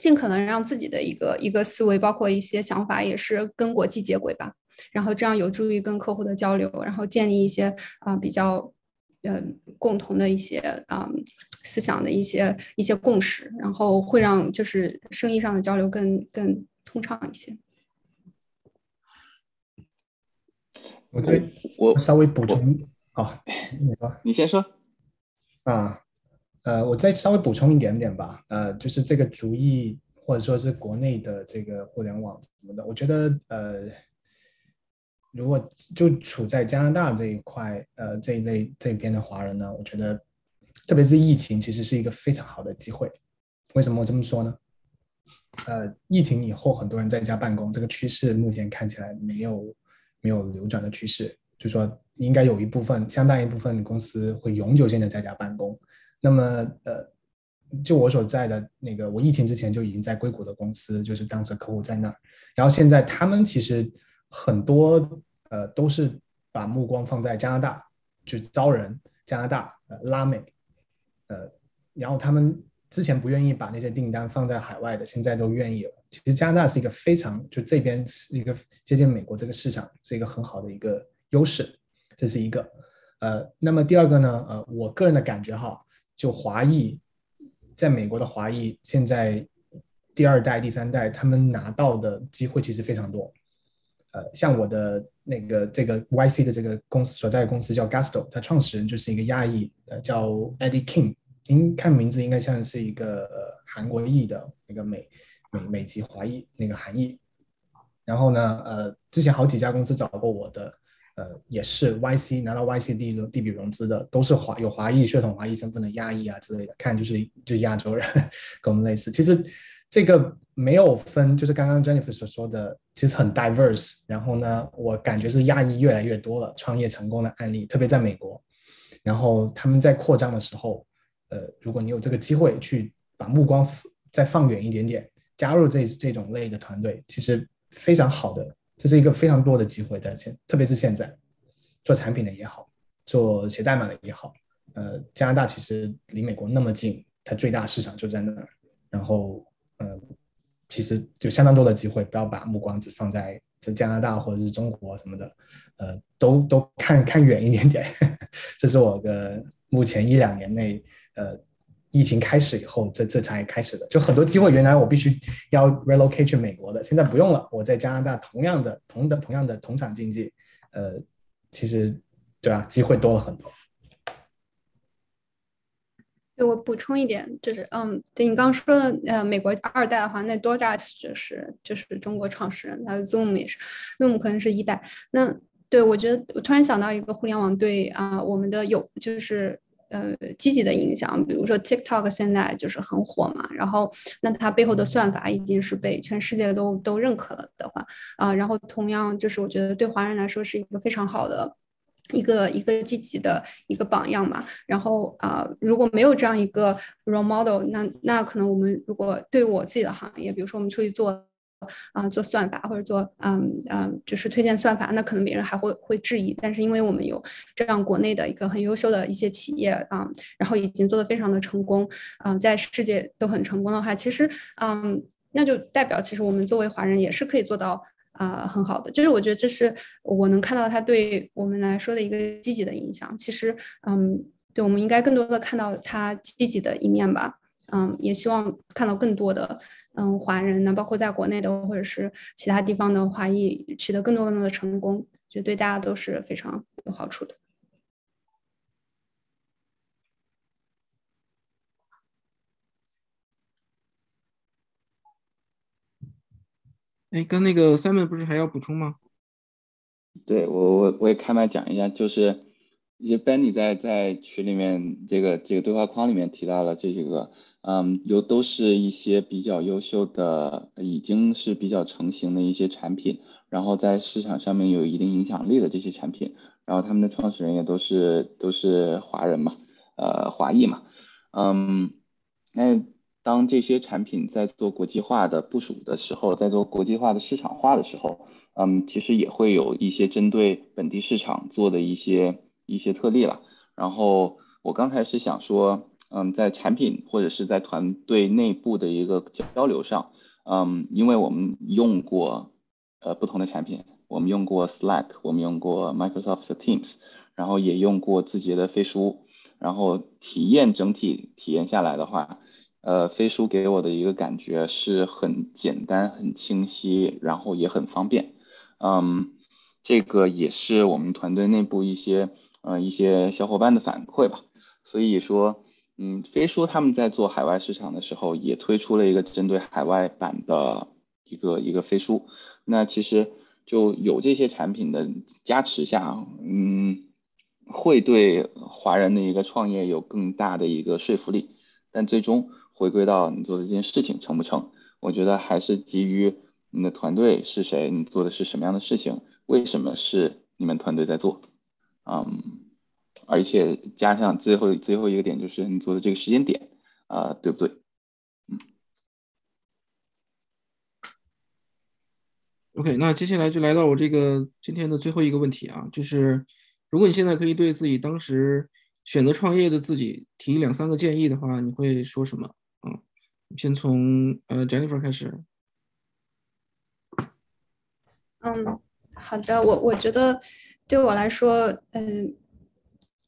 尽可能让自己的一个一个思维，包括一些想法，也是跟国际接轨吧。然后这样有助于跟客户的交流，然后建立一些啊、呃、比较呃共同的一些啊、呃、思想的一些一些共识，然后会让就是生意上的交流更更通畅一些。我对我稍微补充啊、哦，你先说啊。呃，我再稍微补充一点点吧。呃，就是这个主义或者说是国内的这个互联网什么的，我觉得呃。如果就处在加拿大这一块，呃，这一类这边的华人呢，我觉得，特别是疫情，其实是一个非常好的机会。为什么我这么说呢？呃，疫情以后，很多人在家办公，这个趋势目前看起来没有没有流转的趋势，就说应该有一部分，相当一部分公司会永久性的在家办公。那么，呃，就我所在的那个，我疫情之前就已经在硅谷的公司，就是当时客户在那儿，然后现在他们其实。很多呃都是把目光放在加拿大，就招人加拿大、呃、拉美，呃，然后他们之前不愿意把那些订单放在海外的，现在都愿意了。其实加拿大是一个非常就这边是一个接近美国这个市场是一个很好的一个优势，这是一个。呃，那么第二个呢，呃，我个人的感觉哈，就华裔在美国的华裔现在第二代、第三代他们拿到的机会其实非常多。呃，像我的那个这个 Y C 的这个公司所在的公司叫 Gusto， 它创始人就是一个亚裔，呃，叫 Eddie Kim， 您看名字应该像是一个、呃、韩国裔的那个美美美籍华裔那个韩裔。然后呢，呃，之前好几家公司找过我的，呃，也是 Y C 拿到 Y C 地地比融资的，都是华有华裔血统华裔身份的亚裔啊之类的，看就是就亚洲人跟我们类似。其实这个。没有分，就是刚刚 Jennifer 所说的，其实很 diverse。然后呢，我感觉是亚裔越来越多了，创业成功的案例，特别在美国。然后他们在扩张的时候，呃，如果你有这个机会去把目光再放远一点点，加入这这种类的团队，其实非常好的，这是一个非常多的机会在现，特别是现在做产品的也好，做写代码的也好，呃，加拿大其实离美国那么近，它最大市场就在那儿。然后，呃。其实就相当多的机会，不要把目光只放在这加拿大或者是中国什么的，呃，都都看看远一点点。这是我的目前一两年内，呃，疫情开始以后，这这才开始的。就很多机会，原来我必须要 relocate 去美国的，现在不用了。我在加拿大同样的同等同样的同场竞技，呃，其实对啊，机会多了很多。对，我补充一点，就是嗯，对你刚刚说的，呃，美国二代的话，那多大就是就是中国创始人，还有 Zoom 也是 ，Zoom 可能是一代。那对我觉得，我突然想到一个互联网对啊、呃，我们的有就是呃积极的影响。比如说 TikTok 现在就是很火嘛，然后那它背后的算法已经是被全世界都都认可了的话啊、呃，然后同样就是我觉得对华人来说是一个非常好的一个一个积极的一个榜样嘛。然后啊、呃，如果没有这样一个 role model， 那那可能我们如果对我自己的行业，比如说我们出去做啊、呃、做算法或者做嗯嗯、呃、就是推荐算法，那可能别人还会会质疑。但是因为我们有这样国内的一个很优秀的一些企业啊、呃，然后已经做得非常的成功，嗯、呃，在世界都很成功的话，其实嗯、呃，那就代表其实我们作为华人也是可以做到。啊、呃，很好的，就是我觉得这是我能看到它对我们来说的一个积极的影响。其实，嗯，对，我们应该更多的看到它积极的一面吧。嗯，也希望看到更多的嗯华人呢，包括在国内的或者是其他地方的华裔取得更多更多的成功，就对大家都是非常有好处的。哎，跟那个 Simon 不是还要补充吗？对，我我我也开麦讲一下，就是也 Benny 在在群里面这个这个对话框里面提到了这几个，嗯，有都是一些比较优秀的，已经是比较成型的一些产品，然后在市场上面有一定影响力的这些产品，然后他们的创始人也都是都是华人嘛，呃，华裔嘛，嗯，那。当这些产品在做国际化的部署的时候，在做国际化的市场化的时候，嗯，其实也会有一些针对本地市场做的一些一些特例了。然后我刚才是想说，嗯，在产品或者是在团队内部的一个交流上，嗯，因为我们用过呃不同的产品，我们用过 Slack， 我们用过 Microsoft Teams， 然后也用过字节的飞书，然后体验整体体验下来的话。呃，飞书给我的一个感觉是很简单、很清晰，然后也很方便。嗯，这个也是我们团队内部一些呃一些小伙伴的反馈吧。所以说，嗯，飞书他们在做海外市场的时候，也推出了一个针对海外版的一个一个飞书。那其实就有这些产品的加持下，嗯，会对华人的一个创业有更大的一个说服力。但最终。回归到你做的这件事情成不成，我觉得还是基于你的团队是谁，你做的是什么样的事情，为什么是你们团队在做，嗯，而且加上最后最后一个点就是你做的这个时间点，啊、呃，对不对？嗯。OK， 那接下来就来到我这个今天的最后一个问题啊，就是如果你现在可以对自己当时选择创业的自己提两三个建议的话，你会说什么？先从呃 Jennifer 开始。嗯，好的，我我觉得对我来说，嗯，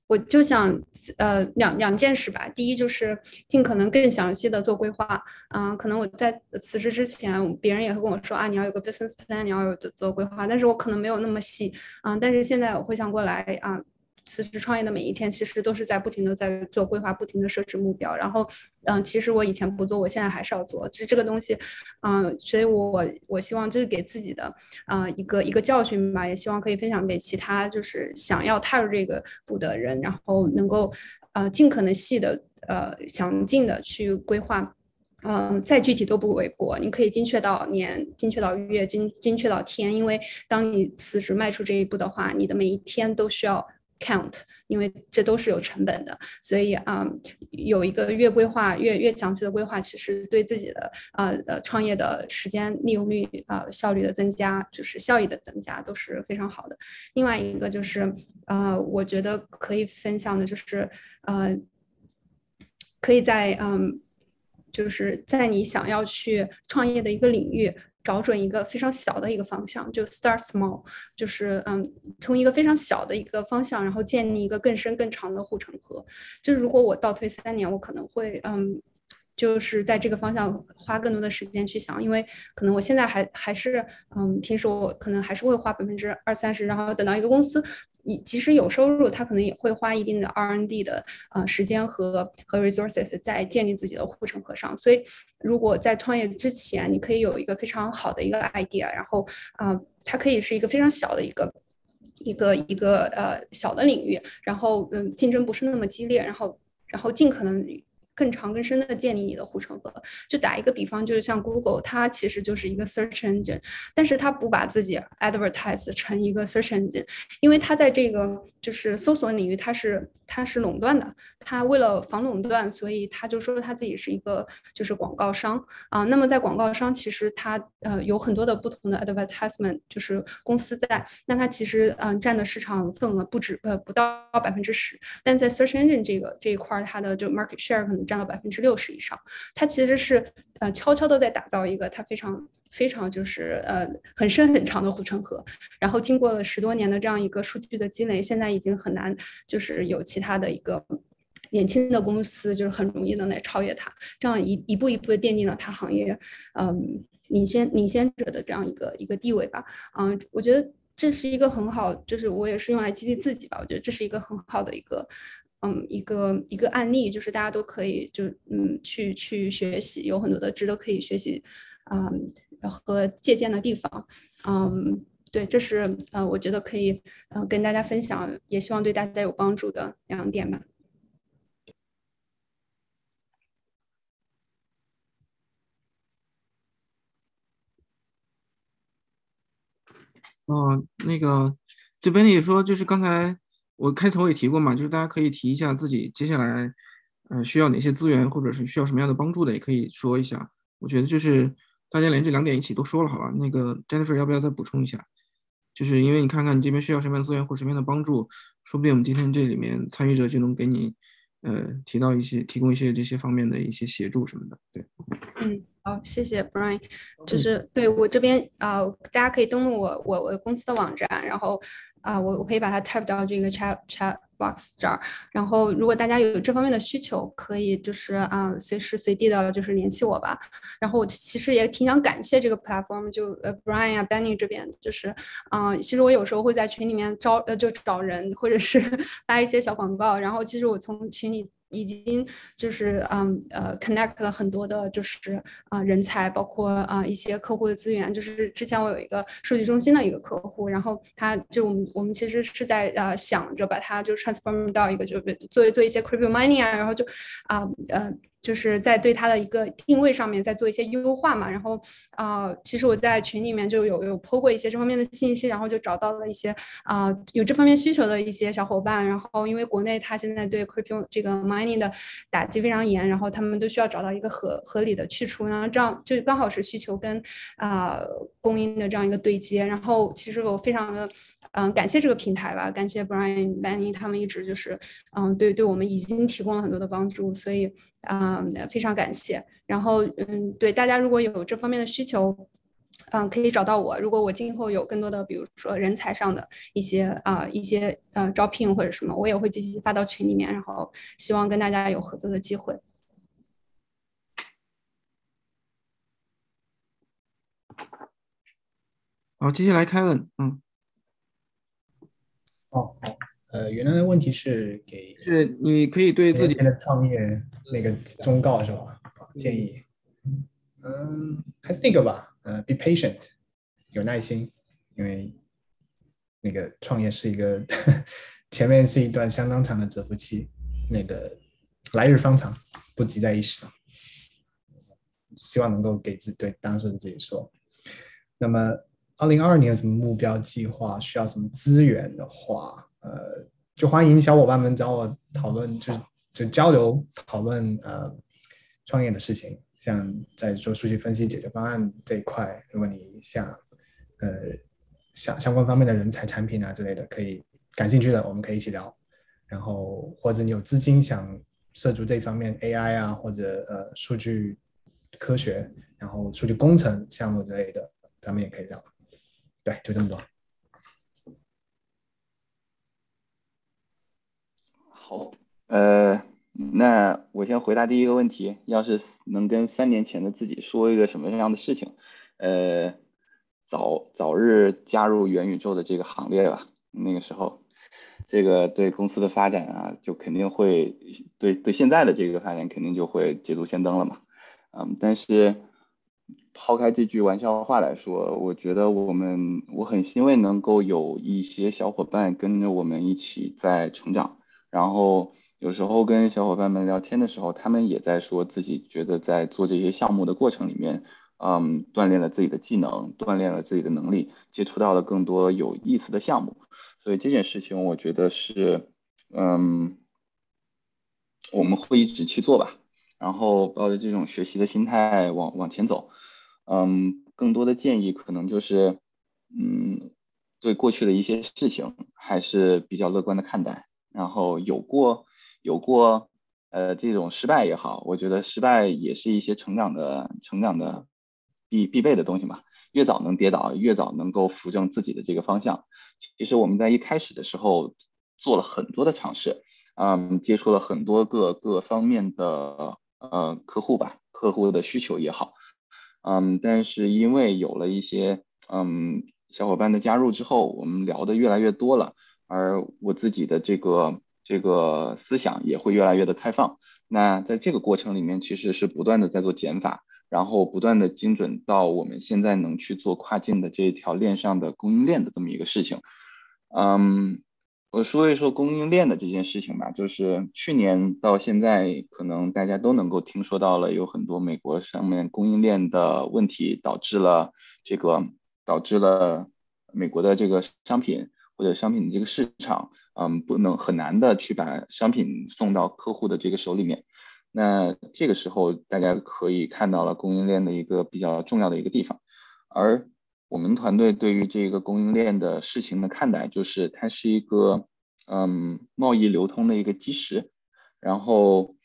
我就想呃两两件事吧。第一就是尽可能更详细的做规划。嗯、呃，可能我在辞职之前，别人也会跟我说啊，你要有个 business plan， 你要有做规划，但是我可能没有那么细。嗯、呃，但是现在我回想过来啊、呃，辞职创业的每一天其实都是在不停的在做规划，不停的设置目标，然后。嗯，其实我以前不做，我现在还是要做，就这个东西，嗯、呃，所以我我希望这是给自己的啊、呃、一个一个教训吧，也希望可以分享给其他就是想要踏入这个步的人，然后能够呃尽可能细的呃详尽的去规划，嗯、呃，再具体都不为过，你可以精确到年，精确到月，精精确到天，因为当你辞职迈出这一步的话，你的每一天都需要。count， 因为这都是有成本的，所以啊、嗯，有一个月规划，越越详细的规划，其实对自己的啊呃创业的时间利用率啊、呃、效率的增加，就是效益的增加都是非常好的。另外一个就是啊、呃，我觉得可以分享的就是呃，可以在嗯，就是在你想要去创业的一个领域。找准一个非常小的一个方向，就 start small， 就是嗯，从一个非常小的一个方向，然后建立一个更深更长的护城河。就是如果我倒退三年，我可能会嗯，就是在这个方向花更多的时间去想，因为可能我现在还还是嗯，平时我可能还是会花百分之二三十，然后等到一个公司。即使有收入，他可能也会花一定的 R and D 的、呃、时间和和 resources 在建立自己的护城河上。所以，如果在创业之前，你可以有一个非常好的一个 idea， 然后啊、呃，它可以是一个非常小的一个一个一个呃小的领域，然后嗯竞争不是那么激烈，然后然后尽可能更长更深的建立你的护城河。就打一个比方，就是像 Google， 它其实就是一个 search engine， 但是它不把自己 advertise 成一个 search engine， 因为它在这个就是搜索领域它是它是垄断的，它为了防垄断，所以它就说它自己是一个就是广告商啊、呃。那么在广告商其实它呃有很多的不同的 advertisement， 就是公司在，那它其实嗯、呃、占的市场份额不止呃不到百分之十，但在 search engine 这个这一块它的就 market share 可能占到百分之六十以上，它其实是呃悄悄的在打造一个它非常非常就是呃很深很长的护城河。然后经过了十多年的这样一个数据的积累，现在已经很难就是有其他的一个年轻的公司就是很容易的来超越它，这样一一步一步的奠定了它行业嗯领先领先者的这样一个一个地位吧。嗯、呃，我觉得这是一个很好，就是我也是用来激励自己吧。我觉得这是一个很好的一个。嗯，一个一个案例，就是大家都可以就嗯去去学习，有很多的值得可以学习，嗯和借鉴的地方，嗯，对，这是呃我觉得可以呃跟大家分享，也希望对大家有帮助的两点吧。哦，那个，就Benny说，就是刚才。我开头也提过嘛，就是大家可以提一下自己接下来，呃，需要哪些资源，或者是需要什么样的帮助的，也可以说一下。我觉得就是大家连这两点一起都说了，好吧？那个 Jennifer 要不要再补充一下？就是因为你看看你这边需要什么样的资源或什么样的帮助，说不定我们今天这里面参与者就能给你，呃，提到一些提供一些这些方面的一些协助什么的。对，嗯。好、哦，谢谢 Brian， 就是对我这边啊、呃，大家可以登录我我我公司的网站，然后啊、呃，我我可以把它 type 到这个 chat chat box 这儿，然后如果大家有这方面的需求，可以就是啊、呃、随时随地的就是联系我吧。然后我其实也挺想感谢这个 platform， 就呃 Brian 啊 Benny 这边，就是啊、呃，其实我有时候会在群里面招呃就找人，或者是发一些小广告，然后其实我从群里。已经就是嗯呃 connect 了很多的，就是啊、呃、人才，包括啊、呃、一些客户的资源。就是之前我有一个数据中心的一个客户，然后他就我们我们其实是在呃想着把它就 transform 到一个就做做一些 crypto mining 啊，然后就啊 呃, 呃就是在对它的一个定位上面再做一些优化嘛。然后啊、呃，其实我在群里面就有有 po 过一些这方面的信息，然后就找到了一些啊、呃、有这方面需求的一些小伙伴。然后因为国内它现在对 crypto 这个 mining 的打击非常严，然后他们都需要找到一个合合理的去处，然后这样就刚好是需求跟啊、呃、供应的这样一个对接。然后其实我非常的。嗯，感谢这个平台吧，感谢 Brian、Benny 他们一直就是，嗯，对对我们已经提供了很多的帮助，所以嗯，非常感谢。然后嗯，对大家如果有这方面的需求，嗯，可以找到我。如果我今后有更多的，比如说人才上的一些啊、呃、一些呃招聘或者什么，我也会积极发到群里面，然后希望跟大家有合作的机会。好，接下来 Kevin， 嗯。哦，呃，原来的问题是给是你可以对自己的创业那个忠告是吧？建议，嗯，还是那个吧，呃 ，be patient， 有耐心，因为那个创业是一个前面是一段相当长的蛰伏期，那个来日方长，不急在一时。希望能够给自己对当时的自己说，那么。二零二二年有什么目标计划？需要什么资源的话，呃，就欢迎小伙伴们找我讨论，就就交流讨论呃创业的事情，像在做数据分析解决方案这一块，如果你想呃想相关方面的人才、产品啊之类的，可以感兴趣的，我们可以一起聊。然后或者你有资金想涉足这方面 A I 啊，或者呃数据科学，然后数据工程项目之类的，咱们也可以聊。对，就这么多。好，呃，那我先回答第一个问题，要是能跟三年前的自己说一个什么样的事情，呃，早早日加入元宇宙的这个行列吧。那个时候，这个对公司的发展啊，就肯定会对对现在的这个发展肯定就会捷足先登了嘛。嗯，但是抛开这句玩笑话来说，我觉得我们我很欣慰能够有一些小伙伴跟着我们一起在成长，然后有时候跟小伙伴们聊天的时候，他们也在说自己觉得在做这些项目的过程里面，嗯，锻炼了自己的技能，锻炼了自己的能力，接触到了更多有意思的项目。所以这件事情我觉得是，嗯，我们会一直去做吧，然后抱着这种学习的心态往往前走。嗯，更多的建议可能就是，嗯，对过去的一些事情还是比较乐观的看待，然后有过。有过呃这种失败也好，我觉得失败也是一些成长的成长的必必备的东西嘛。越早能跌倒，越早能够扶正自己的这个方向。其实我们在一开始的时候做了很多的尝试，嗯，接触了很多个各方面的呃客户吧，客户的需求也好，嗯，但是因为有了一些嗯小伙伴的加入之后，我们聊的越来越多了，而我自己的这个。这个思想也会越来越的开放，那在这个过程里面其实是不断的在做减法，然后不断的精准到我们现在能去做跨境的这一条链上的供应链的这么一个事情。嗯，我说一说供应链的这件事情吧，就是去年到现在可能大家都能够听说到了，有很多美国上面供应链的问题导致了这个导致了美国的这个商品或者商品的这个市场，嗯，不能很难的去把商品送到客户的这个手里面。那这个时候大家可以看到了供应链的一个比较重要的一个地方。而我们团队对于这个供应链的事情的看待，就是它是一个嗯贸易流通的一个基石。然后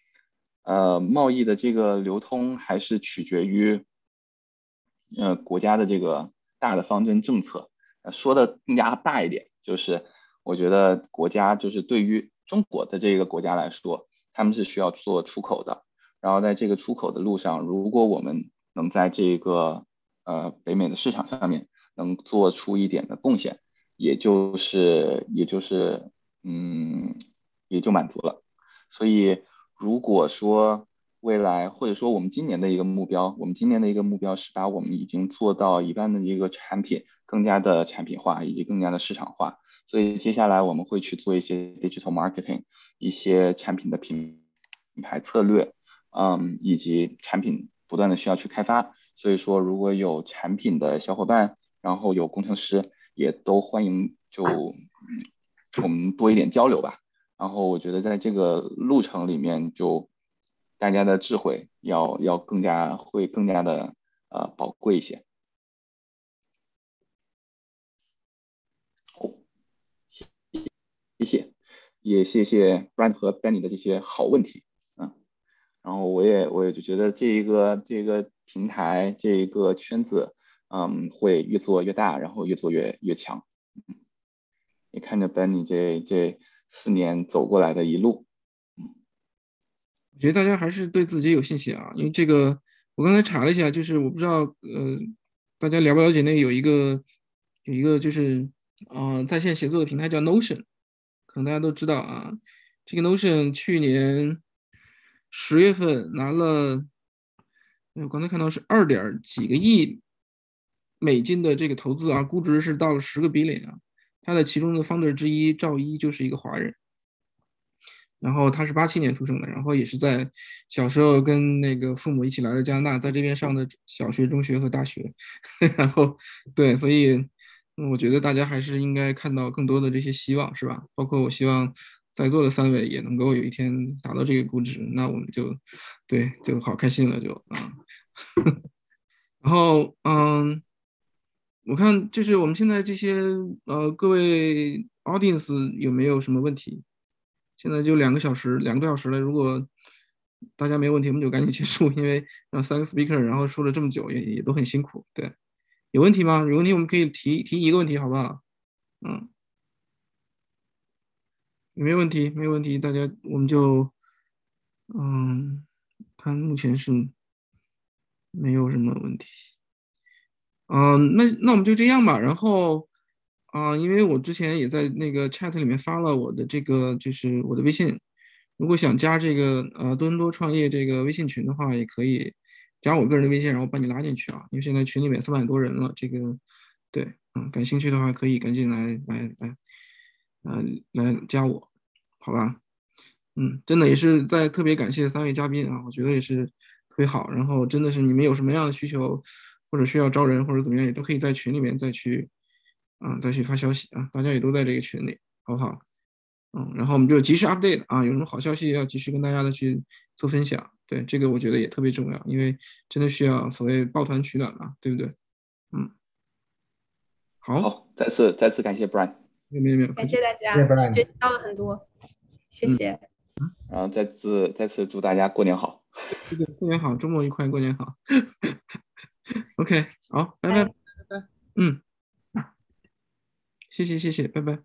呃贸易的这个流通还是取决于呃国家的这个大的方针政策。说的更加大一点，就是我觉得国家就是对于中国的这个国家来说，他们是需要做出口的，然后在这个出口的路上，如果我们能在这个呃北美的市场上面能做出一点的贡献，也就是也就是嗯也就满足了。所以如果说未来或者说我们今年的一个目标，我们今年的一个目标是把我们已经做到一半的一个产品更加的产品化以及更加的市场化，所以接下来我们会去做一些 digital marketing， 一些产品的品牌策略，嗯，以及产品不断的需要去开发。所以说如果有产品的小伙伴，然后有工程师也都欢迎，就我们多一点交流吧。然后我觉得在这个路程里面就大家的智慧要要更加会更加的呃宝贵一些。哦，谢谢，也谢谢 Brian 和 Benny 的这些好问题，嗯，然后我也我也就觉得这一个这个平台这一个圈子，嗯，会越做越大，然后越做越越强。嗯，也看着 Benny 这这四年走过来的一路。我觉得大家还是对自己有信心啊，因为这个我刚才查了一下，就是我不知道呃大家了不了解，那个有一个有一个就是啊、呃、在线协作的平台叫 Notion， 可能大家都知道啊，这个 Notion 去年十月份拿了，我刚才看到是二点几个亿美金的这个投资啊，估值是到了十个 billion 啊，它的其中的 founder 之一赵一就是一个华人。然后他是八七年出生的，然后也是在小时候跟那个父母一起来的加拿大，在这边上的小学、中学和大学。然后对，所以我觉得大家还是应该看到更多的这些希望，是吧？包括我希望在座的三位也能够有一天达到这个估值，那我们就对就好开心了，就啊。然后嗯，我看就是我们现在这些呃各位 audience 有没有什么问题？现在就两个小时，两个多小时了。如果大家没有问题，我们就赶紧结束，因为让三个 speaker， 然后说了这么久，也也都很辛苦。对，有问题吗？有问题我们可以提提一个问题，好不好？嗯，没有问题，没有问题，大家我们就嗯，看目前是没有什么问题。嗯，那那我们就这样吧，然后。啊、呃，因为我之前也在那个 chat 里面发了我的这个，就是我的微信。如果想加这个呃多伦多创业这个微信群的话，也可以加我个人的微信，然后把你拉进去啊，因为现在群里面三百多人了，这个对，嗯，感兴趣的话可以赶紧来来来，呃，来加我，好吧？嗯，真的也是在特别感谢三位嘉宾啊，我觉得也是特别好，然后真的是你们有什么样的需求或者需要招人或者怎么样，也都可以在群里面再去啊、嗯、再去发消息啊，大家也都在这个群里，好不好？嗯，然后我们就及时 update 啊，有什么好消息要及时跟大家的去做分享，对，这个我觉得也特别重要，因为真的需要所谓抱团取暖嘛，对不对？嗯，好，好，再次再次感谢 Brian， 没有没有没有，感谢大家，学习到了很多，谢谢。嗯嗯、然后再次再次祝大家过年好，过年好，周末愉快，过年好。OK， 好，拜拜，拜拜，嗯，谢谢谢谢，拜拜。